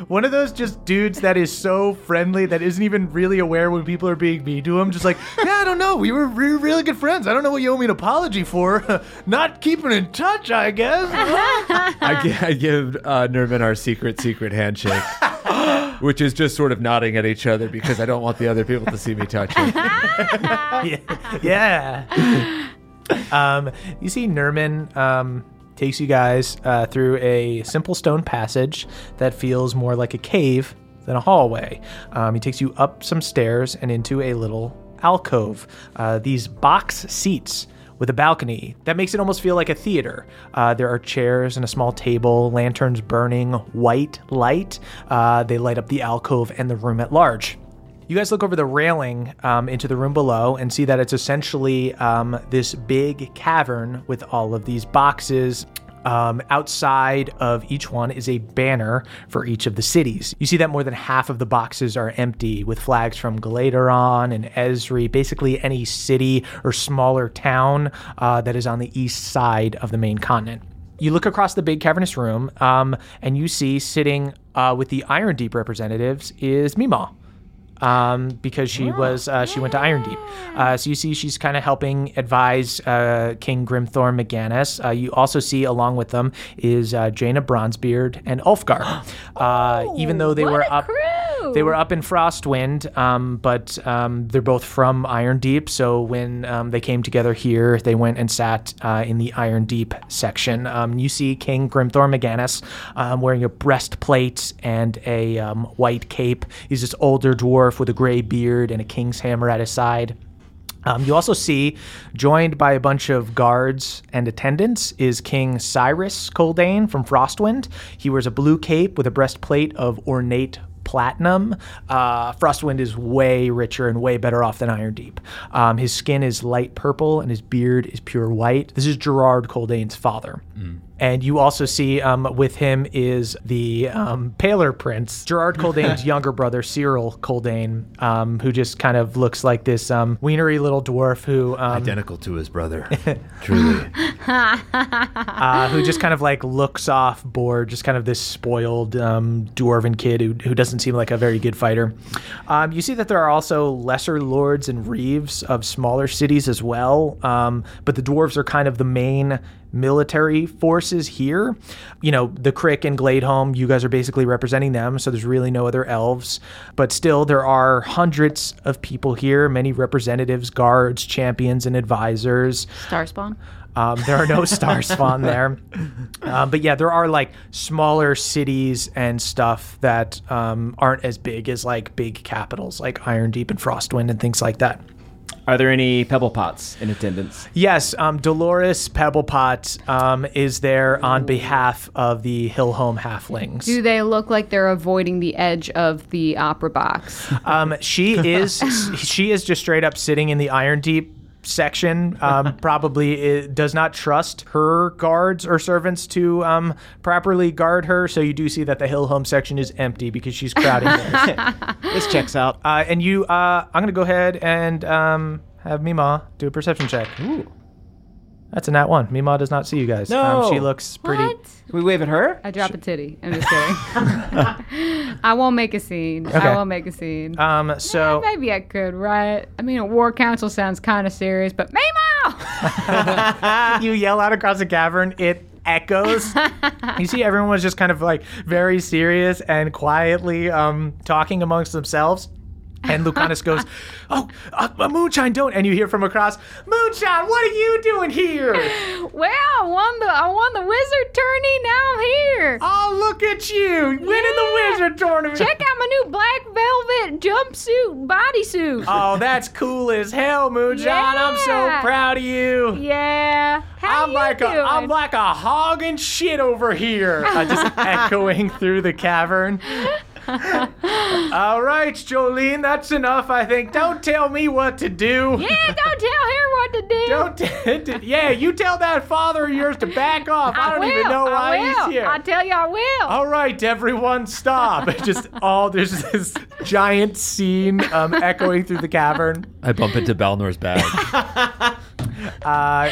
One of those just dudes that is so friendly that isn't even really aware when people are being mean to him. Just like, yeah, I don't know. We were re- really good friends. I don't know what you owe me an apology for. Not keeping in touch, I guess. I, g- I give uh, Nerman our secret, secret handshake, which is just sort of nodding at each other because I don't want the other people to see me touch it. yeah. yeah. Um, you see Nerman... Um, takes you guys uh, through a simple stone passage that feels more like a cave than a hallway. Um, he takes you up some stairs and into a little alcove. Uh, these box seats with a balcony that makes it almost feel like a theater. Uh, there are chairs and a small table, lanterns burning white light. Uh, they light up the alcove and the room at large. You guys look over the railing um, into the room below and see that it's essentially um, this big cavern with all of these boxes. Um, outside of each one is a banner for each of the cities. You see that more than half of the boxes are empty with flags from Galateron and Ezri, basically any city or smaller town uh, that is on the east side of the main continent. You look across the big cavernous room um, and you see sitting uh, with the Iron Deep representatives is Mima. Um, because she oh, was, uh, yeah. she went to Iron Deep. Uh, so you see she's kind of helping advise uh, King Grimthor Maganis. Uh, you also see along with them is uh, Jaina Bronzebeard and Ulfgar. Uh, oh, even though they were up, crew. they were up in Frostwind, um, but um, they're both from Iron Deep. So when um, they came together here, they went and sat uh, in the Iron Deep section. Um, you see King Grimthor Maganis um, wearing a breastplate and a um, white cape. He's this older dwarf with a gray beard and a king's hammer at his side. Um, you also see, joined by a bunch of guards and attendants, is King Cyrus Coldane from Frostwind. He wears a blue cape with a breastplate of ornate platinum. Uh, Frostwind is way richer and way better off than Iron Deep. Um, his skin is light purple and his beard is pure white. This is Gerard Coldane's father. Mm. And you also see um, with him is the um, paler prince, Gerard Coldane's younger brother, Cyril Coldane, um, who just kind of looks like this um, wienery little dwarf who... Um, Identical to his brother, truly. uh, who just kind of like looks off board, just kind of this spoiled um, dwarven kid who, who doesn't seem like a very good fighter. Um, you see that there are also lesser lords and reeves of smaller cities as well, um, but the dwarves are kind of the main... military forces here. You know, the Crick and Gladehome, you guys are basically representing them, so there's really no other elves. But still, there are hundreds of people here, many representatives, guards, champions, and advisors. Starspawn? Um, there are no Starspawn there. Um, but yeah, there are like smaller cities and stuff that um, aren't as big as like big capitals like Iron Deep and Frostwind and things like that. Are there any pebble pots in attendance? Yes, um, Dolores Pebblepot um, is there on behalf of the Hillhome halflings. Do they look like they're avoiding the edge of the opera box? Um, she is. She is just straight up sitting in the Iron Deep section. Um, probably it does not trust her guards or servants to um, properly guard her. So you do see that the Hillhome section is empty because she's crowding there. This checks out. Uh, and you, uh, I'm going to go ahead and um, have Mima do a perception check. Ooh. That's a nat one. Mima does not see you guys. No. Um, she looks pretty. What? Can we wave at her? I drop she... a titty. I'm just kidding. I won't make a scene. Okay. I won't make a scene. Um, so yeah, maybe I could, right? I mean, a war council sounds kind of serious, but Mimo! You yell out across the cavern. It echoes. You see, everyone was just kind of like very serious and quietly um, talking amongst themselves. And Lucanus goes, oh, uh, Moonshine, don't. And you hear from across, Moonshine, what are you doing here? Well, I won the I won the wizard tourney. Now I'm here. Oh, look at you. Winning yeah. the wizard tournament. Check out my new black velvet jumpsuit, bodysuit. Oh, that's cool as hell, Moonshine. Yeah. I'm so proud of you. Yeah. How I'm you like doing? A I'm like a hog and shit over here. Uh, just echoing through the cavern. All right, Jolene, that's enough, I think. Don't tell me what to do. Yeah, don't tell her what to do. Don't. T- t- yeah, you tell that father of yours to back off. I, I don't will. even know why I will. he's here. I tell you, I will. All right, everyone, stop. Just all there's this giant scene um, echoing through the cavern. I bump into Balnor's bag. Uh,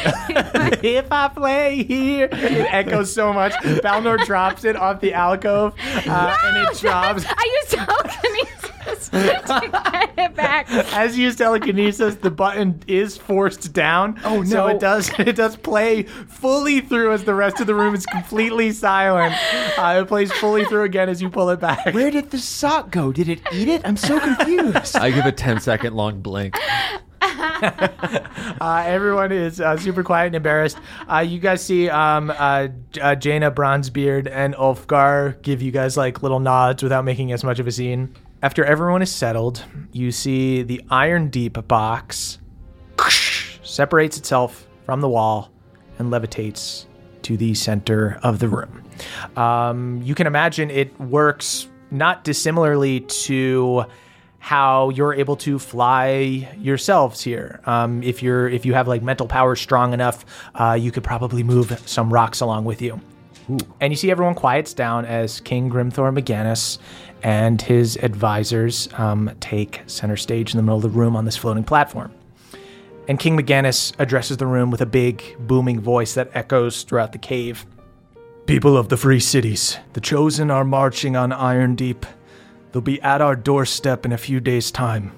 if I play here, it echoes so much. Balnor drops it off the alcove, uh, no, and it drops. I used telekinesis to get it back. As you use telekinesis, the button is forced down. Oh no! So it does. It does play fully through as the rest of the room is completely silent. Uh, it plays fully through again as you pull it back. Where did the sock go? Did it eat it? I'm so confused. I give a ten second long blink. uh, everyone is uh, super quiet and embarrassed. Uh, you guys see um, uh, uh, Jaina Bronzebeard and Ulfgar give you guys like little nods without making as much of a scene. After everyone is settled, you see the Iron Deep box separates itself from the wall and levitates to the center of the room. Um, you can imagine it works not dissimilarly to how you're able to fly yourselves here. Um, if you're if you have like mental power strong enough, uh, you could probably move some rocks along with you. Ooh. And you see everyone quiets down as King Grimthor Maganis and his advisors um, take center stage in the middle of the room on this floating platform. And King Maganis addresses the room with a big, booming voice that echoes throughout the cave. People of the Free Cities, the Chosen are marching on Iron Deep. They'll be at our doorstep in a few days' time.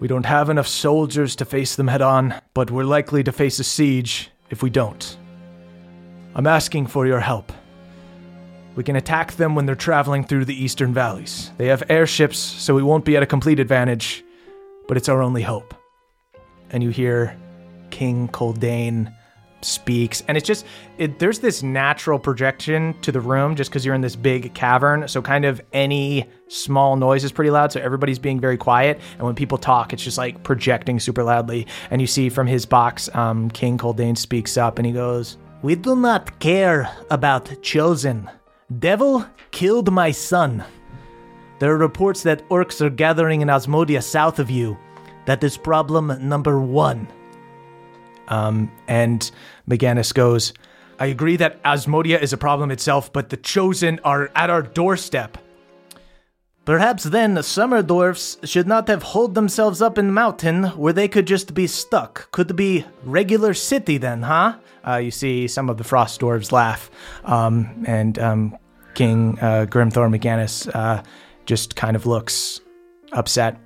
We don't have enough soldiers to face them head on, but we're likely to face a siege if we don't. I'm asking for your help. We can attack them when they're traveling through the eastern valleys. They have airships, so we won't be at a complete advantage, but it's our only hope. And you hear King Coldane speaks, and it's just it, there's this natural projection to the room just because you're in this big cavern, so kind of any small noise is pretty loud, so everybody's being very quiet, and when people talk it's just like projecting super loudly. And you see from his box um, King Coldane speaks up and he goes, "We do not care about Chosen. Devil killed my son. There are reports that orcs are gathering in Osmodia south of you. That is problem number one." Um, and Maganis goes, "I agree that Osmodia is a problem itself, but the Chosen are at our doorstep." Perhaps then the summer dwarfs should not have holed themselves up in the mountain where they could just be stuck. Could be regular city then, huh? Uh, you see some of the frost dwarves laugh. Um, and um, King uh, Grimthor Maganis uh, just kind of looks upset.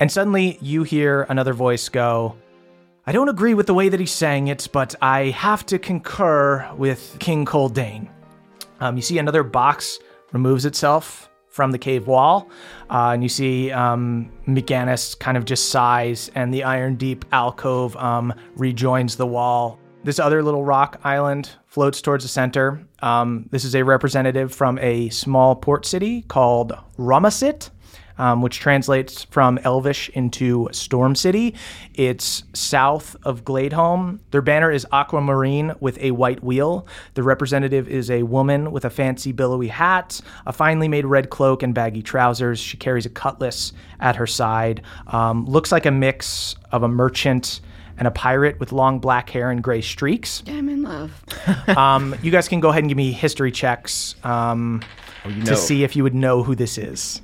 And suddenly you hear another voice go, "I don't agree with the way that he's saying it, but I have to concur with King Coldane." Um, you see another box removes itself from the cave wall, uh, and you see um, Maganis kind of just sighs, and the Iron Deep alcove um, rejoins the wall. This other little rock island floats towards the center. Um, this is a representative from a small port city called Romasit. Um, which translates from Elvish into Storm City. It's south of Gladehome. Their banner is aquamarine with a white wheel. The representative is a woman with a fancy billowy hat, a finely made red cloak and baggy trousers. She carries a cutlass at her side. Um, looks like a mix of a merchant and a pirate with long black hair and gray streaks. Yeah, I'm in love. um, you guys can go ahead and give me history checks um, oh, you know. to see if you would know who this is.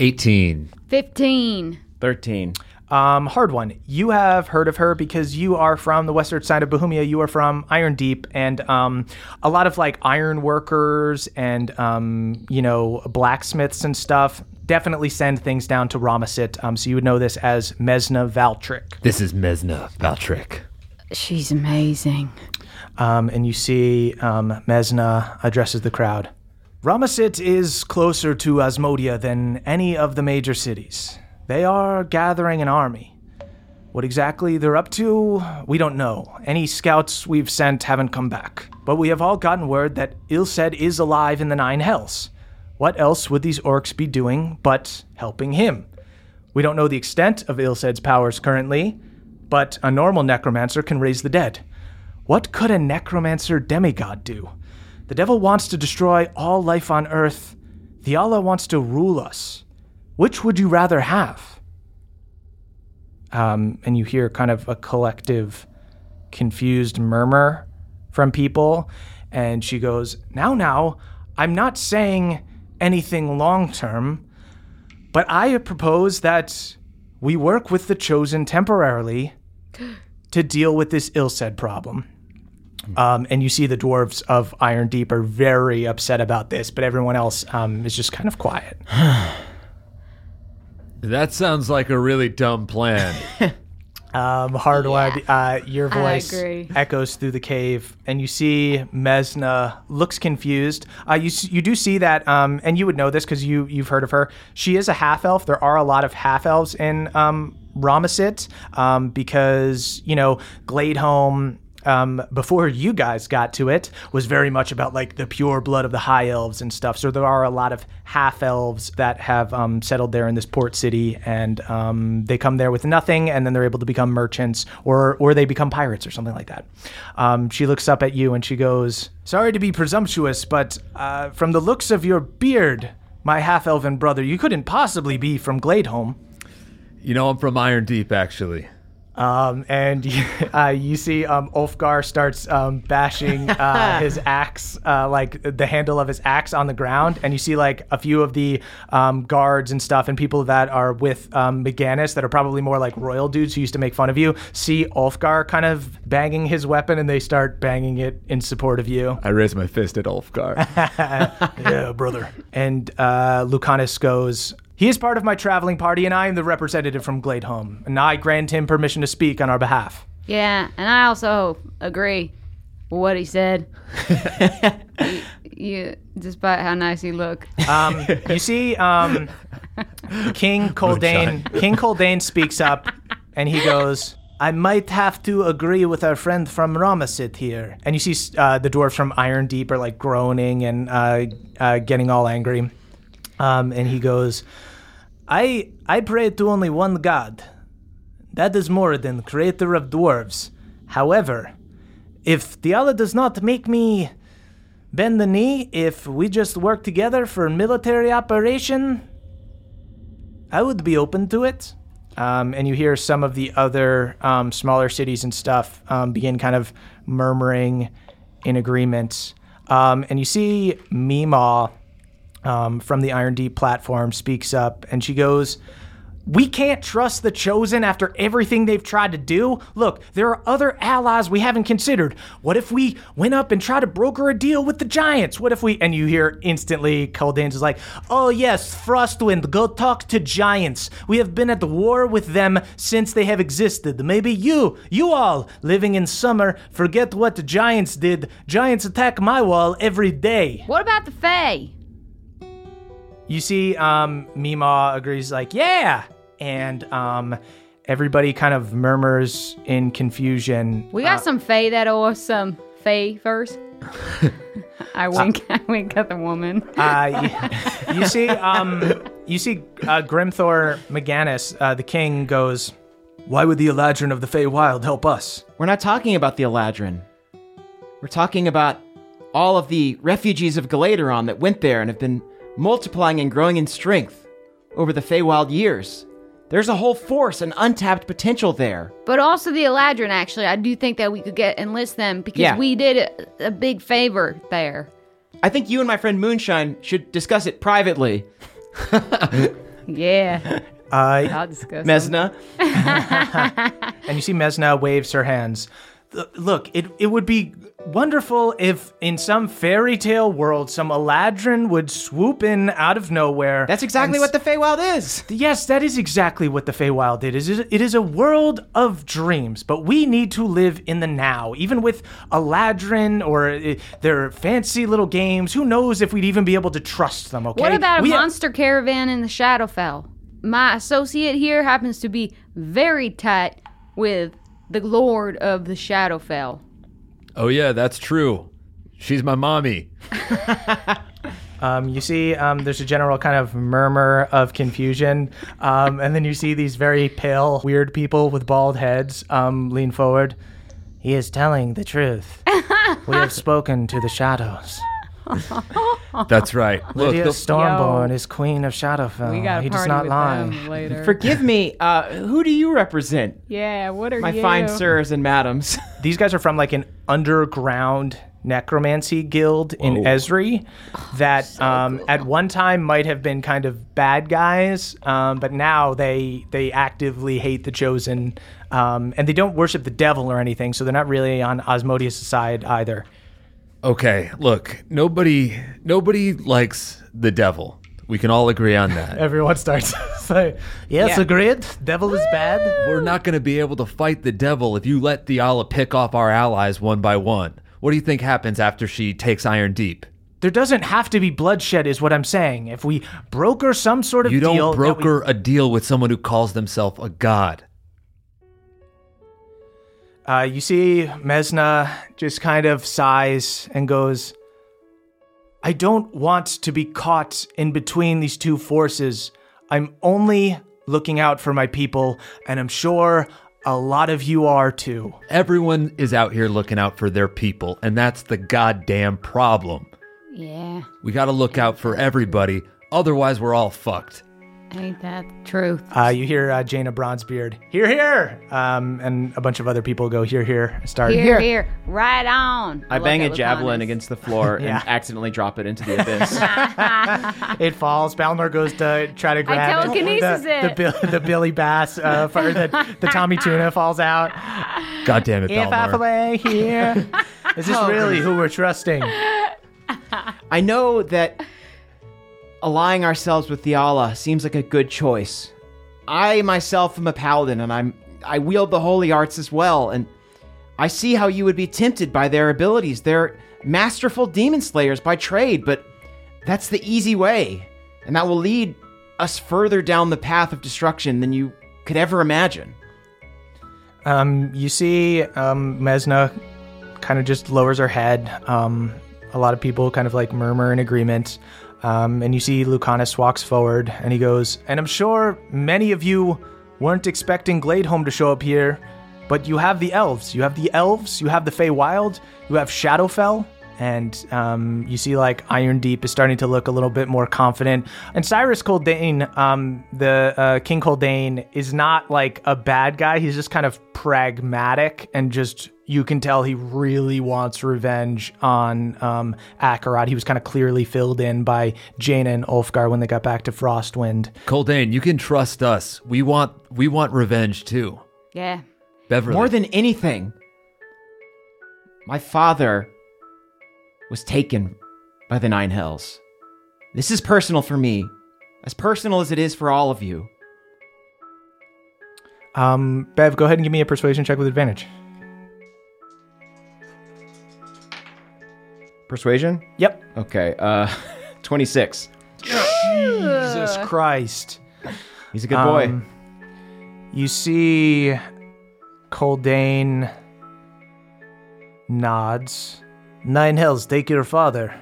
eighteen. fifteen. thirteen. Um, hard one. You have heard of her because you are from the western side of Bohemia. You are from Iron Deep, and um, a lot of like iron workers and um, you know, blacksmiths and stuff definitely send things down to Romasit. Um, so you would know this as Mesna Valtric. This is Mesna Valtric. She's amazing. Um, and you see um, Mesna addresses the crowd. Romasit is closer to Osmodia than any of the major cities. They are gathering an army. What exactly they're up to, we don't know. Any scouts we've sent haven't come back. But we have all gotten word that Ilsed is alive in the Nine Hells. What else would these orcs be doing but helping him? We don't know the extent of Ilsed's powers currently, but a normal necromancer can raise the dead. What could a necromancer demigod do? The devil wants to destroy all life on Earth. Thiala wants to rule us. Which would you rather have? Um, and you hear kind of a collective, confused murmur from people. And she goes, now, now, I'm not saying anything long-term, but I propose that we work with the Chosen temporarily to deal with this ill-said problem. Um, and you see the dwarves of Iron Deep are very upset about this, but everyone else um, is just kind of quiet. That sounds like a really dumb plan. um, Hardwired, yeah. uh, your voice echoes through the cave, and you see Mesna looks confused. Uh, you you do see that, um, and you would know this because you, you've heard of her. She is a half-elf. There are a lot of half-elves in um, Ramasit um, because, you know, Gladehome... Um, before you guys got to it, was very much about like the pure blood of the High Elves and stuff. So there are a lot of half elves that have um, settled there in this port city, and um, they come there with nothing, and then they're able to become merchants, or or they become pirates or something like that. Um, she looks up at you and she goes, "Sorry to be presumptuous, but uh, from the looks of your beard, my half elven brother, you couldn't possibly be from Gladehome." You know, I'm from Iron Deep, actually. Um, and uh, you see um, Ulfgar starts um, bashing uh, his axe, uh, like the handle of his axe on the ground. And you see like a few of the um, guards and stuff and people that are with um, Maganis that are probably more like royal dudes who used to make fun of you see Ulfgar kind of banging his weapon, and they start banging it in support of you. I raise my fist at Ulfgar. Yeah, brother. And uh, Lucanus goes... "He is part of my traveling party, and I am the representative from Gladehome, and I grant him permission to speak on our behalf." Yeah, and I also agree with what he said, you, you, despite how nice he looked. Um, you see, um, King Coldane, King Coldane speaks up, and he goes... "I might have to agree with our friend from Ramasit here." And you see uh, the dwarves from Iron Deep are like groaning and uh, uh, getting all angry. Um, and he goes, I I pray to only one God. That is Moradin, creator of dwarves. However, if Thiala does not make me bend the knee, if we just work together for a military operation, I would be open to it. Um, and you hear some of the other um, smaller cities and stuff um, begin kind of murmuring in agreement. Um, and you see Meemaw... Um, from the Iron Deep platform speaks up, and she goes, "We can't trust the Chosen after everything they've tried to do. Look, there are other allies we haven't considered. What if we went up and tried to broker a deal with the Giants? What if we..." And you hear instantly Caldane's is like, "Oh yes, Frostwind, go talk to Giants. We have been at war with them since they have existed. Maybe you, you all, living in summer, forget what the Giants did. Giants attack my wall every day." What about the Fae? You see, um, Meemaw agrees, like, "Yeah!" And um, everybody kind of murmurs in confusion. We got uh, some Fae that are some Fae first. I wink uh, I wink at the woman. uh, you, you see, um, you see uh, Grimthor Maganis, uh, the king, goes, "Why would the Eladrin of the Feywild help us?" We're not talking about the Eladrin. We're talking about all of the refugees of Galateron that went there and have been... multiplying and growing in strength over the Feywild years. There's a whole force and untapped potential there. But also the Eladrin, actually. I do think that we could get enlist them because yeah. we did a, a big favor there. I think you and my friend Moonshine should discuss it privately. Yeah. Uh, I'll discuss it. Mesna. And you see Mesna waves her hands. Look, it, it would be wonderful if in some fairy tale world, some Eladrin would swoop in out of nowhere. That's exactly what the Feywild is. Yes, that is exactly what the Feywild is. It is a world of dreams, but we need to live in the now. Even with Eladrin or their fancy little games, who knows if we'd even be able to trust them, okay? What about a we monster ha- caravan in the Shadowfell? My associate here happens to be very tight with... the Lord of the Shadowfell. Oh yeah, that's true. She's my mommy. um, you see, um, there's a general kind of murmur of confusion, um, and then you see these very pale, weird people with bald heads um, lean forward. "He is telling the truth. We have spoken to the shadows." That's right. Lydia Look, Stormborn Yo. is queen of Shadowfell. He does not lie. Forgive me. Uh, who do you represent? Yeah, what are my you? My fine sirs and madams. These guys are from like an underground necromancy guild Whoa. in Ezri that so um, cool. at one time might have been kind of bad guys, um, but now they they actively hate the Chosen, um, and they don't worship the devil or anything, so they're not really on Osmodius' side either. Okay, look, nobody nobody likes the devil. We can all agree on that. Everyone starts saying, yes, yeah. agreed. Devil is bad. We're not going to be able to fight the devil if you let Thiala pick off our allies one by one. What do you think happens after she takes Iron Deep? There doesn't have to be bloodshed is what I'm saying. If we broker some sort of deal... You don't deal broker we... a deal with someone who calls themselves a god. Uh, you see Mesna just kind of sighs and goes... I don't want to be caught in between these two forces. I'm only looking out for my people, and I'm sure a lot of you are too. Everyone is out here looking out for their people, and that's the goddamn problem. Yeah. We gotta look out for everybody, otherwise we're all fucked. Ain't that truth? Uh, you hear uh, Jaina Bronzebeard, hear, hear! Um, and a bunch of other people go, hear, hear. Start Hear, here. hear. Right on. I, I bang a javelin against the floor yeah. and accidentally drop it into the abyss. It falls. Balnor goes to try to grab it. I telekinesis the, it. The, the, the Billy Bass, uh, for the, the Tommy Tuna falls out. God damn it, Balnor. If I play here. Is this oh, really who we're trusting? I know that... Allying ourselves with Thiala seems like a good choice. I myself am a paladin, and I'm I wield the holy arts as well, and I see how you would be tempted by their abilities. They're masterful demon slayers by trade, but that's the easy way, and that will lead us further down the path of destruction than you could ever imagine. Um, you see, um, Mesna kind of just lowers her head. Um, a lot of people kind of like murmur in agreement. Um, and you see Lucanus walks forward, and he goes, and I'm sure many of you weren't expecting Gladehome to show up here, but you have the elves. You have the elves, you have the Feywild, you have Shadowfell, and um, you see, like, Iron Deep is starting to look a little bit more confident. And Cyrus Coldane, um, the uh, King Coldane, is not, like, a bad guy. He's just kind of pragmatic and just... You can tell he really wants revenge on um, Akarat. He was kind of clearly filled in by Jaina and Ulfgar when they got back to Frostwind. Coldane, you can trust us. We want we want revenge too. Yeah. Beverly. More than anything, my father was taken by the Nine Hells. This is personal for me, as personal as it is for all of you. Um, Bev, go ahead and give me a persuasion check with advantage. Persuasion? Yep. Okay, uh, twenty-six. Jesus Christ. He's a good boy. Um, you see Coldane nods. Nine Hells, take your father.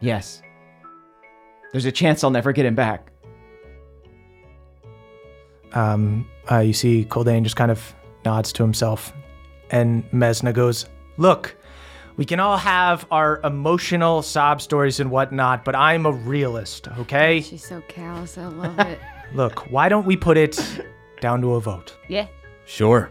Yes. There's a chance I'll never get him back. Um, uh, you see Coldane just kind of nods to himself. And Mesna goes, look... We can all have our emotional sob stories and whatnot, but I'm a realist, okay? She's so callous, I love it. Look, why don't we put it down to a vote? Yeah. Sure.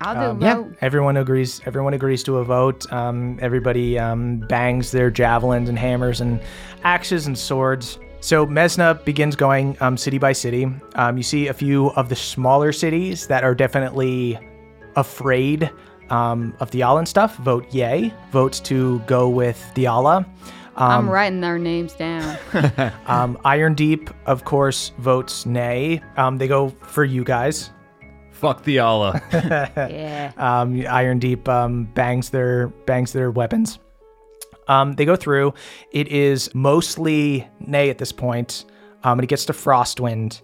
I'll do um, a vote. Yeah. Everyone agrees. Everyone agrees to a vote. Um, everybody um, bangs their javelins and hammers and axes and swords. So Mesna begins going um, city by city. Um, you see a few of the smaller cities that are definitely afraid Um, of Thiala and stuff, vote yay. Votes to go with Thiala. Um, I'm writing their names down. um, Iron Deep, of course, votes nay. Um, they go for you guys. Fuck Thiala. Yeah. Um, Iron Deep um, bangs their bangs their weapons. Um, they go through. It is mostly nay at this point, um, and it gets to Frostwind.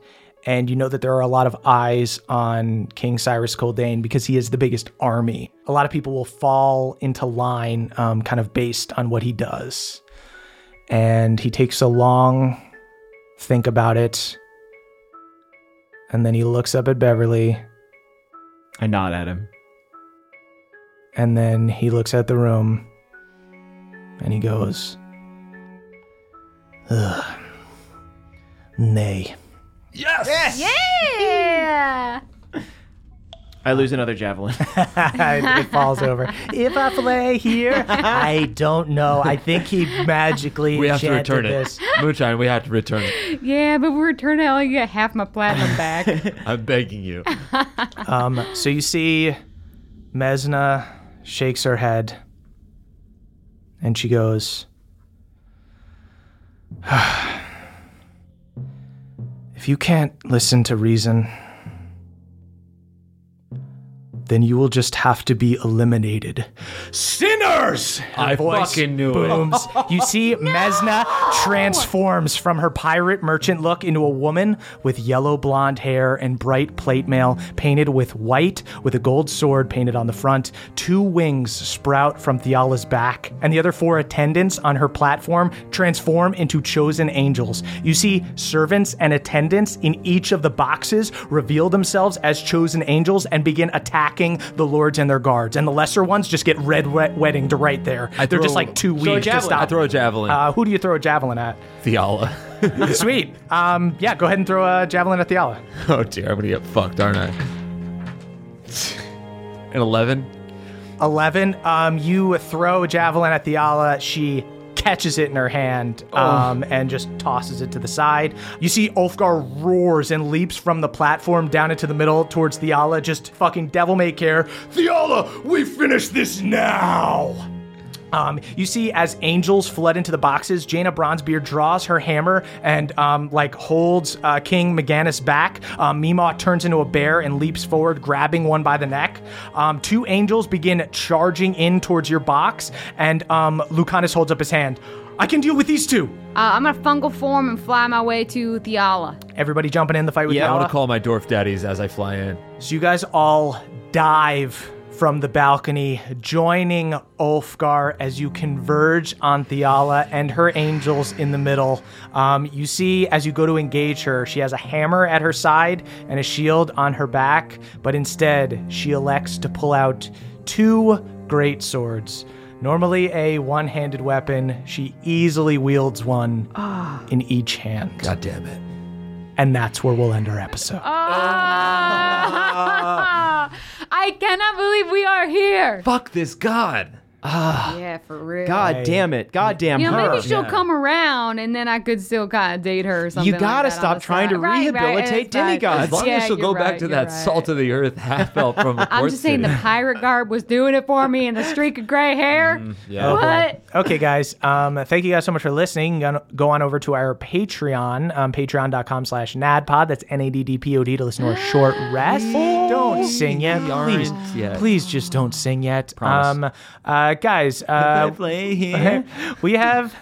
And you know that there are a lot of eyes on King Cyrus Coldane because he is the biggest army. A lot of people will fall into line um, kind of based on what he does. And he takes a long think about it. And then he looks up at Beverly. I nod at him. And then he looks at the room. And he goes, ugh, nay. Yes! Yes! Yeah! I lose another javelin. It falls over. If I play here, I don't know. I think he magically we have to return this. It. Moonshine, we have to return it. Yeah, but we return it, I only get half my platinum back. I'm begging you. Um, so you see Mesna shakes her head, and she goes, if you can't listen to reason, then you will just have to be eliminated. Sinners! Her I fucking knew booms. It. You see, no! Mesna transforms from her pirate merchant look into a woman with yellow blonde hair and bright plate mail painted with white, with a gold sword painted on the front. Two wings sprout from Thiala's back, and the other four attendants on her platform transform into chosen angels. You see servants and attendants in each of the boxes reveal themselves as chosen angels and begin attacking the lords and their guards, and the lesser ones just get red wet wedding to right there. I They're just like too weak to stop. I throw a javelin. Uh, who do you throw a javelin at? Thiala. Sweet. Um, yeah, go ahead and throw a javelin at Thiala. Oh dear, I'm gonna get fucked, aren't I? An eleven. Eleven. Um, you throw a javelin at Thiala. She catches it in her hand um, oh. and just tosses it to the side. You see Ulfgar roars and leaps from the platform down into the middle towards Thiala, just fucking devil may care. Thiala, we finish this now! Um, you see as angels flood into the boxes, Jaina Bronzebeard draws her hammer and um, like holds uh, King Maganis back. Um, Meemaw turns into a bear and leaps forward, grabbing one by the neck. Um, two angels begin charging in towards your box, and um, Lucanus holds up his hand. I can deal with these two. Uh, I'm going to fungal form and fly my way to Thiala. Everybody jumping in the fight with yeah, Thiala? Yeah, I want to call my dwarf daddies as I fly in. So you guys all dive from the balcony, joining Ulfgar as you converge on Thiala and her angels in the middle. Um, you see, as you go to engage her, she has a hammer at her side and a shield on her back, but instead she elects to pull out two great swords. Normally a one-handed weapon, she easily wields one oh. in each hand. God damn it. And that's where we'll end our episode. Oh. Oh. I cannot believe we are here. Fuck this god. Ah. Yeah, for real. God right. damn it. God damn you know, her. Maybe she'll yeah. come around, and then I could still kind of date her or something. You gotta like stop trying side. to right, rehabilitate right. demigods. As long yeah, as she'll go right, back to that right. salt of the earth half elf from the I'm just saying city. The pirate guard was doing it for me, and the streak of gray hair. Mm, yeah. What? Oh, okay, guys. Um, thank you guys so much for listening. Go on over to our Patreon, um, patreon dot com slash nadpod. That's N A D D P O D to listen to our short rest. Oh, don't sing yet. Please, yet. please just don't sing yet. Promise. Um, uh, Guys, uh, if I play here. we have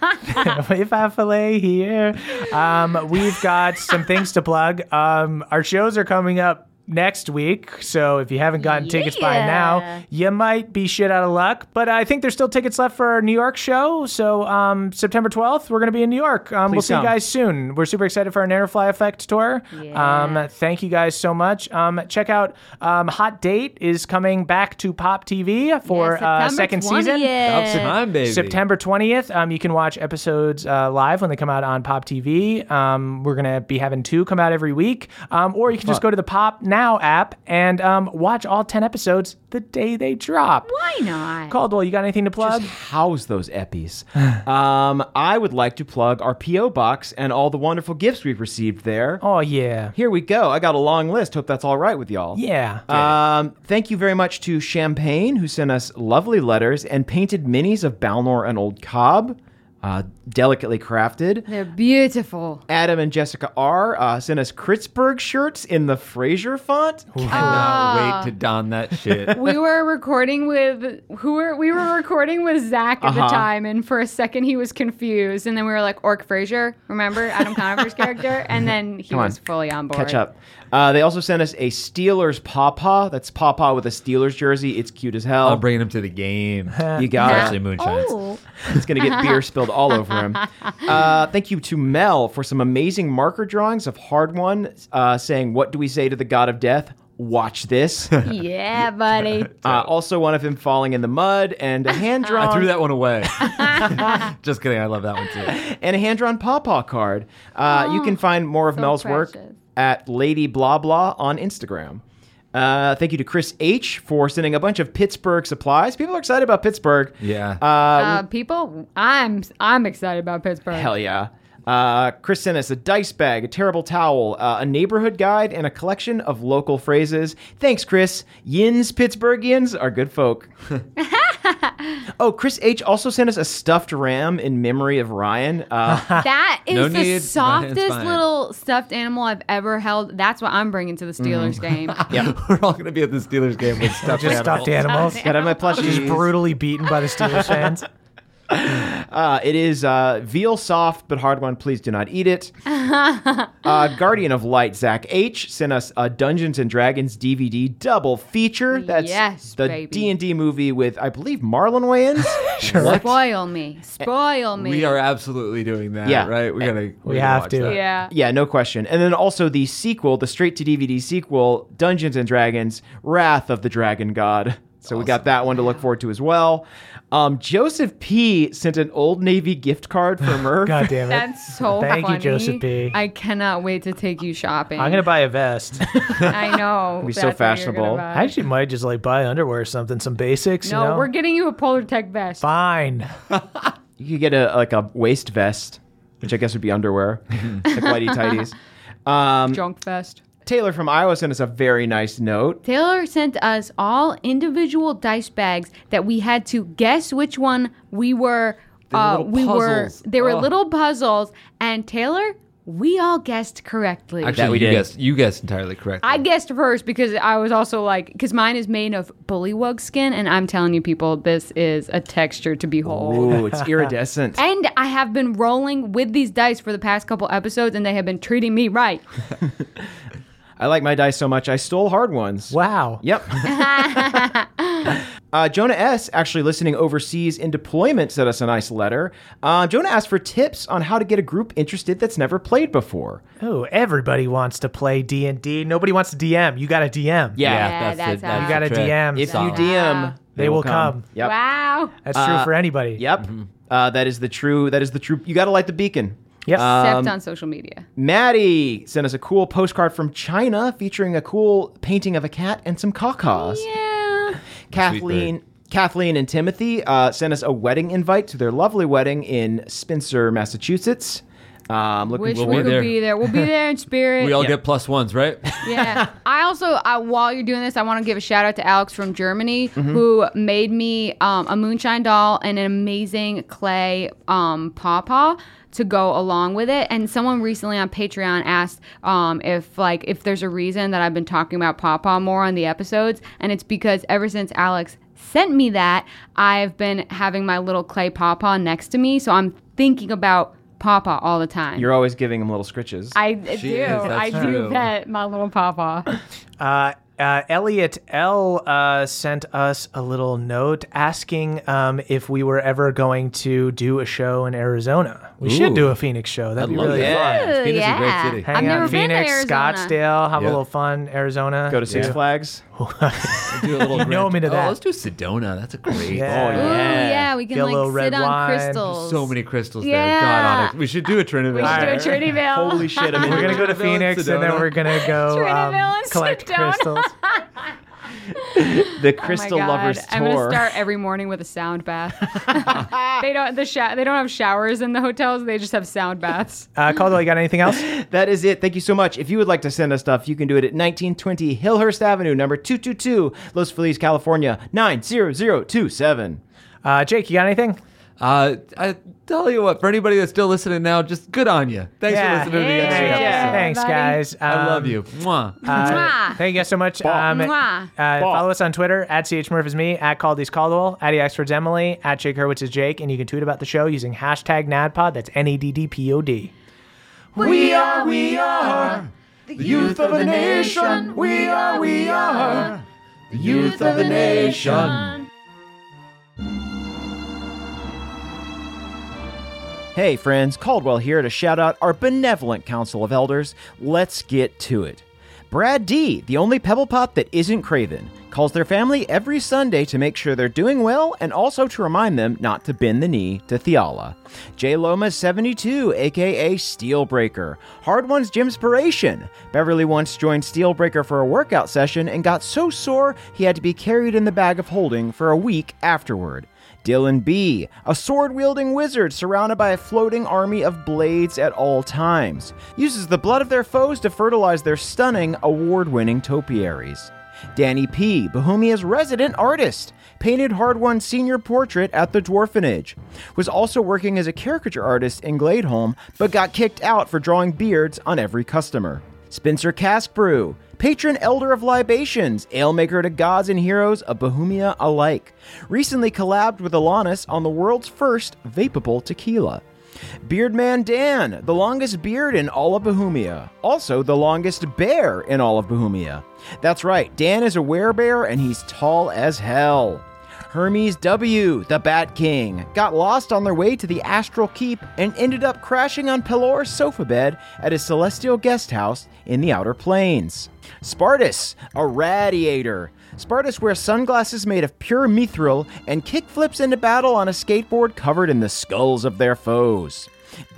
if I play here, um, we've got some things to plug. Um, our shows are coming up next week, so if you haven't gotten yeah. tickets by now, you might be shit out of luck. But I think there's still tickets left for our New York show. So um, September twelfth, we're going to be in New York. Um, we'll see come. you guys soon. We're super excited for our Nanofly Effect tour. Yeah. Um, thank you guys so much. Um, check out um, Hot Date is coming back to Pop T V for yeah, uh, second season. Time, baby. September twentieth. Um, you can watch episodes uh, live when they come out on Pop T V. Um, we're going to be having two come out every week, um, or you can Fuck. just go to the Pop Now app and um, watch all ten episodes the day they drop. Why not? Caldwell, you got anything to plug? Just house those eppies. um, I would like to plug our P O box and all the wonderful gifts we've received there. Oh, yeah. Here we go. I got a long list. Hope that's all right with y'all. Yeah. Um, thank you very much to Champagne, who sent us lovely letters and painted minis of Balnor and Old Cobb. Uh, delicately crafted. They're beautiful. Adam and Jessica R. Uh, sent us Kritzberg shirts in the Fraser font. Ooh. Cannot uh, wait to don that shit. We were recording with who were we were recording with Zach at uh-huh. the time, and for a second he was confused, and then we were like, Orc Fraser, remember Adam Conover's character? And then he Come was on. fully on board. Catch up. Uh, they also sent us a Steelers Pawpaw. That's Pawpaw with a Steelers jersey. It's cute as hell. I'm bringing him to the game. You got Actually, it. Moonshine. Oh. It's going to get beer spilled all over him. Uh, thank you to Mel for some amazing marker drawings of Hard One, uh, saying, what do we say to the God of Death? Watch this. Yeah, buddy. Uh, also, one of him falling in the mud and a hand-drawn... I threw that one away. Just kidding. I love that one, too. And a hand-drawn Pawpaw card. Uh, oh, you can find more of so Mel's precious. work at Lady Blah Blah on Instagram. Uh, thank you to Chris H. for sending a bunch of Pittsburgh supplies. People are excited about Pittsburgh. Yeah. Uh, uh, people, I'm I'm excited about Pittsburgh. Hell yeah. Uh, Chris sent us a dice bag, a terrible towel, uh, a neighborhood guide, and a collection of local phrases. Thanks, Chris. Yins, Pittsburghians are good folk. Oh, Chris H. also sent us a stuffed ram in memory of Ryan. Uh, that is no the need. softest little stuffed animal I've ever held. That's what I'm bringing to the Steelers mm. game. Yeah, we're all going to be at the Steelers game with stuffed, just animals. stuffed animals. Got out my plushies. Just brutally beaten by the Steelers fans. Uh, it is uh, veal soft but hard one. Please do not eat it. uh, Guardian of Light Zach H sent us a Dungeons and Dragons D V D double feature. That's yes, the baby. D and D movie with, I believe, Marlon Wayans. Sure. Spoil me, spoil me. We are absolutely doing that. Yeah. Right. We gotta. We, we have to. That. Yeah. Yeah. No question. And then also the sequel, the straight to D V D sequel, Dungeons and Dragons: Wrath of the Dragon God. So awesome. We got that one to look forward to as well. Um, Joseph P. sent an Old Navy gift card for Murph. God damn it. That's so Thank funny. Thank you, Joseph P. I cannot wait to take you shopping. I'm going to buy a vest. I know. It'll be so fashionable. I actually might just like buy underwear or something, some basics. No, you know? We're getting you a Polar Tech vest. Fine. You could get a like a waist vest, which I guess would be underwear. Like whitey tighties. Um, Junk vest. Taylor from Iowa sent us a very nice note. Taylor sent us all individual dice bags that we had to guess which one we were. Uh, we were. They were oh. little puzzles, and Taylor, we all guessed correctly. Actually, that we you did. guessed. You guessed entirely correctly. I guessed first because I was also like, because mine is made of bullywug skin, and I'm telling you, people, this is a texture to behold. Ooh, it's iridescent. And I have been rolling with these dice for the past couple episodes, and they have been treating me right. I like my dice so much, I stole hard ones. Wow. Yep. uh, Jonah S., actually listening overseas in deployment, sent us a nice letter. Uh, Jonah asked for tips on how to get a group interested that's never played before. Oh, everybody wants to play D and D. Nobody wants to D M. You got to D M. Yeah, yeah that's, that's it. That's you got to D M. If you D M, they, they will come. come. Yep. Wow. That's true uh, for anybody. Yep. Mm-hmm. Uh, that is the true. That is the true. You got to light the beacon. Yep. Except um, on social media. Maddie sent us a cool postcard from China featuring a cool painting of a cat and some caw-caws. Yeah. Kathleen, Kathleen and Timothy uh, sent us a wedding invite to their lovely wedding in Spencer, Massachusetts. Um, looking Wish we'll we be could there. be there. We'll be there in spirit. We all yeah. get plus ones, right? Yeah. I also, uh, while you're doing this, I want to give a shout out to Alex from Germany, mm-hmm. who made me um, a moonshine doll and an amazing clay um, pawpaw to go along with it. And someone recently on Patreon asked um, if like if there's a reason that I've been talking about pawpaw more on the episodes, and it's because ever since Alex sent me that, I've been having my little clay pawpaw next to me, so I'm thinking about pawpaw all the time. You're always giving him little scritches. I she do. Is, I true. do pet my little pawpaw. Uh, uh, Elliot L. Uh, sent us a little note asking um, if we were ever going to do a show in Arizona. We Ooh. should do a Phoenix show. That'd I'd be really fun. Yeah. Phoenix yeah. is a great city. Hang I've out never Phoenix, been to Arizona. Scottsdale, have yep. a little fun, Arizona. Go to Six yeah. Flags. do a little you know me to that. Oh, let's do Sedona. That's a great. Yeah. Oh yeah. Ooh, yeah, we can Get like sit on wine. crystals. So many crystals yeah. there. God on it. We should do a Trinity. We should right. do a Trinity. Holy shit! I mean, we're gonna go to Phoenix and, and then we're gonna go um, collect Sedona. crystals. The Crystal oh Lovers Tour. I'm gonna start every morning with a sound bath. They don't the sho- they don't have showers in the hotels. They just have sound baths. Uh, Caldwell, you got anything else? That is it. Thank you so much. If you would like to send us stuff, you can do it at nineteen twenty Hillhurst Avenue, number two two two, Los Feliz, California nine zero zero two seven. Uh, Jake, you got anything? Uh, I tell you what, for anybody that's still listening now, just good on you. Thanks yeah. for listening yeah. to the extra episode. Yeah. Thanks, Buddy. guys. Um, I love you. Mwah. Uh, thank you guys so much. Um, uh, follow us on Twitter, at chmurph is me, at Caldy's Caldwell, at eXfordsEmily, at Jake Hurwitz is Jake, and you can tweet about the show using hashtag NADPOD, that's N A D D P O D. We are, we are, the youth of a nation. We are, we are, the youth of a nation. Hey friends, Caldwell here to shout out our benevolent Council of Elders. Let's get to it. Brad D., the only Pebble Pop that isn't Craven, calls their family every Sunday to make sure they're doing well and also to remind them not to bend the knee to Thiala. J. Loma seventy-two, a k a. Steelbreaker. Hard One's Gymspiration. Beverly once joined Steelbreaker for a workout session and got so sore he had to be carried in the bag of holding for a week afterward. Dylan B., a sword-wielding wizard surrounded by a floating army of blades at all times. Uses the blood of their foes to fertilize their stunning, award-winning topiaries. Danny P., Bohemia's resident artist. Painted Hard One's senior portrait at the Dwarfenage. Was also working as a caricature artist in Gladehome, but got kicked out for drawing beards on every customer. Spencer Cask Brew. Patron Elder of Libations, Alemaker to Gods and Heroes of Bohemia alike. Recently collabed with Alanis on the world's first Vapable Tequila. Beardman Dan, the longest beard in all of Bohemia. Also the longest bear in all of Bohemia. That's right, Dan is a werebear and he's tall as hell. Hermes W., the Bat King, got lost on their way to the Astral Keep and ended up crashing on Pelor's sofa bed at his celestial guest house in the Outer Planes. Spartus, a radiator. Spartus wears sunglasses made of pure mithril and kickflips into battle on a skateboard covered in the skulls of their foes.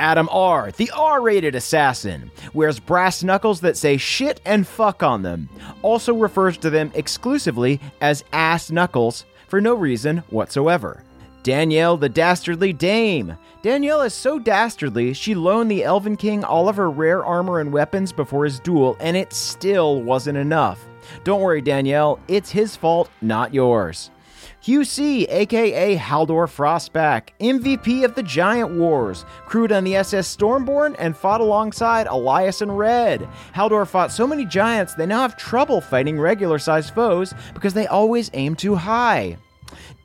Adam R., the R-rated assassin, wears brass knuckles that say shit and fuck on them. Also refers to them exclusively as ass knuckles for no reason whatsoever. Danielle the Dastardly Dame. Danielle is so dastardly, she loaned the Elven King all of her rare armor and weapons before his duel, and it still wasn't enough. Don't worry, Danielle, it's his fault, not yours. Q C, a k a. Haldor Frostback, M V P of the Giant Wars, crewed on the S S Stormborn and fought alongside Elias and Red. Haldor fought so many giants they now have trouble fighting regular-sized foes because they always aim too high.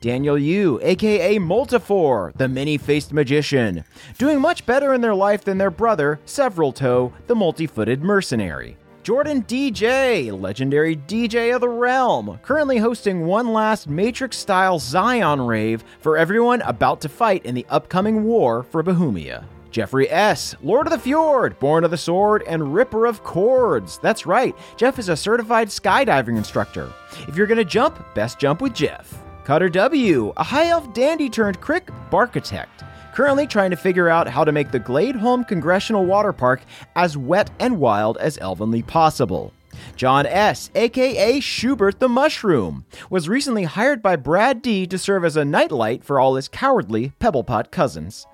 Daniel Yu, a k a. Multifor, the many-faced magician, doing much better in their life than their brother, Several-Toe, the multi-footed mercenary. Jordan D J, legendary D J of the realm, currently hosting one last Matrix-style Zion rave for everyone about to fight in the upcoming war for Bohemia. Jeffrey S., Lord of the Fjord, Born of the Sword, and Ripper of Cords. That's right, Jeff is a certified skydiving instructor. If you're going to jump, best jump with Jeff. Cutter W., a high elf dandy turned crick barkitect, currently trying to figure out how to make the Gladehome Congressional Water Park as wet and wild as elvenly possible. John S., a k a. Schubert the Mushroom, was recently hired by Brad D. to serve as a nightlight for all his cowardly Pebblepot cousins.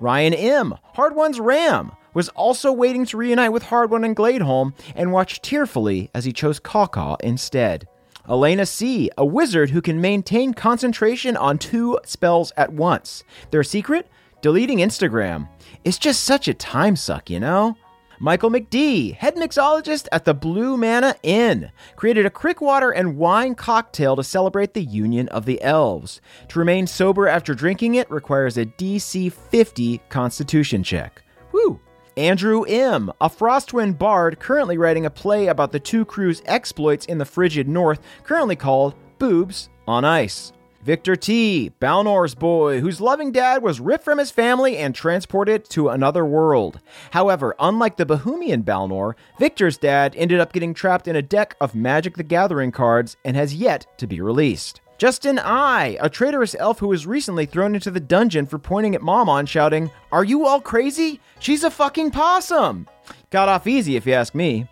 Ryan M., Hard One's Ram, was also waiting to reunite with Hard One and Gladehome and watched tearfully as he chose Kaka instead. Elena C., a wizard who can maintain concentration on two spells at once. Their secret? Deleting Instagram. It's just such a time suck, you know? Michael McD., head mixologist at the Blue Manna Inn, created a crick water and wine cocktail to celebrate the union of the elves. To remain sober after drinking it requires a D C fifty constitution check. Woo! Andrew M., a Frostwind bard currently writing a play about the two crew's exploits in the frigid north, currently called Boobs on Ice. Victor T., Balnor's boy, whose loving dad was ripped from his family and transported to another world. However, unlike the Bohemian Balnor, Victor's dad ended up getting trapped in a deck of Magic the Gathering cards and has yet to be released. Justin I., a traitorous elf who was recently thrown into the dungeon for pointing at Mama and shouting, "Are you all crazy? She's a fucking possum!" Got off easy if you ask me.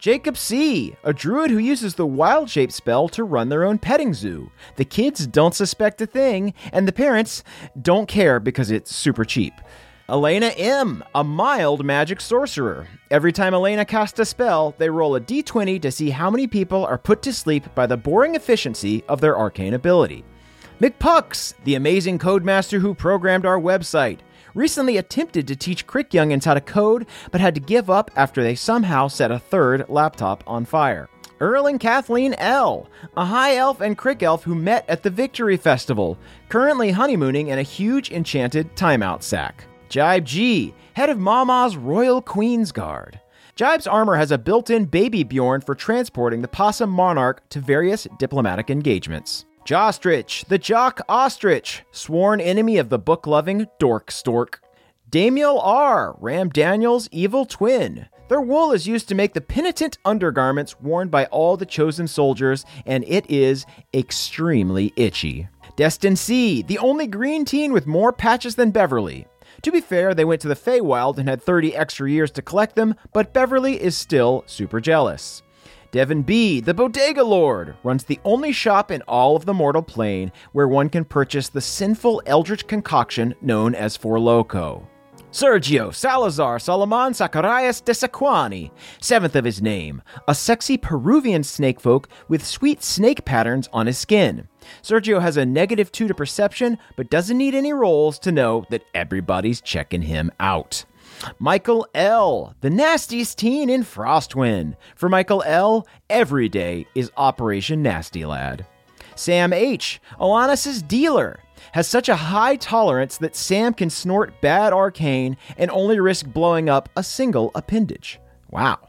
Jacob C., a druid who uses the wild shape spell to run their own petting zoo. The kids don't suspect a thing, and the parents don't care because it's super cheap. Elena M., a mild magic sorcerer. Every time Elena casts a spell, they roll a d twenty to see how many people are put to sleep by the boring efficiency of their arcane ability. McPucks, the amazing codemaster who programmed our website, recently attempted to teach Crick Youngins how to code, but had to give up after they somehow set a third laptop on fire. Earl and Kathleen L., a high elf and crick elf who met at the Victory Festival, currently honeymooning in a huge enchanted timeout sack. Jibe G., head of Mama's Royal Queen's Guard. Jibe's armor has a built-in baby Bjorn for transporting the possum monarch to various diplomatic engagements. Jostrich, the jock ostrich, sworn enemy of the book-loving dork stork. Damiel R., Ram Daniel's evil twin, Their wool is used to make the penitent undergarments worn by all the chosen soldiers, and it is extremely itchy. Destin C, the only green teen with more patches than Beverly. To be fair, they went to the Feywild and had thirty extra years to collect them, but Beverly is still super jealous. Devin B, the Bodega Lord, runs the only shop in all of the mortal plane where one can purchase the sinful eldritch concoction known as Four Loco. Sergio Salazar Solomon Zacharias de Sequani, seventh of his name, a sexy Peruvian snakefolk with sweet snake patterns on his skin. Sergio has a negative two to perception, but doesn't need any rolls to know that everybody's checking him out. Michael L., the nastiest teen in Frostwind. For Michael L., every day is Operation Nasty Lad. Sam H., Alanis' dealer, has such a high tolerance that Sam can snort bad arcane and only risk blowing up a single appendage. Wow.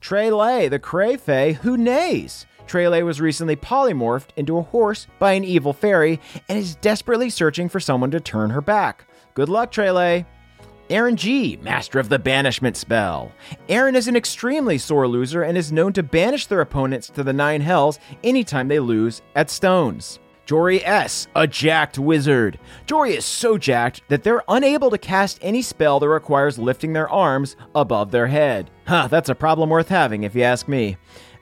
Trey Lay, the Crayfey, who neighs. Trey Lay was recently polymorphed into a horse by an evil fairy and is desperately searching for someone to turn her back. Good luck, Trey Lay. Aaron G., master of the banishment spell. Aaron is an extremely sore loser and is known to banish their opponents to the nine hells anytime they lose at stones. Jory S., a jacked wizard. Jory is so jacked that they're unable to cast any spell that requires lifting their arms above their head. Huh, that's a problem worth having if you ask me.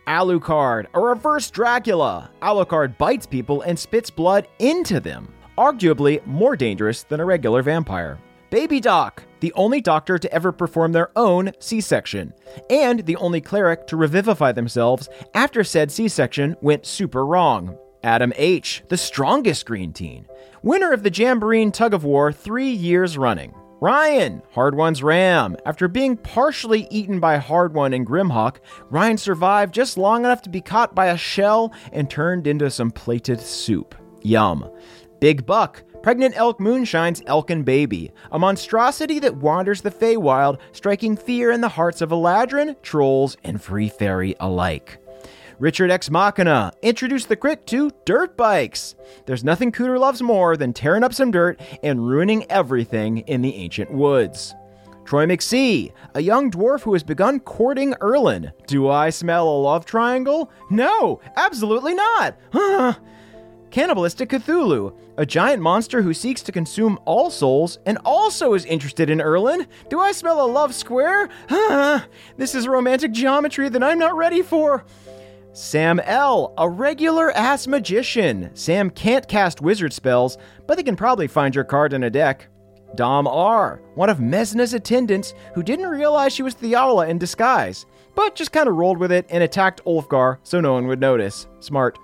Alucard, a reverse Dracula. Alucard bites people and spits blood into them. Arguably more dangerous than a regular vampire. Baby Doc, the only doctor to ever perform their own C-section, and the only cleric to revivify themselves after said C-section went super wrong. Adam H., the strongest green teen, winner of the Jamboree Tug of War three years running. Ryan, Hard One's ram. After being partially eaten by Hard One and Grimhawk, Ryan survived just long enough to be caught by a shell and turned into some plated soup. Yum. Big Buck, Pregnant Elk Moonshine's Elkin Baby, a monstrosity that wanders the Feywild, striking fear in the hearts of Eladrin, trolls, and free fairy alike. Richard Ex Machina introduced the Crick to dirt bikes. There's nothing Cooter loves more than tearing up some dirt and ruining everything in the ancient woods. Troy McSee, a young dwarf who has begun courting Erlen. Do I smell a love triangle? No, absolutely not. Huh. Cannibalistic Cthulhu, a giant monster who seeks to consume all souls and also is interested in Erlen. Do I smell a love square? Huh, this is romantic geometry that I'm not ready for. Sam L., a regular ass magician. Sam can't cast wizard spells, but they can probably find your card in a deck. Dom R., one of Mesna's attendants who didn't realize she was Thiala in disguise, but just kind of rolled with it and attacked Ulfgar so no one would notice. Smart.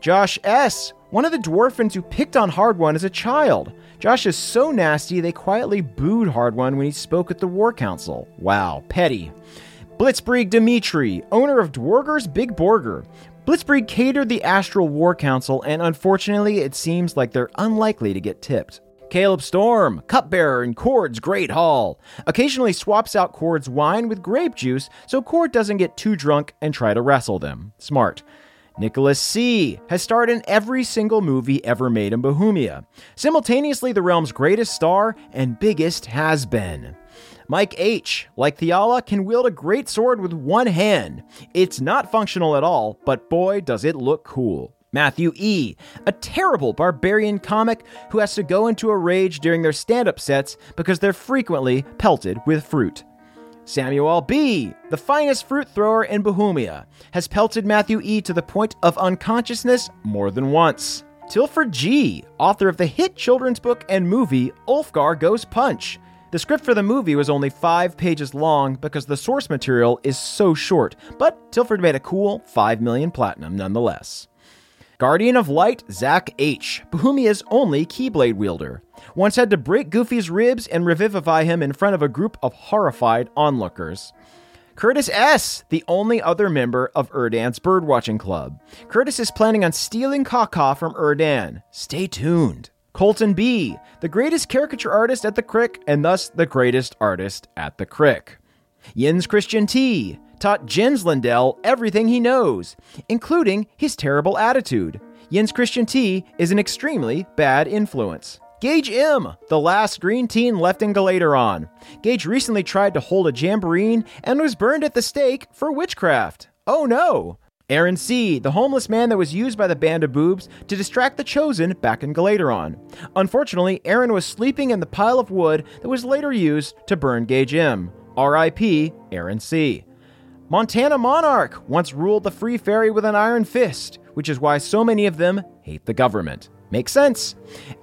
Josh S., one of the dwarfins who picked on Hard One as a child. Josh is so nasty they quietly booed Hard One when he spoke at the War Council. Wow, petty. Blitzbrig Dimitri, owner of Dwarger's Big Burger. Blitzbrig catered the Astral War Council, and unfortunately it seems like they're unlikely to get tipped. Caleb Storm, cupbearer in Cord's Great Hall. Occasionally swaps out Cord's wine with grape juice so Cord doesn't get too drunk and try to wrestle them. Smart. Nicholas C. has starred in every single movie ever made in Bohemia, simultaneously the realm's greatest star and biggest has-been. Mike H., like Thiala, can wield a great sword with one hand. It's not functional at all, but boy, does it look cool. Matthew E., a terrible barbarian comic who has to go into a rage during their stand-up sets because they're frequently pelted with fruit. Samuel B., the finest fruit thrower in Bohemia, has pelted Matthew E. to the point of unconsciousness more than once. Tilford G., author of the hit children's book and movie Ulfgar Goes Punch. The script for the movie was only five pages long because the source material is so short, but Tilford made a cool five million platinum nonetheless. Guardian of Light, Zach H., Bohemia's only Keyblade wielder, once had to break Goofy's ribs and revivify him in front of a group of horrified onlookers. Curtis S., the only other member of Erdan's Birdwatching Club. Curtis is planning on stealing Kaka from Erdan. Stay tuned. Colton B., the greatest caricature artist at the Crick, and thus the greatest artist at the Crick. Jens Christian T., taught Jens Lindell everything he knows, including his terrible attitude. Jens Christian T. is an extremely bad influence. Gage M, the last green teen left in Galateron. Gage recently tried to hold a jamboree and was burned at the stake for witchcraft. Oh no! Aaron C, the homeless man that was used by the Band of Boobs to distract the Chosen back in Galateron. Unfortunately, Aaron was sleeping in the pile of wood that was later used to burn Gage M. R I P Aaron C. Montana Monarch once ruled the Free Fairy with an iron fist, which is why so many of them hate the government. Makes sense.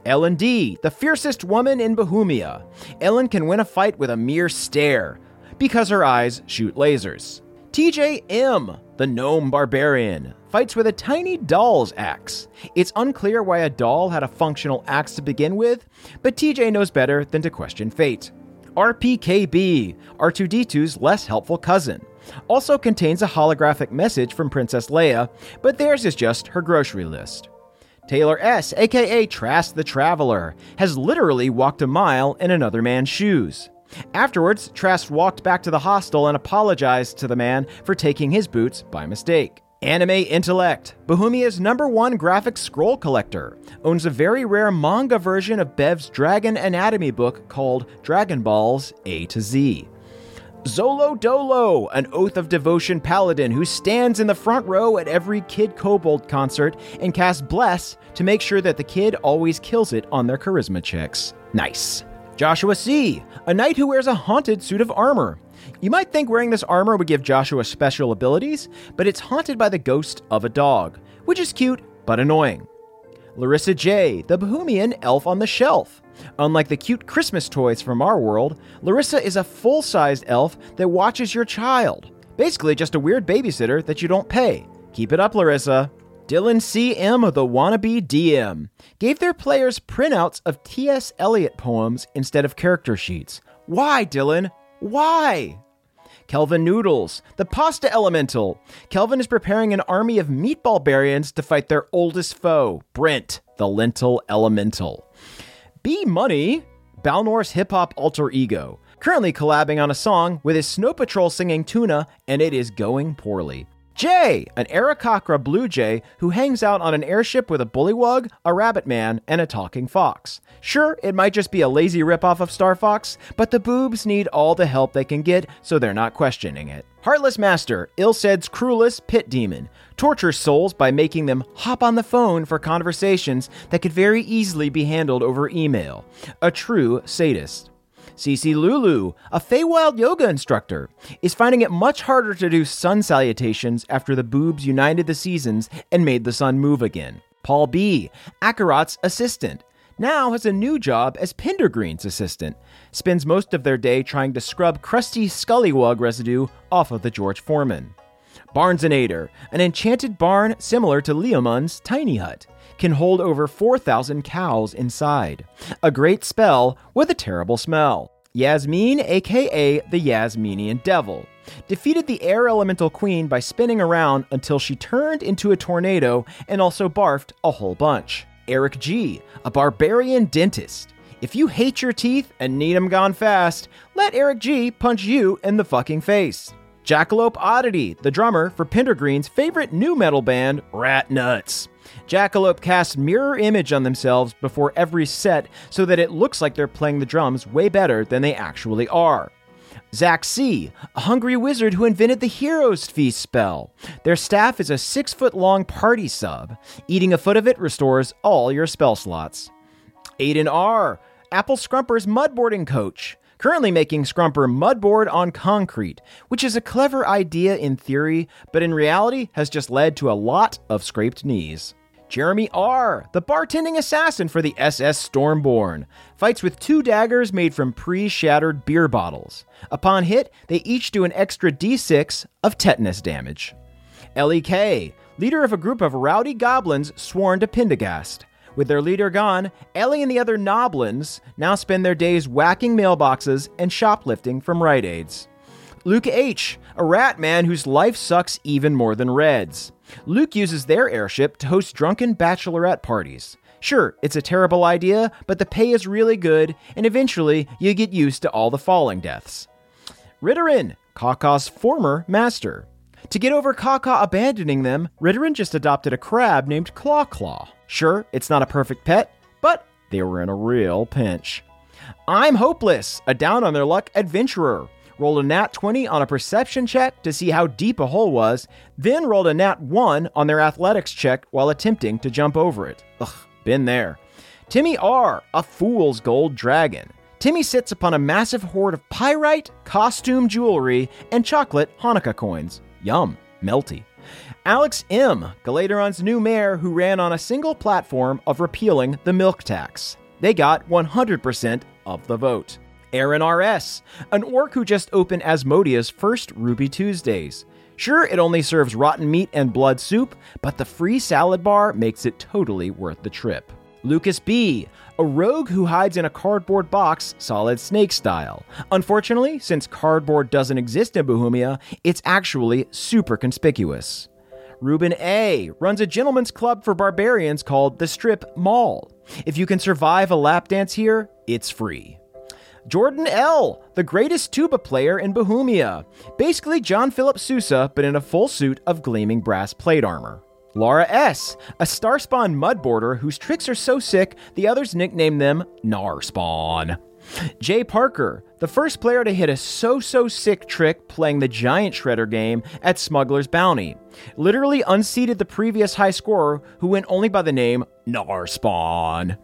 Ellen D, the fiercest woman in Bohemia. Ellen can win a fight with a mere stare, because her eyes shoot lasers. T J M, the gnome barbarian, fights with a tiny doll's axe. It's unclear why a doll had a functional axe to begin with, but T J knows better than to question fate. R P K B, R two D two's less helpful cousin, also contains a holographic message from Princess Leia, but theirs is just her grocery list. Taylor S, aka Trask the Traveler, has literally walked a mile in another man's shoes. Afterwards, Trask walked back to the hostel and apologized to the man for taking his boots by mistake. Anime Intellect, Bohemia's number one graphic scroll collector, owns a very rare manga version of Bev's Dragon Anatomy book called Dragon Balls A to Z. Zolo Dolo, an Oath of Devotion paladin who stands in the front row at every Kid Kobold concert and casts Bless to make sure that the kid always kills it on their charisma checks. Nice. Joshua C, a knight who wears a haunted suit of armor. You might think wearing this armor would give Joshua special abilities, but it's haunted by the ghost of a dog, which is cute but annoying. Larissa J, the Bohemian elf on the shelf. Unlike the cute Christmas toys from our world, Larissa is a full-sized elf that watches your child. Basically just a weird babysitter that you don't pay. Keep it up, Larissa. Dylan C M of the Wannabe D M gave their players printouts of T S Eliot poems instead of character sheets. Why, Dylan? Why? Kelvin Noodles, the pasta elemental. Kelvin is preparing an army of meat barbarians to fight their oldest foe, Brent, the lentil elemental. B Money, Balnor's hip-hop alter ego, currently collabing on a song with his Snow Patrol singing Tuna, and it is going poorly. Jay, an Arakakra blue jay who hangs out on an airship with a bullywug, a rabbit man, and a talking fox. Sure, it might just be a lazy ripoff of Star Fox, but the boobs need all the help they can get, so they're not questioning it. Heartless Master, Ilsed's cruelest pit demon, tortures souls by making them hop on the phone for conversations that could very easily be handled over email. A true sadist. C C Lulu, a Feywild yoga instructor, is finding it much harder to do sun salutations after the boobs united the seasons and made the sun move again. Paul B, Akarat's assistant, now has a new job as Pindergreen's assistant, spends most of their day trying to scrub crusty scullywug residue off of the George Foreman. Barnzenator, an enchanted barn similar to Leomun's tiny hut, can hold over four thousand cows inside. A great spell with a terrible smell. Yasmin, aka the Yasminian Devil, defeated the air elemental queen by spinning around until she turned into a tornado and also barfed a whole bunch. Eric G, a barbarian dentist. If you hate your teeth and need them gone fast, let Eric G punch you in the fucking face. Jackalope Oddity, the drummer for Pindergreen's favorite new metal band, Rat Nuts. Jackalope casts mirror image on themselves before every set so that it looks like they're playing the drums way better than they actually are. Zach C, a hungry wizard who invented the Hero's Feast spell. Their staff is a six-foot-long party sub. Eating a foot of it restores all your spell slots. Aiden R, Apple Scrumper's mudboarding coach, currently making Scrumper mudboard on concrete, which is a clever idea in theory, but in reality has just led to a lot of scraped knees. Jeremy R, the bartending assassin for the S S Stormborn, fights with two daggers made from pre-shattered beer bottles. Upon hit, they each do an extra d six of tetanus damage. L E K, leader of a group of rowdy goblins sworn to Pendergast. With their leader gone, Ellie and the other Noblins now spend their days whacking mailboxes and shoplifting from Rite Aids. Luke H, a rat man whose life sucks even more than Red's. Luke uses their airship to host drunken bachelorette parties. Sure, it's a terrible idea, but the pay is really good, and eventually you get used to all the falling deaths. Ritterin, Kaka's former master. To get over Kaka abandoning them, Ritterin just adopted a crab named Claw Claw. Sure, it's not a perfect pet, but They were in a real pinch. I'm Hopeless, a down-on-their-luck adventurer. Rolled a nat twenty on a perception check to see how deep a hole was, then rolled a nat one on their athletics check while attempting to jump over it. Ugh, been there. Timmy R, a fool's gold dragon. Timmy sits upon a massive hoard of pyrite, costume jewelry, and chocolate Hanukkah coins. Yum, melty. Alex M, Galateron's new mayor who ran on a single platform of repealing the milk tax. They got one hundred percent of the vote. Aaron R S, an orc who just opened Asmodea's first Ruby Tuesdays. Sure, it only serves rotten meat and blood soup, but the free salad bar makes it totally worth the trip. Lucas B, a rogue who hides in a cardboard box, solid snake style. Unfortunately, since cardboard doesn't exist in Bohemia, it's actually super conspicuous. Ruben A runs a gentleman's club for barbarians called the Strip Mall. If you can survive a lap dance here, it's free. Jordan L, the greatest tuba player in Bohemia. Basically John Philip Sousa, but in a full suit of gleaming brass plate armor. Laura S, a Starspawn mudboarder whose tricks are so sick, the others nickname them Narspawn. Jay Parker, the first player to hit a so-so sick trick playing the Giant Shredder game at Smuggler's Bounty. Literally unseated the previous high scorer who went only by the name Narspawn.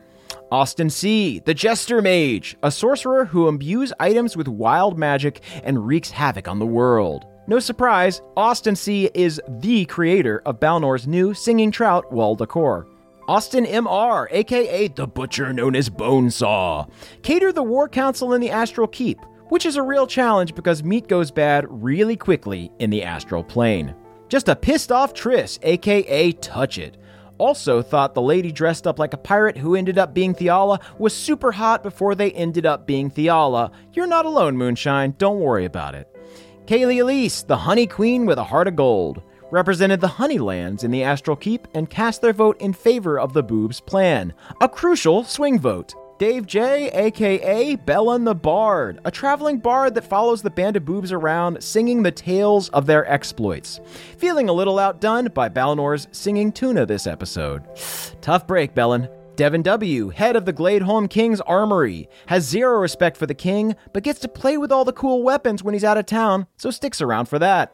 Austin C, the Jester Mage, a sorcerer who imbues items with wild magic and wreaks havoc on the world. No surprise, Austin C is the creator of Balnor's new singing trout, Wall Decor. Austin M R, aka the butcher known as Bonesaw. Cater the War Council in the Astral Keep, which is a real challenge because meat goes bad really quickly in the Astral Plane. Just a pissed off Triss, aka Touch It. Also thought the lady dressed up like a pirate who ended up being Thiala was super hot before they ended up being Thiala. You're not alone, Moonshine. Don't worry about it. Kaylee Elise, the honey queen with a heart of gold, represented the Honeylands in the Astral Keep and cast their vote in favor of the boobs plan. A crucial swing vote. Dave J, aka Bellin the Bard, a traveling bard that follows the band of boobs around singing the tales of their exploits. Feeling a little outdone by Balnor's singing tuna this episode. Tough break, Bellin. Devin W, head of the Gladehome King's Armory, has zero respect for the king, but gets to play with all the cool weapons when he's out of town, so sticks around for that.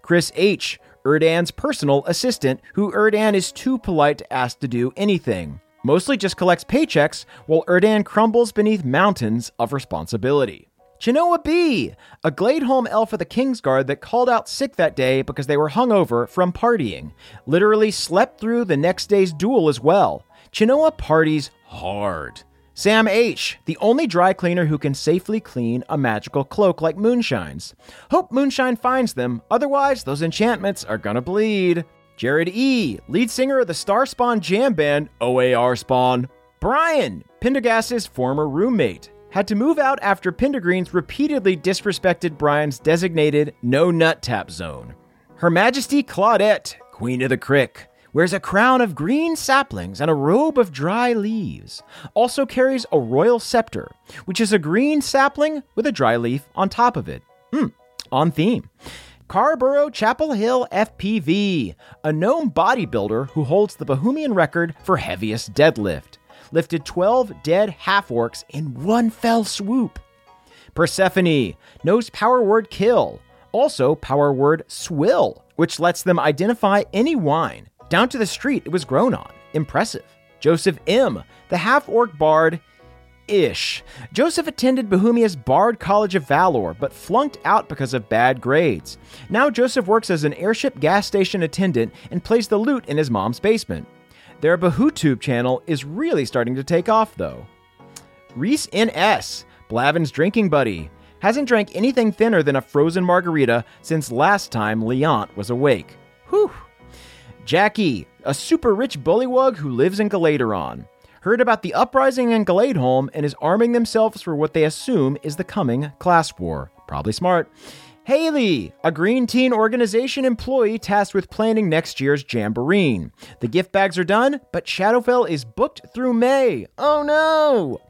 Chris H, Erdan's personal assistant, who Erdan is too polite to ask to do anything. Mostly just collects paychecks, while Erdan crumbles beneath mountains of responsibility. Chinoa B, a Gladehome elf of the Kingsguard that called out sick that day because they were hungover from partying. Literally slept through the next day's duel as well. Chinoa parties hard. Sam H, the only dry cleaner who can safely clean a magical cloak like Moonshine's. Hope Moonshine finds them, otherwise those enchantments are gonna bleed. Jared E, lead singer of the Starspawn jam band, O A R Spawn. Brian, Pendergast's former roommate, had to move out after Pendergreens repeatedly disrespected Brian's designated no-nut tap zone. Her Majesty Claudette, Queen of the Crick, wears a crown of green saplings and a robe of dry leaves. Also carries a royal scepter, which is a green sapling with a dry leaf on top of it. Hmm, on theme. Carborough Chapel Hill F P V, a gnome bodybuilder who holds the Bohemian record for heaviest deadlift. Lifted twelve dead half-orcs in one fell swoop. Persephone knows power word kill, also power word swill, which lets them identify any wine, down to the street it was grown on. Impressive. Joseph M, the half-orc bard, ish. Joseph attended Bohemia's Bard College of Valor, but flunked out because of bad grades. Now Joseph works as an airship gas station attendant and plays the lute in his mom's basement. Their BahuTube channel is really starting to take off, though. Reese N S, Blavin's drinking buddy, hasn't drank anything thinner than a frozen margarita since last time Leont was awake. Whew. Jackie, a super-rich bullywug who lives in Galateron. Heard about the uprising in Gladehome and is arming themselves for what they assume is the coming class war. Probably smart. Haley, a Green Teen Organization employee tasked with planning next year's Jamboree. The gift bags are done, but Shadowfell is booked through May. Oh no!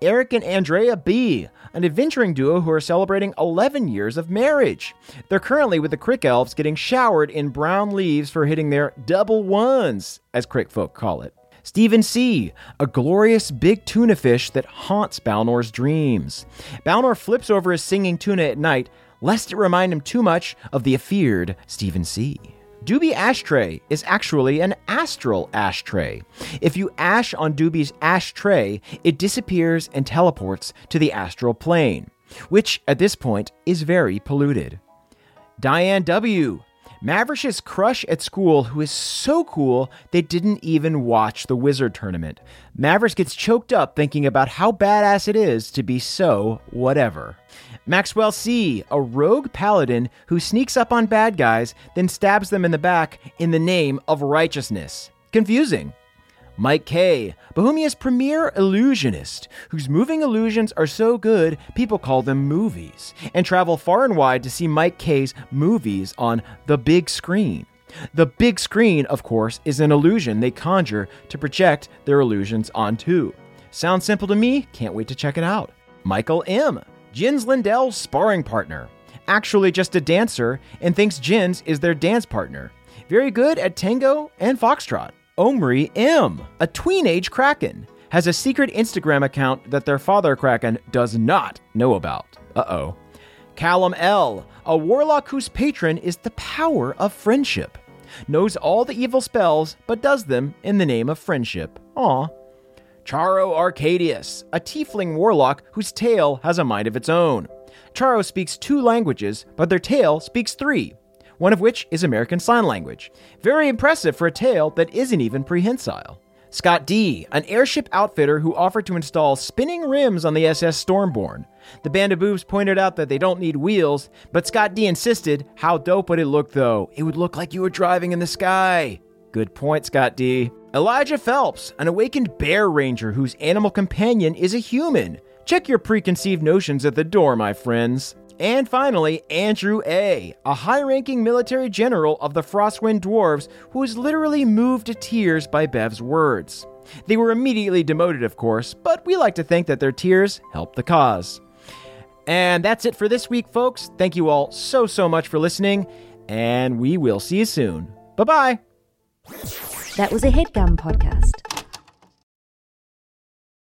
Eric and Andrea B, an adventuring duo who are celebrating eleven years of marriage. They're currently with the Crick Elves getting showered in brown leaves for hitting their double ones, as Crick folk call it. Stephen C., a glorious big tuna fish that haunts Balnor's dreams. Balnor flips over his singing tuna at night, lest it remind him too much of the afeared Stephen C. Doobie Ashtray is actually an astral ashtray. If you ash on Doobie's ashtray, it disappears and teleports to the astral plane, which at this point is very polluted. Diane W., Maverick's crush at school, who is so cool they didn't even watch the Wizard Tournament. Maverick gets choked up thinking about how badass it is to be so whatever. Maxwell C., a rogue paladin who sneaks up on bad guys, then stabs them in the back in the name of righteousness. Confusing. Mike K., Bohemia's premier illusionist, whose moving illusions are so good, people call them movies, and travel far and wide to see Mike K.'s movies on the big screen. The big screen, of course, is an illusion they conjure to project their illusions onto. Sounds simple to me, can't wait to check it out. Michael M., Jins Lindell's sparring partner, actually just a dancer, and thinks Jins is their dance partner. Very good at tango and foxtrot. Omri M., a tweenage kraken, has a secret Instagram account that their father kraken does not know about. Uh-oh. Callum L., a warlock whose patron is the power of friendship. Knows all the evil spells, but does them in the name of friendship. Aw. Charo Arcadius, a tiefling warlock whose tail has a mind of its own. Charo speaks two languages, but their tail speaks three. One of which is American Sign Language. Very impressive for a tail that isn't even prehensile. Scott D., an airship outfitter who offered to install spinning rims on the S S Stormborn. The band of boobs pointed out that they don't need wheels, but Scott D. insisted. How dope would it look, though? It would look like you were driving in the sky. Good point, Scott D. Elijah Phelps, an awakened bear ranger whose animal companion is a human. Check your preconceived notions at the door, my friends. And finally, Andrew A., a high-ranking military general of the Frostwind Dwarves who was literally moved to tears by Bev's words. They were immediately demoted, of course, but we like to think that their tears helped the cause. And that's it for this week, folks. Thank you all so, so much for listening, and we will see you soon. Bye-bye. That was a HeadGum Podcast.